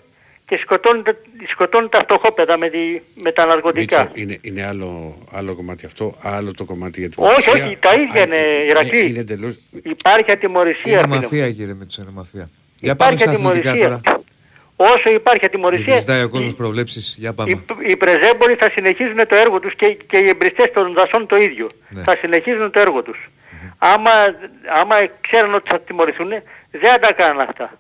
και σκοτώνουν, σκοτώνουν τα φτωχόπαιδα με, με τα ναρκωτικά. Μίτσο, είναι, είναι άλλο, άλλο κομμάτι αυτό, άλλο το κομμάτι για την ατιμωρησία. Όχι, όχι, τα ίδια α, είναι Ηρακλή. Είναι, είναι τελώς... Υπάρχει ατιμωρησία. Είναι μαφία κύριε Μίτσο, είναι μαφία. Υπάρχει ατιμωρησία. Όσο υπάρχει ατιμωρησία, οι, οι πρεζέμποροι θα συνεχίζουν το έργο τους και, και οι εμπριστές των δασών το ίδιο. Ναι. Θα συνεχίζουν το έργο τους. Mm-hmm. Άμα, άμα ξέρουν ότι θα τιμωρηθούν, δεν τα κάνουν αυτά.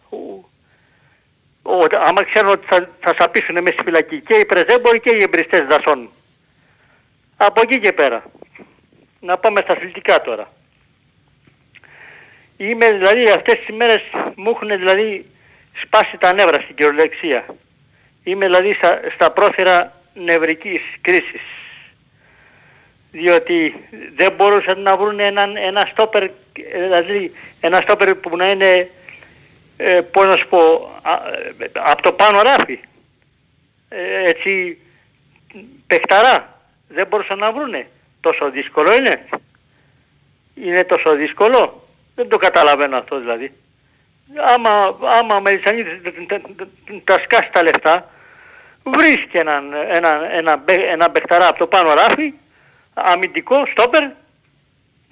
Ο, άμα ξέρουν ότι θα, θα σαπίσουν μέσα στη φυλακή και οι πρεζέμποροι και οι εμπριστές δασών. Από εκεί και πέρα. Να πάμε στα αθλητικά τώρα. Είμαι δηλαδή αυτές τις μέρες μου έχουν δηλαδή... σπάσει τα νεύρα στην κυριολεξία. Είμαι δηλαδή στα, στα πρόθυρα νευρικής κρίσης. Διότι δεν μπορούσαν να βρουν έναν, ένα στόπερ, δηλαδή ένα στόπερ που να είναι, ε, πώς να σου πω, από το πάνω ράφι. Ε, έτσι, παιχταρά. Δεν μπορούσαν να βρουνε. Τόσο δύσκολο είναι. Είναι τόσο δύσκολο. Δεν το καταλαβαίνω αυτό δηλαδή. άμα, άμα με δυσανίδες τα σκάσει τα λεφτά, βρίσκει έναν, έναν, έναν, έναν μπεχταρά από το πάνω ράφι, αμυντικό, στόπερ,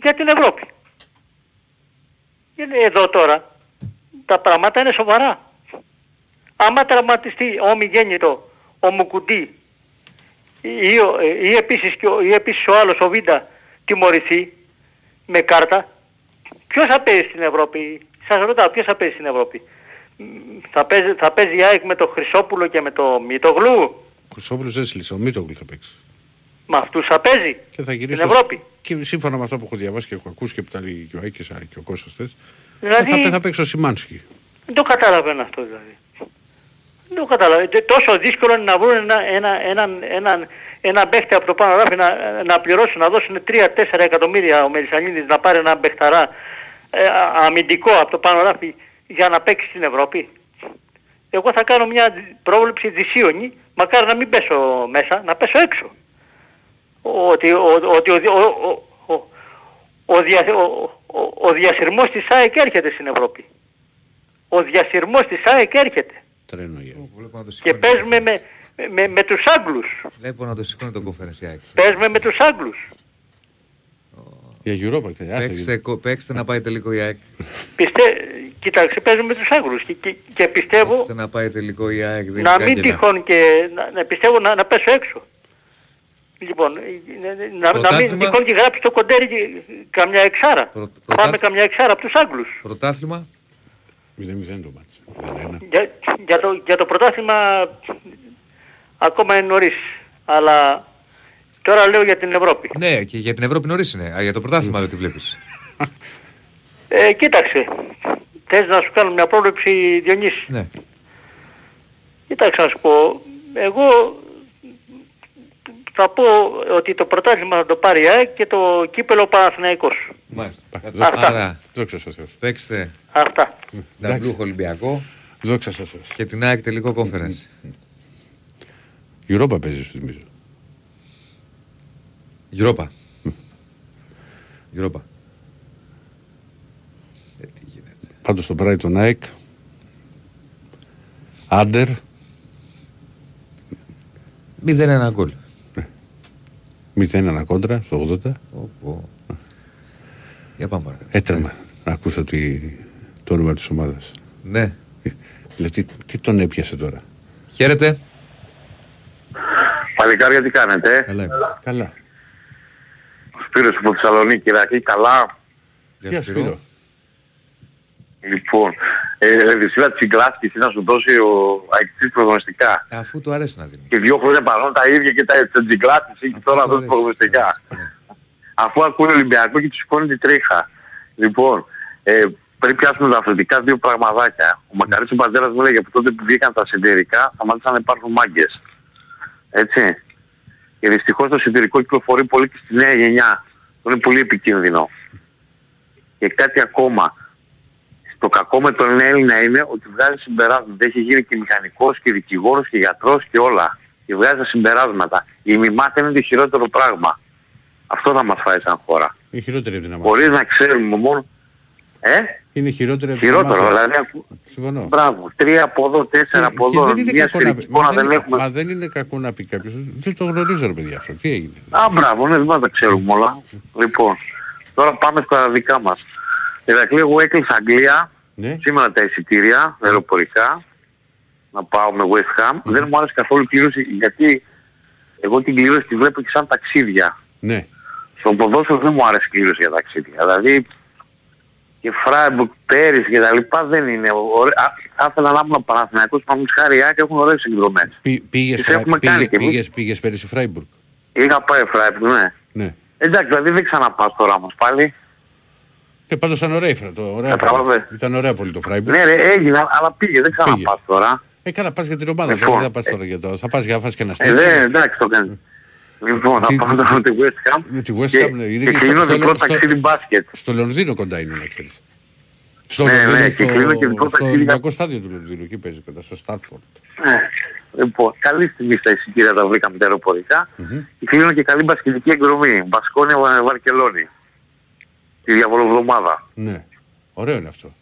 για την Ευρώπη. Εδώ τώρα τα πράγματα είναι σοβαρά. Άμα τραυματιστεί ο ομιγέννητο, ο Μουκουντή, ή, ο, ή, επίσης, και ο, ή επίσης ο άλλος, ο Βίντα, τιμωρηθεί με κάρτα, ποιος θα παίζει στην Ευρώπη? Σας ρωτάω, ποιος θα παίζει στην Ευρώπη? Θα παίζει, θα παίζει η ΑΕΚ με το Χρυσόπουλο και με το Μητογλού? Ο Χρυσόπουλος έστειλε, ο Μητογλού θα παίξει. Μα αυτούς θα παίζει και θα γυρίσει στην Ευρώπη. Και σύμφωνα με αυτό που έχω διαβάσει και έχω ακούσει και που τα λέει και ο Άκης και ο Κώστας θες, δηλαδή, θα, θα παίξει ο Σιμάνσκι. Δεν το καταλαβαίνω αυτό δηλαδή. Δεν το καταλαβαίνω. Τόσο δύσκολο είναι να βρουν έναν ένα, ένα, ένα, ένα παίχτη από το πάνω ράφι να, να πληρώσουν, να δώσουν τρία τέσσερα εκατομμύρια ο Μελισσανίδης να πάρει έναν μπεχταρά ε, αμυντικό από το πάνω ράφι για να παίξει στην Ευρώπη. Εγώ θα κάνω μια πρόβλεψη δυσίωνη, μακάρι να μην πέσω μέσα, να πέσω έξω. Ότι ο διασυρμός της ΑΕΚ έρχεται στην Ευρώπη. Ο διασυρμός της ΑΕΚ έρχεται. Και παίζουμε με, με, με τους Άγγλους. Βλέπω να το σηκώνει τον κοφερεσιάκι. Παίζουμε με τους Άγγλους. Για Europa, παίξτε, παίξτε να πάει τελικό η ΑΕΚ. Πιστε... Κοίταξε, παίζουμε με τους Άγγλους και, και, και πιστεύω... Παίξτε να πάει τελικό η ΑΕΚ. Να μην τυχόν και... Να, να πιστεύω να, να πέσω έξω. Λοιπόν, να, να μην τυχόν και γράψει το κοντέρι και, καμιά εξάρα. Πρω, προτάθ... Πάμε καμιά εξάρα από τους Άγγλους. Πρωτάθλημα. μηδέν μηδέν το μάτσο. Για, για, το, για το πρωτάθλημα ακόμα είναι νωρίς. Αλλά τώρα λέω για την Ευρώπη. Ναι, και για την Ευρώπη νωρίς είναι. Α, για το πρωτάθλημα δεν τη βλέπεις. Ε, κοίταξε. Θες να σου κάνω μια πρόβλεψη, Διονύση? Ναι. Κοίταξε να σου πω. Εγώ... θα πω ότι το πρωτάθλημα θα το πάρει η ΑΕΚ και το κύπελο Παναθηναϊκός. Μάλιστα. Αυτά. Άρα, δόξα σας. Παίξτε. Αυτά. Τα Blue Ολυμπιακό. Δόξα σας. Και την ΑΕΚ τελικό κόνφερενς. Europa παίζει, σου θυμίζω. Europa. Europa. Ε, τι γίνεται. Πάντως το πράγει τον ΑΕΚ. Άντερ. Μηδέν ένα γκολ. μηδέν ένα κόντρα στο ογδόντα. Για πάμε παρακάτω. Έτρεμα να ακούσω το όνομα της ομάδας. Ναι. Τι τον έπιασε τώρα? Χαίρετε. Παλικάρια, τι κάνετε? Καλά. Ο Σπύρος από Θεσσαλονίκη, Ρακή, καλά. Γεια Σπύρο. Λοιπόν, Δεσύλλα, τσιγκλάσκης να σου δώσει ο Αϊκτής προγνωστικά. Αφού του αρέσει να δίνει. Και δύο χρόνια παρόν τα ίδια και τα τσιγκλάσκης και τώρα δώσει προγνωστικά. Αφού ακούει Ολυμπιακό και του σηκώνει τη τρίχα. Λοιπόν, ε, πριν πιάσουμε τα αθλητικά δύο πραγματάκια. Ο Μακαρίς ο Μπαντέρας μου έλεγε από τότε που βγήκαν τα συντηρικά σταμάτησαν να υπάρχουν μάγκες. Έτσι. Και δυστυχώς το συντηρικό κυκλοφορεί πολύ και στη νέα γενιά. Είναι πολύ επικίνδυνο. Και κάτι ακόμα. Το κακό με τον Έλληνα είναι ότι βγάζει συμπεράσματα. Έχει γίνει και μηχανικός και δικηγόρος και γιατρός και όλα. Και βγάζει τα συμπεράσματα. Η μη μάθεια είναι το χειρότερο πράγμα. Αυτό θα μας φάει σαν χώρα. Είναι χειρότερη από την αμάθεια. Χωρίς να ξέρουμε μόνο... Ε? Είναι χειρότερη από την αμάθεια. Χειρότερο, δηλαδή... Συμφωνώ. Μπράβο. Τρία από εδώ, τέσσερα από εδώ. Μια σφαιρική εικόνα δεν έχουμε. Μα δεν είναι κακό να πει κάποιος. Δεν το γνωρίζω ρε παιδιά αυτό. Τι έγινε? Α, μπράβο, ναι, δεν τα ξέρουμε όλα. Λοιπόν, τώρα πάμε στα δικά μας. Ηρακλή, εγώ έκλεισα Αγγλία, ναι. Σήμερα τα εισιτήρια, αεροπορικά, να πάω με West Ham. Ναι. Δεν μου άρεσε καθόλου η κλήρωση, γιατί εγώ την κλήρωση τη βλέπω και σαν ταξίδια. Ναι. Στον ποδόσφαιρο δεν μου άρεσε η κλήρωση για ταξίδια. Δηλαδή και Freiburg πέρυσι και τα λοιπά δεν είναι. Θα ήθελα να ήμουν Παναθηναϊκός, Παναθηναϊκός Χαριά και έχουν ωραίες συγκρομές. Πήγες πέρυσι Freiburg? Είχα πάει Freiburg, ναι. ναι. Εντάξει, δηλαδή δεν ξαναπάς τώρα όμως πάλι. Και πάντως ήταν ωραία η Φράιμπουργκ. Ήταν ωραία πολύ το Φράιμπουργκ. Ναι, ρε, έγινε, αλλά πήγε, δεν ξαναπάς τώρα. Ε, καλά, πας για την ομάδα, δεν θα πας τώρα για το... Θα πας για να φας και ένα στήριο. Ε, ναι, εντάξει, το κάνει. Λοιπόν, θα πάμε τώρα με τη West Ham. Με τη West Ham, ναι. Και κλείνω διπλό ταξίδι μπάσκετ. Στο Λονδίνο κοντά είναι, να ξέρεις. Στο Λονδίνο, στο ελληνικό στάδιο του Λονδίνου, εκεί παίζει κοντά, στο Στάρφορντ. Λοιπόν, καλή στιγμή στα εισιτήρια τα βρήκαμε τα αεροπορικά. Και κλείνω και καλή μπασκετική εκδρομή. Μπασκόνια Βαρκελόνη. Τη διαβολοβδομάδα. Ναι. Ωραίο είναι αυτό.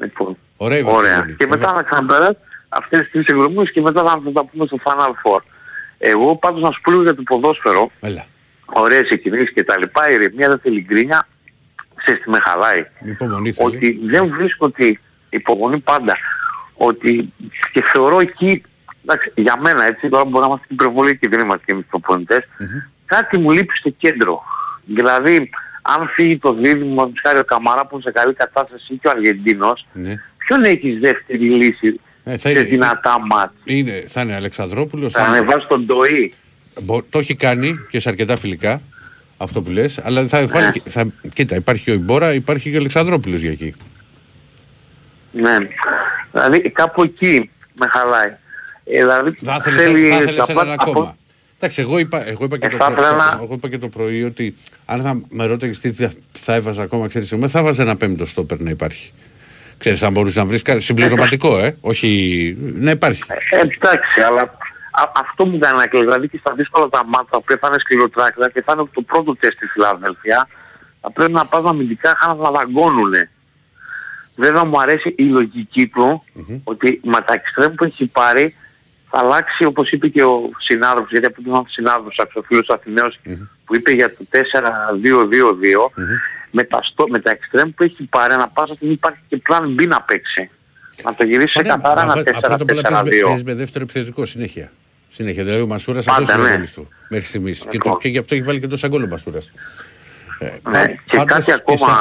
Λοιπόν, Ωραία. Ωραία. Και μετά θα ξαναπεράσει αυτές τις εκδρομές και μετά θα τα πούμε στο Final Four. Εγώ πάντως να σου πω λίγο για το ποδόσφαιρο. Έλα. Ωραίες εκκινήσεις και τα λοιπά, η ηρεμία δεν θέλει γκρίνια, ξέρεις τι με χαλάει. Υπομονή θέλει. Ότι δεν βρίσκω ότι υπομονή πάντα. Ότι και θεωρώ εκεί, εντάξει, για μένα έτσι, τώρα μπορεί να είμαστε υπερβολικοί και δεν είμαστε και εμείς προπονητές, mm-hmm. κάτι μου λείπει στο κέντρο. Δηλαδή, αν φύγει το δίδυμο, αν ψάρει ο Καμαρά που είναι σε καλή κατάσταση και ο Αργεντίνος, mm-hmm. ποιον έχεις δεύτερη λύση ε, σε είναι, δυνατά μάτια. Θα είναι Αλεξανδρόπουλος. Θα ανεβάσει τον Ντοή. Το έχει κάνει και σε αρκετά φιλικά αυτό που λες, αλλά θα υπάρχει, ναι. θα, κοίτα, υπάρχει και ο Ιμπόρα, υπάρχει και ο Αλεξανδρόπουλος για εκεί. Ναι, δηλαδή κάπου εκεί με χαλάει. Ε, δηλαδή, θα θέλει, θα θέλεις έναν ακόμα. Από... Εντάξει, εγώ είπα, εγώ, είπα και ε, το προ... να... εγώ είπα και το πρωί ότι αν θα με ρώταγες τι θα έβαζα ακόμα, ξέρεις, θα έβαζα ένα πέμπτο στόπερ να υπάρχει. Ξέρεις, αν μπορούσε να βρεις συμπληρωματικό, ε, όχι να υπάρχει. Ε, εντάξει, αλλά... Α, αυτό μου κάνει να κλείσει, δηλαδή και στα δύσκολα τα μάτια που θα είναι σκληροτράκτα και θα είναι το πρώτο τεστ στη Φιλαδέλφια, θα πρέπει να πας αμυντικά χάνας να δαγκώνουνε. Βέβαια μου αρέσει η λογική του mm-hmm. ότι με τα εξτρέμ που έχει πάρει θα αλλάξει, όπως είπε και ο συνάδελφος, γιατί από τον άλλο συνάδελφος, ο φίλος Αθηναίος mm-hmm. που είπε για το τέσσερα δύο δύο δύο, mm-hmm. με, τα στο, με τα εξτρέμ που έχει πάρει να πας ότι υπάρχει και πλάν B να παίξει. Να το γυρίσει σε καθαρά ένα τέσσερα τέσσερα δύο. Παίζει με δεύτερο επιθετικό συνέχεια. Συνέχεια, δηλαδή ο Μασούρας αυτός είναι ο ρόλος του μέχρι στιγμής και, το, και γι' αυτό έχει βάλει και το σαγκόλ ο Μασούρας. Ναι, ε, και πάντως, κάτι ακόμα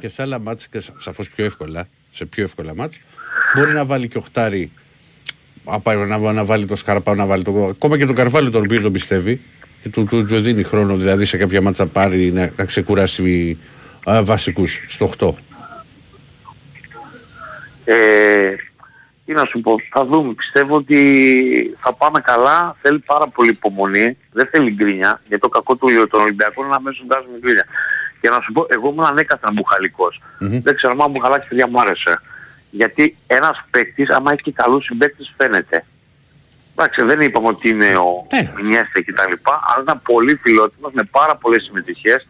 και σε άλλα μάτς, και σαφώς πιο εύκολα, σε πιο εύκολα μάτς, μπορεί να βάλει και οχτάρι, να, να βάλει το Σκαρπάο, να βάλει το... Ακόμα και τον Καρβάλιο τον οποίο τον πιστεύει και του, του, του δίνει χρόνο, δηλαδή σε κάποια μάτσα πάρει να, να ξεκουράσει α, βασικούς στο οκτώ. Ε... Τι να σου πω, θα δούμε. Πιστεύω ότι θα πάμε καλά, θέλει πάρα πολύ υπομονή, δεν θέλει γκρίνια, γιατί το κακό του των Ολυμπιακών είναι να μέσω βγάζουν γκρίνια. Και να σου πω, εγώ ήμουν ανέκαθεν μπουχαλικός. Mm-hmm. Δεν ξέρω αν μπουχαλάκι παιδιά μου άρεσε. Γιατί ένας παίκτης, άμα έχει και καλούς συμπαίκτες, φαίνεται. Εντάξει, δεν είπαμε ότι είναι ο Ινιέστα mm-hmm. κτλ. Αλλά ήταν πολύ φιλότιμος, με πάρα πολλές συμμετοχές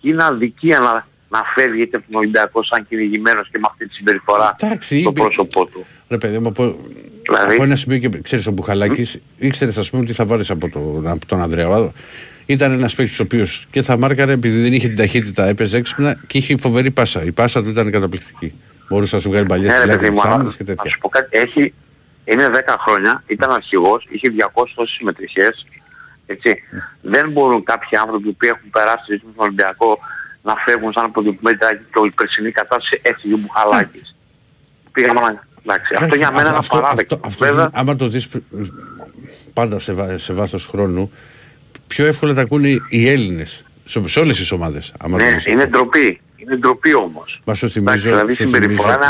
και είναι αδικία να... να φεύγεται από τον Ολυμπιακό σαν κυνηγημένος και με αυτή τη συμπεριφορά στο πρόσωπό του. Ρε παιδί μου, από, δηλαδή... από ένα σημείο και ξέρεις ο Μπουχαλάκης, mm. ήξερες ας πούμε ότι θα πάρεις από, το, από τον Ανδρέα. Ήταν ένας παίκτης ο οποίος και θα μάρκαρε επειδή δεν είχε την ταχύτητα, έπαιζε έξυπνα και είχε φοβερή πάσα. Η πάσα του ήταν καταπληκτική. Μπορούσε να σου βγάλει παλιές φιλιάδες και τέτοια. Να σου πω κάτι, έχει, είναι δέκα χρόνια, ήταν αρχηγός, είχε διακόσιες τόσες συμμετρυχές. Έτσι. Mm. Δεν μπορούν κάποιοι άνθρωποι που έχουν περάσει στον Ολυμπιακό να φεύγουν σαν ποντιμέτρια και η περσινή κατάσταση έφυγε ο Μπουχαλάκης. Πήγαμε να... Εντάξει, αυτό για μένα είναι απαράδεκτο. Άμα το δεις πάντα σε βάθος χρόνου, πιο εύκολα τα ακούνε οι Έλληνες, σε όλες τις ομάδες. Ναι, είναι ντροπή. Είναι ντροπή όμως. Μα σου θυμίζω,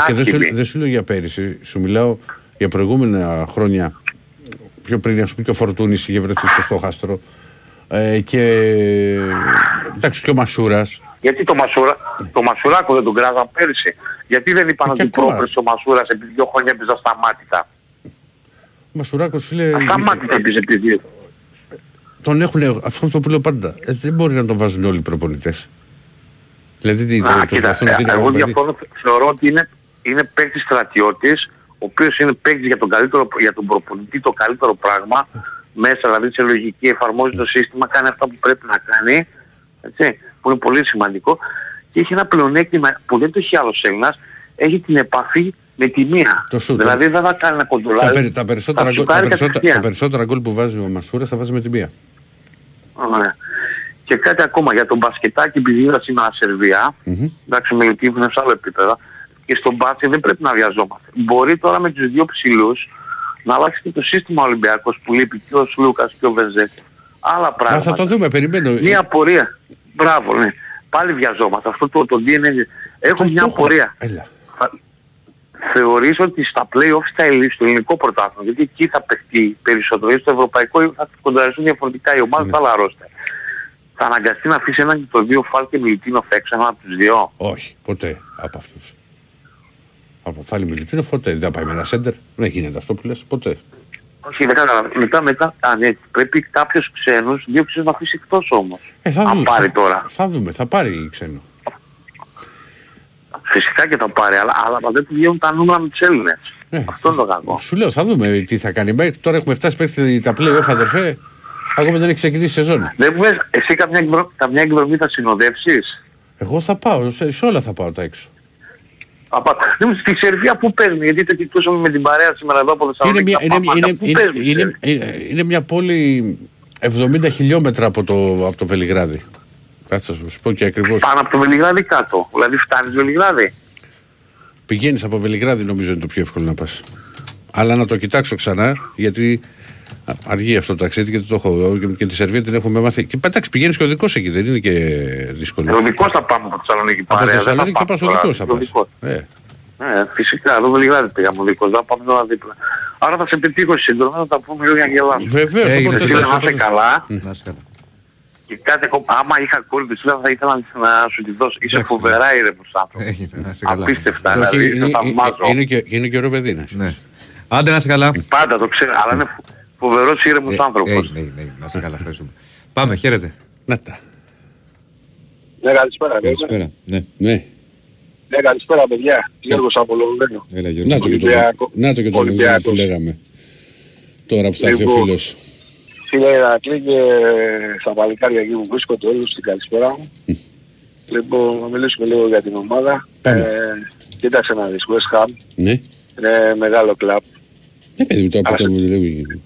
και δεν σου λέω για πέρυσι, σου μιλάω για προηγούμενα χρόνια, πιο πριν, ας πούμε, και ο Φορτούνης είχε βρεθεί στο στόχαστρο και εντάξει και ο Μασούρας. Γιατί το, Μασουρα... το Μασουράκο δεν τον κράζαν πέρυσι. Γιατί δεν είπαν ότι πρόκρισε ο Μασούρας επειδή δύο χρόνια έπαιζα στα μάτια. Ο Μασουράκος φίλε... Στα μάτια έπαιζε επειδή. Τον έχουν, αυτό που λέω πάντα, ε, δεν μπορεί να τον βάζουν όλοι οι προπονητές. Δηλαδή να, το, κοίτα, το ε, ε, εγώ διαφωνώ, θεωρώ ότι είναι, είναι παίκτης στρατιώτης, ο οποίος είναι παίκτης για τον, καλύτερο, για τον προπονητή το καλύτερο πράγμα, μέσα δηλαδή σε λογική εφαρμόζει το σύστημα, κάνει αυτά που πρέπει να κάνει. Έτσι, που είναι πολύ σημαντικό και έχει ένα πλεονέκτημα που δεν το έχει άλλος Έλληνας, έχει την επαφή με τη μία. Δηλαδή δεν θα κάνει να κοντολάρει. Τα, περι, τα, τα, τα, τα περισσότερα γκολ που βάζει ο Μασούρας θα βάζει με τη μία. Ωραία. Και κάτι ακόμα για τον μπασκετάκι, επειδή είναι σήμερα Σερβία, mm-hmm. εντάξει με λεπτή είναι σε άλλο επίπεδο, και στον μπάσκετ δεν πρέπει να βιαζόμαστε. Μπορεί τώρα με τους δύο ψηλούς να αλλάξει και το σύστημα Ολυμπιακός που λείπει και ο Σλούκας και ο Βεζέκης. Άλλα πράγματα. Θα το δούμε, περιμένω. Μια απορία. Μπράβο, ναι. Πάλι βιαζόμαστε. Αυτό το, το ντι εν έι. Έχω μια απορία. Θεωρείς ότι στα play-off στα Ελλήνικα, στο ελληνικό πρωτάθλημα, γιατί εκεί θα παιχτεί περισσότερο, γιατί στο ευρωπαϊκό θα κονταριστούν διαφορετικά οι ομάδες, θα λαρώσουν. Θα αναγκαστεί να αφήσει έναν και το δύο φάλ και Μιλουτίνοφ έξω, έναν από τους δύο. Όχι, ποτέ από αυτούς. Από φάλ Μιλουτίνοφ ποτέ. Δεν θα πάει με ένα σέντερ. Δεν γίνεται αυτό που λες ποτέ. Όχι, δεν κατάλαβα. Μετά, μετά, αν έτσι, πρέπει κάποιος ξένος, δύο ξένους να αφήσει εκτός όμως. Ε, θα δούμε, αν πάρει θα, τώρα. Θα δούμε, θα πάρει ξένο. Φυσικά και θα πάρει, αλλά, αλλά δεν του βγαίνουν τα νούμερα με τους Έλληνες. Ε, αυτό είναι το κακό. Σου λέω, θα δούμε τι θα κάνει. Τώρα έχουμε φτάσει μέχρι τα play-off, αδερφέ. Ακόμα δεν έχει ξεκινήσει η σεζόν. Δεν πες, εσύ καμιά εκδρομή θα συνοδεύσεις. Εγώ θα πάω, σε, σε όλα θα πάω τα έξω. Στη Σερβία που παίρνει, γιατί το κοιτούσαμε με την παρέα σήμερα εδώ από Θεσσαλονίκη. Είναι μια πόλη εβδομήντα χιλιόμετρα από το, από το Βελιγράδι. Κάτσε να σου πω και ακριβώς. Πάνω από το Βελιγράδι κάτω. Δηλαδή φτάνεις Βελιγράδι. Πηγαίνεις από Βελιγράδι, νομίζω είναι το πιο εύκολο να πας. Αλλά να το κοιτάξω ξανά, γιατί αργεί αυτό το ταξίδι και το έχω. Και τη Σερβία την έχουμε μάθει. Και πατάξει, πηγαίνεις και ο δικός εκεί, δεν είναι και δύσκολο. Ο δικός θα πάμε από τη Θεσσαλονίκη. Από τη Θεσσαλονίκη θα πας ο δικός. Ναι, φυσικά, εδώ Βελιγράδι πήγαμε ο δικός, θα πάμε τώρα δίπλα. Άρα θα σε πετύχω σύντομα, θα τα πούμε λίγο για να γελάσουμε. Βεβαίως. Και κάτι ακόμα, άμα είχα κόλλητη σήμερα θα ήθελα να σου τη δώσω. Είσαι φοβερά ήρεμος άνθρωπος. Απίστευτα, δηλαδή το θαυμάζω. Είναι και ωραίο παιδί. Άντε να είσαι καλά. Πάντα το ξέρω, αλλά είναι φοβερός ήρεμος άνθρωπος. Ναι, ναι, να είσαι καλά, ευχαριστούμε. Πάμε, χαίρετε. Να τα. Ναι, καλησπέρα. Καλησπέρα, ναι. Ναι, καλησπέρα παιδιά. Γιώργος από Λονδίνο. Να το και το Λονδίνο που λέγαμε. Τώρα που θα έρθει ο φίλος. Φίλε Ιρακλή και στα παλικάρια εκεί που βρίσκω το όλους, την καλησπέρα μου. Λοιπόν, να μιλήσουμε λίγο για την ομάδα. Ε, κοίταξε να δεις, West Ham. Ναι. Είναι μεγάλο κλαμπ. Ναι παιδί μου, το αποτέλεσμα μου δουλεύει.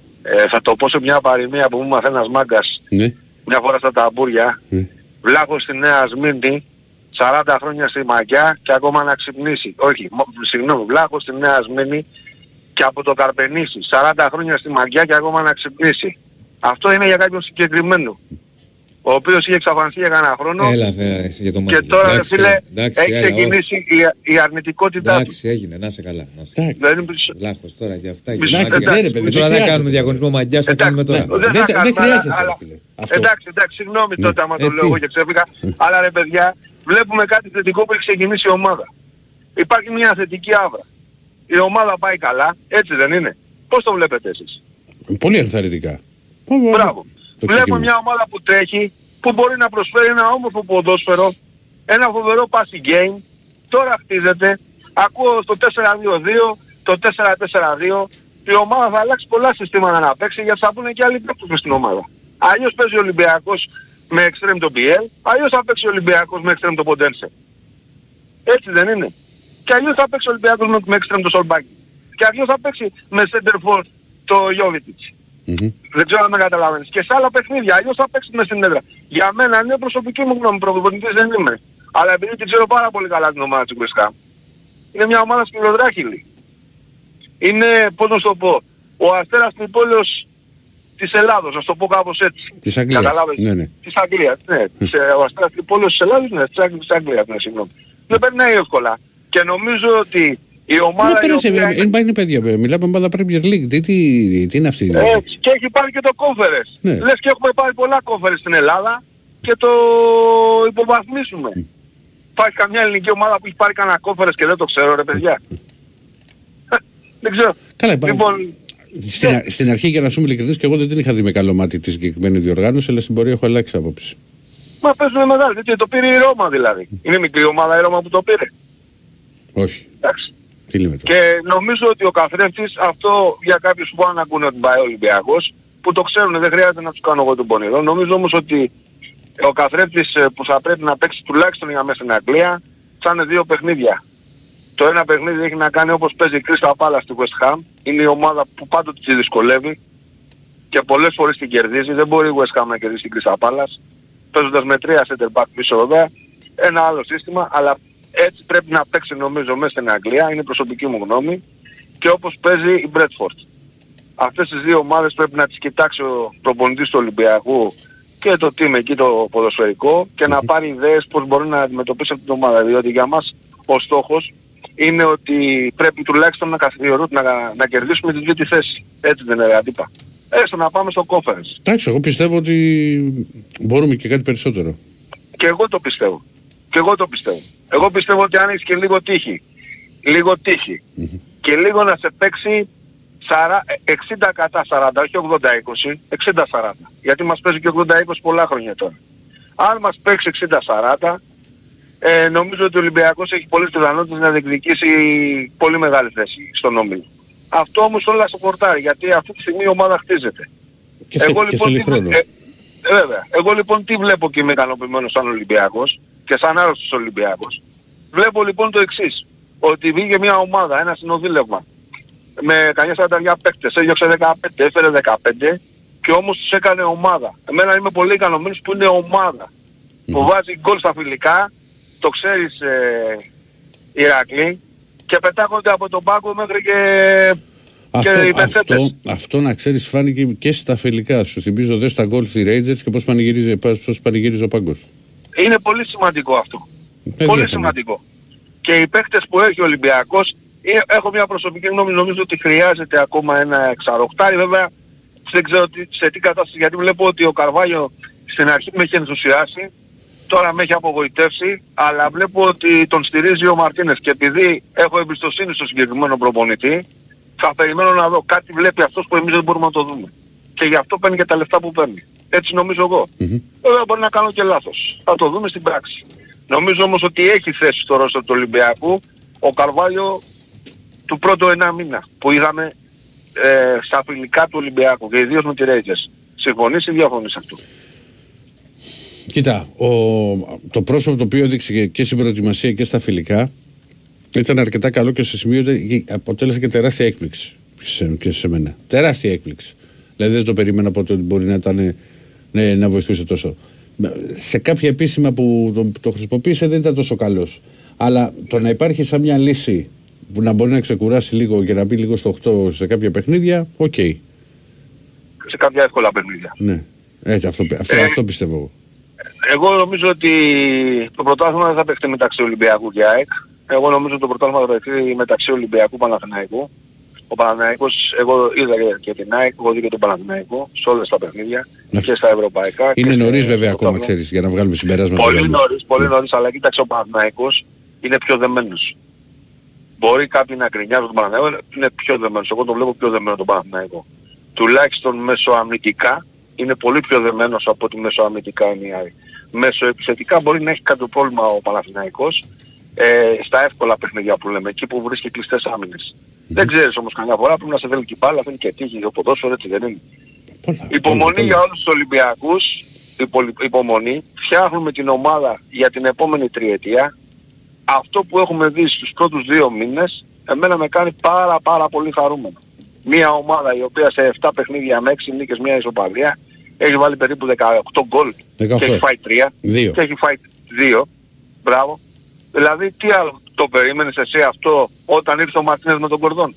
Θα το πω σε μια παροιμία που μου μαθαίνει ένας μάγκας. Ναι. Μια φορά στα ταμπούρια. Ναι. Βλάχος στη Νέα Σμύρνη, σαράντα χρόνια στη Μαγιά και ακόμα να ξυπνήσει. Όχι, συγγνώμη, βλάχος στη Νέα Σμύρνη και από το Καρπενήσι, σαράντα χρόνια στη Μαγιά και ακόμα να ξυπνήσει. Αυτό είναι για κάποιον συγκεκριμένο, ο οποίος είχε εξαφανιστεί για κανένα χρόνο. Έλα, φέρα, για το και τώρα εντάξει, φίλε, εντάξει, έχει ξεκινήσει η, η αρνητικότητά του. Εντάξει, έγινε, να είσαι καλά. Βλάχος τώρα και αυτά. Τώρα δεν κάνουμε διαγωνισμό μαγιάς, θα κάνουμε τώρα. Δεν χρειάζεται. Εντάξει, εντάξει, συγγνώμη τότε άμα το λέω και ξέφυγα. Αλλά ρε παιδιά, βλέπουμε κάτι θετικό που έχει ξεκινήσει η ομάδα. Υπάρχει μια θετική άβρα. Η ομάδα πάει καλά, έτσι δεν είναι? Πώς το βλέπετε εσείς? Πολύ ενθαρρυντικά. Μπράβο. Βλέπω μια ομάδα που τρέχει, που μπορεί να προσφέρει ένα όμορφο ποδόσφαιρο, ένα φοβερό passing game, τώρα χτίζεται, ακούω το τέσσερα δύο δύο, το τέσσερα τέσσερα δύο, η ομάδα θα αλλάξει πολλά συστήματα να παίξει γιατί θα πούνε και άλλοι παίκτες στην ομάδα. Αλλιώς παίζει ο Ολυμπιακός με extreme το μπι ελ, αλλιώς θα παίξει ο Ολυμπιακός με extreme το Ποντένσε. Έτσι δεν είναι? Και αλλιώς θα παίξει ο Ολυμπιακός με, με extreme το Σολμπάκι. Και αλλιώς θα παίξει με center for το Jovic. Mm-hmm. Δεν ξέρω αν με καταλαβαίνεις. Και σε άλλα παιχνίδια, αλλιώς θα παίξεις με στην έδρα. Για μένα είναι προσωπική μου γνώμη, προπονητής δεν είμαι. Αλλά επειδή την ξέρω πάρα πολύ καλά την ομάδα της West Ham. Είναι μια ομάδα σκληροδράχυλη. Είναι, πώς να σου το πω, ο αστέρας στην πόλεως της Ελλάδος, να σου το πω κάπως έτσι. Της Αγγλίας. Καταλάβεις. Ναι, ναι. Της Αγγλίας, ναι. Mm. Ο αστέρας στην πόλεως της Ελλάδος, ναι, της Αγγλίας, ναι, συγγνώμη. Δεν περνάει εύκολα. Και νομίζω ότι η ομάδα είναι οποία... Είναι παιδιά, μιλάμε ομάδα Premier League, τι, τι, τι είναι αυτή η... Έτσι, και έχει πάρει και το conference. Ναι. Λες και έχουμε πάρει πολλά conference στην Ελλάδα και το υποβαθμίσουμε. Mm. Υπάρχει καμιά ελληνική ομάδα που έχει πάρει κανένα conference και δεν το ξέρω ρε παιδιά. Mm. Δεν ξέρω. Καλά, λοιπόν, στην, α, στην αρχή για να σου είμαι ειλικρινής και εγώ δεν την είχα δει με καλό μάτι τη συγκεκριμένη διοργάνωση, αλλά στην πορεία έχω αλλάξει άποψη. Μα παίζουν μεγάλη, δηλαδή, το πήρε η Ρώμα δηλαδή. Mm. Είναι μικρή ομάδα η Ρώμα που το πήρε? Όχι. Εντάξει. Και νομίζω ότι ο καθρέφτης, αυτό για κάποιους που ανακούνε ότι πάει ο Ολυμπιακός, που το ξέρουν, δεν χρειάζεται να τους κάνω εγώ τον πονηρό. Νομίζω όμως ότι ο καθρέφτης που θα πρέπει να παίξει τουλάχιστον για μέσα στην Αγγλία θα είναι δύο παιχνίδια. Το ένα παιχνίδι έχει να κάνει όπως παίζει η Κρίστα Πάλα στη West Ham. Είναι η ομάδα που πάντοτε τη δυσκολεύει και πολλές φορές την κερδίζει. Δεν μπορεί η West Ham να κερδίσει την Κρίστα Πάλα παίζοντας με τρία center back πίσω εδώ. Ένα άλλο σύστημα, αλλά έτσι πρέπει να παίξει νομίζω μέσα στην Αγγλία, είναι η προσωπική μου γνώμη, και όπως παίζει η Μπρέτφορντ. Αυτές τις δύο ομάδες πρέπει να τις κοιτάξει ο προπονητής του Ολυμπιακού και το team εκεί το ποδοσφαιρικό και να πάρει ιδέες πώς μπορεί να αντιμετωπίσει αυτή την ομάδα. Διότι για μας ο στόχος είναι ότι πρέπει τουλάχιστον να, να, να κερδίσουμε τη τρίτη θέση. Έτσι δεν είναι αντίπα. Έστω να πάμε στο conference. Εντάξει, εγώ πιστεύω ότι μπορούμε και κάτι περισσότερο. Και εγώ το πιστεύω. Και εγώ το πιστεύω. Εγώ πιστεύω ότι αν έχεις και λίγο τύχη, λίγο τύχη mm-hmm. και λίγο να σε παίξει εξήντα κατά σαράντα, όχι ογδόντα είκοσι, εξήντα σαράντα. Γιατί μας παίζει και ογδόντα είκοσι πολλά χρόνια τώρα. Αν μας παίξει εξήντα σαράντα, Ε, νομίζω ότι ο Ολυμπιακός έχει πολλές πιθανότητες να διεκδικήσει πολύ μεγάλη θέση στον όμιλο. Αυτό όμως όλα σοπορτάρει, γιατί αυτή τη στιγμή η ομάδα χτίζεται. Και σε, εγώ, και λοιπόν, σε τι, ε, ε, βέβαια. Εγώ λοιπόν τι βλέπω και είμαι ικανοποιημένος σαν Ολυμπιακός και σαν άρρωστος Ολυμπιακός. Βλέπω λοιπόν το εξής, ότι βγήκε μια ομάδα, ένα συνοδήλευμα, με κανένα σαρανταριά παίκτες, έδιωξε δεκαπέντε, έφερε δεκαπέντε και όμως τους έκανε ομάδα. Εμένα είμαι πολύ ικανοποιημένος που είναι ομάδα, mm. που βάζει γκολ στα φιλικά, το ξέρεις ε, Ηρακλή, και πετάγονται από τον πάγκο μέχρι και... Αυτό, και αυτό, αυτό να ξέρεις φάνηκε και στα φιλικά. Σου θυμίζω δε στα γκολ στη Ρέιτζερς και πώς πανηγυρίζει, πώς πανηγυρίζει ο πάγκος. Είναι πολύ σημαντικό αυτό. Πολύ διάφορα. Σημαντικό. Και οι παίκτες που έχει ο Ολυμπιακός, έχω μια προσωπική γνώμη, νομίζω ότι χρειάζεται ακόμα ένα εξαρροχτάρι. Βέβαια δεν ξέρω σε τι κατάσταση, γιατί βλέπω ότι ο Καρβάγιο στην αρχή με έχει ενθουσιάσει, τώρα με έχει απογοητεύσει, αλλά βλέπω ότι τον στηρίζει ο Μαρτίνες και επειδή έχω εμπιστοσύνη στο συγκεκριμένο προπονητή, θα περιμένω να δω. Κάτι βλέπει αυτός που εμείς δεν μπορούμε να το δούμε. Και γι' αυτό παίρνει και τα λεφτά που παίρνει. Έτσι νομίζω εγώ. Mm-hmm. Βέβαια μπορεί να κάνω και λάθος. Θα το δούμε στην πράξη. Νομίζω όμως ότι έχει θέση στο ρόστερ του Ολυμπιακού ο Καρβάλιο του πρώτου ένα μήνα που είδαμε ε, στα φιλικά του Ολυμπιακού και ιδίως με τη Ρέγκες. Συμφωνείς ή διαφωνείς αυτού? Κοίτα, ο, το πρόσωπο το οποίο έδειξε και στην προετοιμασία και στα φιλικά ήταν αρκετά καλό και σε σημείο αποτέλεσε και τεράστια έκπληξη σε, και σε μένα. Τεράστια έκπληξη. Δηλαδή δεν το περίμενα ποτέ ότι μπορεί να, ήταν, ναι, να βοηθούσε τόσο. Σε κάποια επίσημα που το, το χρησιμοποίησε δεν ήταν τόσο καλός. Αλλά το να υπάρχει σαν μια λύση που να μπορεί να ξεκουράσει λίγο και να μπει λίγο στο οκτώ σε κάποια παιχνίδια, οκ. Okay. Σε κάποια εύκολα παιχνίδια. Ναι. Έτσι, αυτό, αυτό, ε, αυτό πιστεύω εγώ. Εγώ νομίζω ότι το πρωτάθλημα δεν θα παίχτε μεταξύ Ολυμπιακού και ΑΕΚ. Εγώ νομίζω ότι το πρωτάθλημα θα παίχτε μεταξύ Ολυμπιακού και Παναθηναϊκού. Ο Παναθηναϊκός, εγώ είδα και την ΑΕΚ, εγώ είδα και τον Παναθηναϊκό σε όλες τα παιχνίδια ναι. και στα ευρωπαϊκά. Είναι νωρίς βέβαια ακόμα, τάχνο. Ξέρεις, για να βγάλουμε συμπεράσματα. Πολύ νωρίς, νωρίς, πολύ yeah. νωρίς, αλλά κοίταξε ο Παναθηναϊκός είναι πιο δεμένος. Μπορεί κάποιοι να κρινιάζουν τον Παναθηναϊκό, είναι πιο δεμένος. Εγώ τον βλέπω πιο δεμένο τον Παναθηναϊκό. Τουλάχιστον μεσοαμυντικά είναι πολύ πιο δεμένος από ότι μεσοαμυντικά είναι η ΑΕΚ. Μεσοεπιθετικά μπορεί να έχει κάποιο πρόβλημα ο Παναθηναϊκός ε, στα εύκολα παιχνίδια που λέμε, εκεί που βρίσκει κλειστές άμυνες. Mm-hmm. Δεν ξέρεις όμως καμιά φορά, πρέπει να σε θέλει και η μπάλα, θέλει και τύχη, ο ποδόσφαιρο έτσι δεν είναι. Πολλά, υπομονή πολλά. Για όλους τους Ολυμπιακούς, υπομονή, φτιάχνουμε την ομάδα για την επόμενη τριετία. Αυτό που έχουμε δει στους πρώτους δύο μήνες, εμένα με κάνει πάρα πάρα πολύ χαρούμενο. Μια ομάδα η οποία σε επτά παιχνίδια με έξι νίκες, μια ισοπαλία, έχει βάλει περίπου δεκαοκτώ γκολ και έχει φάει τρία δύο. Και έχει φάει δύο. Μπράβο. Δηλαδή τι άλλο το περίμενες εσύ αυτό όταν ήρθε ο Μαρτίνες με τον Κορδόν?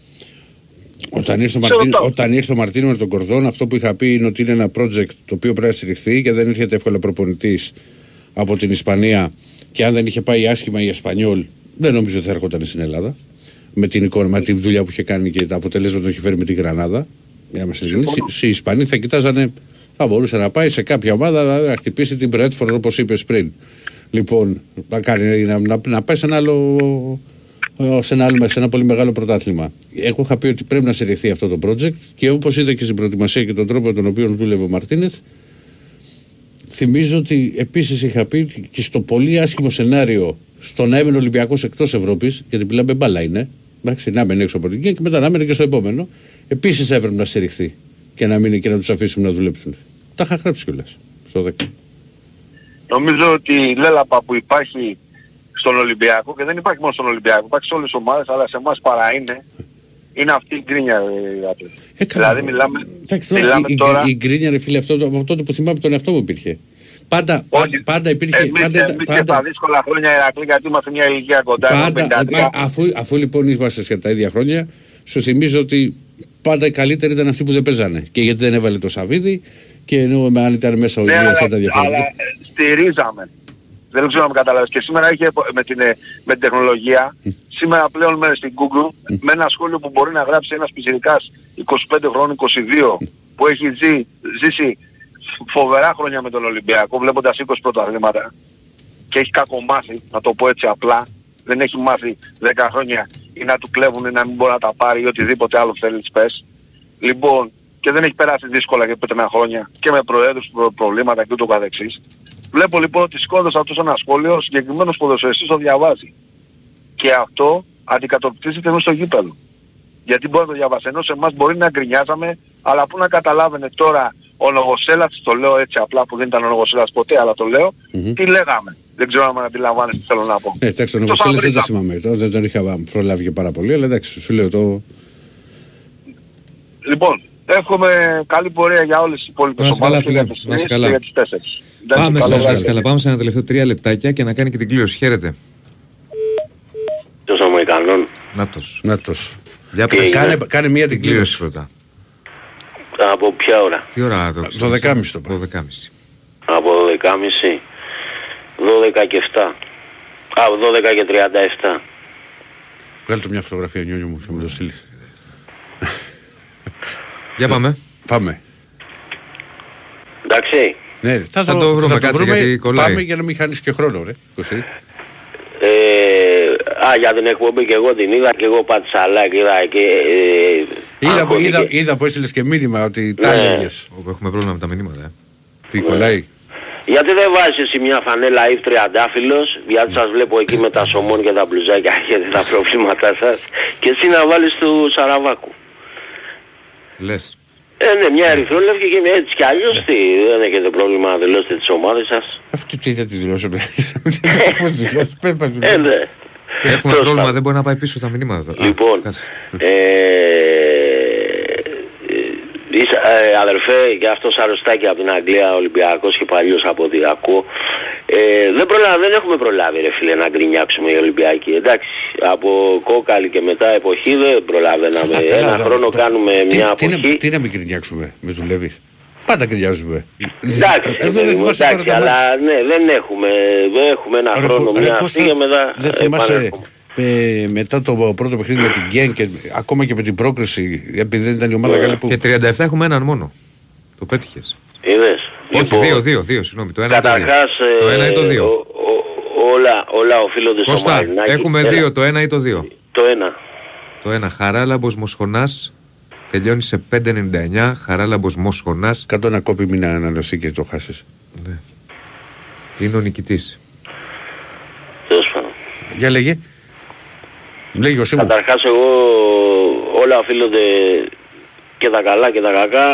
Όταν ήρθε ο, Μαρτίν, όταν ήρθε ο Μαρτίνες με τον Κορδόν, αυτό που είχα πει είναι ότι είναι ένα project το οποίο πρέπει να στηριχθεί και δεν έρχεται εύκολα προπονητής από την Ισπανία και αν δεν είχε πάει άσχημα η Espanyol δεν νομίζω ότι θα έρχονταν στην Ελλάδα με την εικόνα, με τη δουλειά που είχε κάνει και τα αποτελέσματα που είχε φέρει με την Γρανάδα. Για μας οι Ισπανοί θα κοιτάζανε, θα μπορούσε να πάει σε κάποια ομάδα να χτυπήσει την Πρέτφορντ όπως είπες πριν. Λοιπόν, να, κάνει, να, να, να πάει σε ένα, άλλο, σε, ένα άλλο, σε ένα πολύ μεγάλο πρωτάθλημα. Εγώ είχα πει ότι πρέπει να στηριχθεί αυτό το project και όπως είδα και στην προετοιμασία και τον τρόπο με τον οποίο δούλευε ο Μαρτίνεθ, θυμίζω ότι επίσης είχα πει και στο πολύ άσχημο σενάριο στο να έμενε ο Ολυμπιακός εκτός Ευρώπης, γιατί μιλάμε μπάλα είναι, εντάξει, να έμενε έξω από την Γκένκ και μετά να έμενε και στο επόμενο, επίσης έπρεπε να στηριχθεί και να μείνει και να τους αφήσουμε να δουλέψουν. Τα είχα γράψει κιόλας στο δέκα. Νομίζω ότι η λέλαπα που υπάρχει στον Ολυμπιακό, και δεν υπάρχει μόνο στον Ολυμπιακό, υπάρχει σε όλες τις ομάδες, αλλά σε εμάς παρά είναι, είναι αυτή η γκρίνια. Ε, δηλαδή μιλάμε, εντάξει, μιλάμε η, τώρα... Η, η γκρίνια ρε φίλε, αυτό, από τότε που θυμάμαι τον εαυτό μου υπήρχε. Πάντα, όχι, πάντα υπήρχε... Εμείς, πάντα, εμείς πάντα, και τα δύσκολα χρόνια Ηρακλή, γιατί είμαστε μια ηλικία κοντά. Πάντα, α, αφού, αφού λοιπόν είμαστε και τα ίδια χρόνια, σου θυμίζω ότι πάντα οι καλύτεροι ήταν αυτοί που δεν παίζανε. Και γιατί δεν έβαλε το Σαβίδι, και εννοούμε αν ήταν μέσα ο Ιλίας θα τα διαφορετικά. Αλλά στηρίζαμε. Δεν ξέρω αν με καταλάβεις. Και σήμερα είχε με την, με την τεχνολογία, σήμερα πλέον μένει στην Google, με ένα σχόλιο που μπορεί να γράψει ένας πιτσιρικάς είκοσι πέντε χρόνων, είκοσι δύο, που έχει ζει, ζήσει φοβερά χρόνια με τον Ολυμπιακό, βλέποντας είκοσι πρωταθλήματα και έχει κακομάθει, να το πω έτσι απλά, δεν έχει μάθει δέκα χρόνια ή να του κλέβουν ή να μην μπορεί να τα πάρει ή οτιδήποτε άλλο θέλεις πες. Λοιπόν, και δεν έχει περάσει δύσκολα για πέντε χρόνια και με προέδρους προβλήματα και ούτω καθεξής. Βλέπω λοιπόν ότι σκόδωσα τους ένα σχόλιο, συγκεκριμένος ποδοσφαιριστής το διαβάζει. Και αυτό αντικατοπτρίζεται μέσα στο γήπεδο. Γιατί μπορεί να το διαβάσει. Ενώ σε εμάς μπορεί να γκρινιάζαμε, αλλά που να καταλάβαινε τώρα ο Νογοσέλας, το λέω έτσι απλά που δεν ήταν ο Νογοσέλας ποτέ, αλλά το λέω, mm-hmm. τι λέγαμε. Δεν ξέρω αν αντιλαμβάνεσαι τι θέλω να πω. Ε, εντάξει, ο Νογοσέλας δεν το θυμάμαι. Δεν τον είχα προλάβει και πάρα πολύ, αλλά εντάξει, σου λέω το... Λοιπόν, εύχομαι καλή πορεία για όλες τις υπόλοιπες ομάδες και για τις τρεις και για τις τέσσερις. Πάμε, πάμε σε ένα τελευταίο τρία λεπτάκια και να κάνει και την κλήρωση. Χαίρετε. Ποιος ο Μοϊκανών. Νάτος. Νάτος. Κάνε, κάνε μία την κλήρωση πρώτα. Από ποια ώρα? Τι ώρα το ξέρω. δώδεκα και μισή το πω. Από δώδεκα και μισή. δώδεκα και επτά. Α, δώδεκα και τριάντα επτά. Βγάλε το μια φωτογραφία, Νιόνιο μου, θα μου το στείλεις. Για πάμε. Πάμε. Εντάξει. Ναι, θα, θα το, το βρούμε, θα κάτσε, το βρούμε γιατί κολλάει. Πάμε για να μην χάνεις και χρόνο, ρε. Ε, α, για την εκπομπή και εγώ την είδα και εγώ πάτησα like, είδα και... Ε, είδα, που, είδα, και... είδα που έστειλες και μήνυμα ότι ναι. τα έλεγες. Έχουμε πρόβλημα με τα μηνύματα, ε. Τι ναι. κολλάει. Γιατί δεν βάζεις εσύ μια φανέλα ή τριαντάφυλλος, γιατί σας βλέπω εκεί με τα σωμών και τα μπλουζάκια και τα προβλήματά σας, και εσύ να βάλεις του Σαραβάκου. Λες. Ε, ναι, μια ερυθρόλευκη και μια έτσι κι αλλιώς yeah. τι, δεν έχετε πρόβλημα να δηλώσετε τις ομάδες σας. Αυτή τι θα τη δηλώσω, παιδιά. Ε, ναι. Έχουμε πρόβλημα, δεν μπορεί να πάει πίσω τα μηνύματα. Λοιπόν, αδερφέ, και αυτός αρρωστάκι από την Αγγλία, Ολυμπιακός και παλιός από ό,τι ακούω, δεν έχουμε προλάβει ρε φίλε να γκρινιάξουμε οι Ολυμπιακοί, εντάξει. Από κόκαλη και μετά εποχή δεν προλάβαιναμε. Ένα χρόνο κάνουμε μια εποχή. Τι να μην γκρινιάξουμε, με δουλεύεις. Πάντα γκρινιάζουμε. Εντάξει, αλλά ναι, δεν έχουμε. Έχουμε ένα χρόνο μια αυτή και μετά επανέρχομαι. Ε, μετά το πρώτο παιχνίδι με την Γκένκ, ακόμα και με την πρόκριση, επειδή δεν ήταν η ομάδα yeah. καλή που... Και τριάντα επτά έχουμε έναν μόνο. Το πέτυχες. Είδες. Όχι, λοιπόν, δύο, δύο, δύο, συγγνώμη. Το ένα καταρχάς, ή το δύο. Ε, το ένα ή το δύο. Ο, ο, ο, όλα, όλα οφείλονται στο Μαρινάκι. Έχουμε ένα. Δύο, το ένα ή το δύο. Το ένα. Το ένα. Χαράλαμπος Μοσχονάς τελειώνει σε πέντε ενενήντα εννιά. Χαράλαμπος Μοσχονάς. Κάτω ένα κόπι μήνα αναλωσή και το χάσεις. Ναι. Είναι ο νικητής. Για λέγε. Καταρχάς εγώ όλα οφείλονται και τα καλά και τα κακά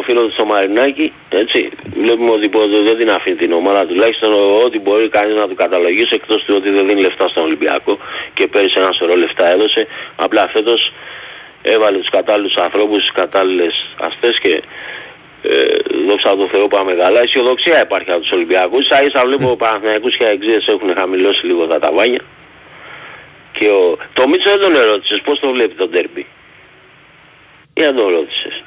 οφείλονται στο Μαρινάκι, έτσι. Βλέπουμε ότι δεν δίνει αυτή την ομάδα, τουλάχιστον ό,τι μπορεί κανείς να του καταλογίσει, εκτός του ότι δεν δίνει λεφτά στον Ολυμπιακό και πέρυσι ένα σωρό λεφτά έδωσε, απλά φέτος έβαλε τους κατάλληλους ανθρώπους, τους κατάλληλες αστές και Ε, δόξα τω Θεώ πάμε καλά. Αισιοδοξία υπάρχει από τους Ολυμπιακούς. Σαν ίσα βλέπω ο Παναθηναϊκούς και οι Αεξίδες έχουν χαμηλώσει λίγο τα ταβάνια. Και ο... Το Μίτσο δεν τον ερώτησες πώς το βλέπει το ντέρμπι. Ή αν τον ερώτησες.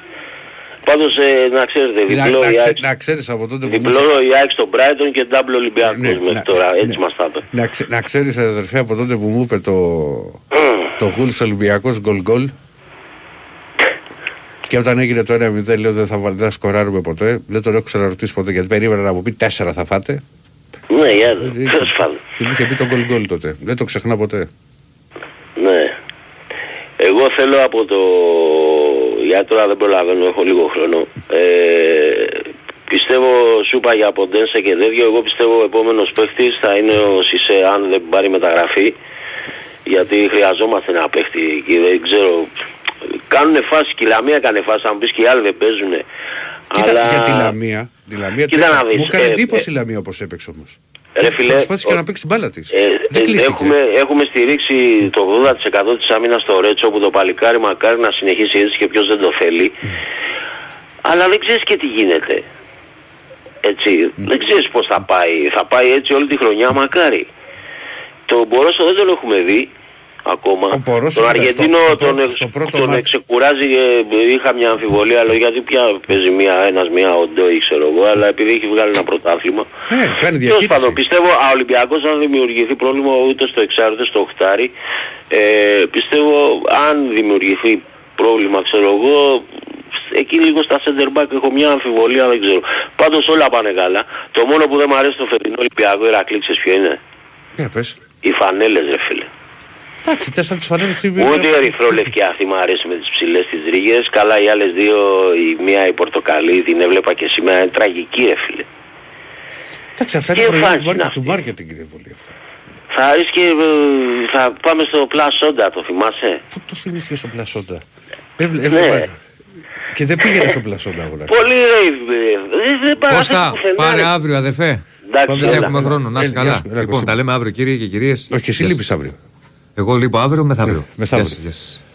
Πάντως ε, να ξέρετε διπλό να, Ιάξ... να ξέρεις από τότε που διπλό μου... Ιάξ στον Brighton και double Ολυμπιακός ναι, μέχρι να, τώρα. Έτσι ναι. μας τα είπε. Να, ξε, να ξέρεις αδερφέ από τότε που μου είπε το το Γουλς Ολυμπιακός γκολ γκολ. Και όταν έγινε το ένα μηδέν λέω δεν θα, δεν θα σκοράρουμε ποτέ. Δεν τον έχω ξαναρωτήσει ποτέ γιατί περίμενα να μου πει τέσσερα θα φάτε. Ναι, για δεν είχε πει τον γκολ γκολ τότε. Δεν το ξεχνά ποτέ. Ναι. Εγώ θέλω από το... γιατί τώρα δεν προλαβαίνω, έχω λίγο χρόνο. Ε, πιστεύω, σου είπα για Ποντένσε και τέτοιο, εγώ πιστεύω ο επόμενος παίχτης θα είναι ο Σισε, αν δεν πάρει μεταγραφή. Γιατί χρειαζόμαστε ένα παίχτη και δεν ξέρω... Κάνουνε φάση και η Λαμία κάνε φάση, αν πεις και οι άλλοι δεν παίζουνε. Κοίτα, αλλά... για τη Λαμία. Τη Λαμία Κοίτα να δεις. Μου έκανε εντύπωση ε, η Λαμία όπως έπαιξε όμως. Ρε φίλε, προσπάθησε και να παίξει την μπάλα της. Ε, ε, έχουμε, έχουμε στηρίξει το ογδόντα τοις εκατό της άμυνας στο Ρέτσο που το παλικάρι μακάρι να συνεχίσει έτσι και ποιος δεν το θέλει. Mm. Αλλά δεν ξέρεις και τι γίνεται. Έτσι, mm. δεν ξέρεις πώς θα πάει. Θα πάει έτσι όλη τη χρονιά μακάρι. Το Μπορόσο δεν τον έχουμε δει ακόμα. Ο Μπορόσο, τον Αργεντίνο στο, στο, τον, στο πρώτο τον μάτς... ξεκουράζει, ε, είχα μια αμφιβολία, λέω γιατί πια παίζει μια, ένας μια οντόη ξέρω εγώ, αλλά επειδή έχει βγάλει ένα πρωτάθλημα. Ε, κάνει διαχείριση. Πάντων, πιστεύω ο Ολυμπιακός αν δημιουργηθεί πρόβλημα ούτε στο εξάρι ούτε στο οκτάρι, ε, πιστεύω αν δημιουργηθεί πρόβλημα ξέρω εγώ, εκεί λίγο στα center back έχω μια αμφιβολία, δεν ξέρω. Πάντως όλα πάνε καλά. Το μόνο που δεν μου αρέσει το φετινό Ολυμπιακό, Ηρακλή, ξέρεις ποιο είναι? Ε, πες. Οι φανέλες ρε φίλε. Εντάξει, τέσσερα τις φανέλες... Ούτε η ερυθρόλευκη αυτή μου αρέσει με τις ψηλές τις ρίγες, καλά οι άλλες δύο, η μία η πορτοκαλί την έβλεπα και σήμερα, είναι τραγική ρε φίλε. Εντάξει, αυτά είναι προϊόντα του μάρκετινγκ, κύριε Βολή. Θα ρίσκε, θα πάμε στο Πλασόντα, το θυμάσαι. Πού το θυμήθηκε στο Πλασόντα. Ναι. Και δεν πήγαινε στο Πλασόντα αγορά. Πολύ ρεϊβ. Κώστα, πάρε αύριο αδερφέ. Δεν έχουμε χρόνο, να είσαι καλά. Λοιπόν, τα λέμε αύριο κύριοι και κυρίες. Όχι, εσύ λείπεις αύριο. Εγώ λείπω αύριο μεθαύριο. Μεθαύριο.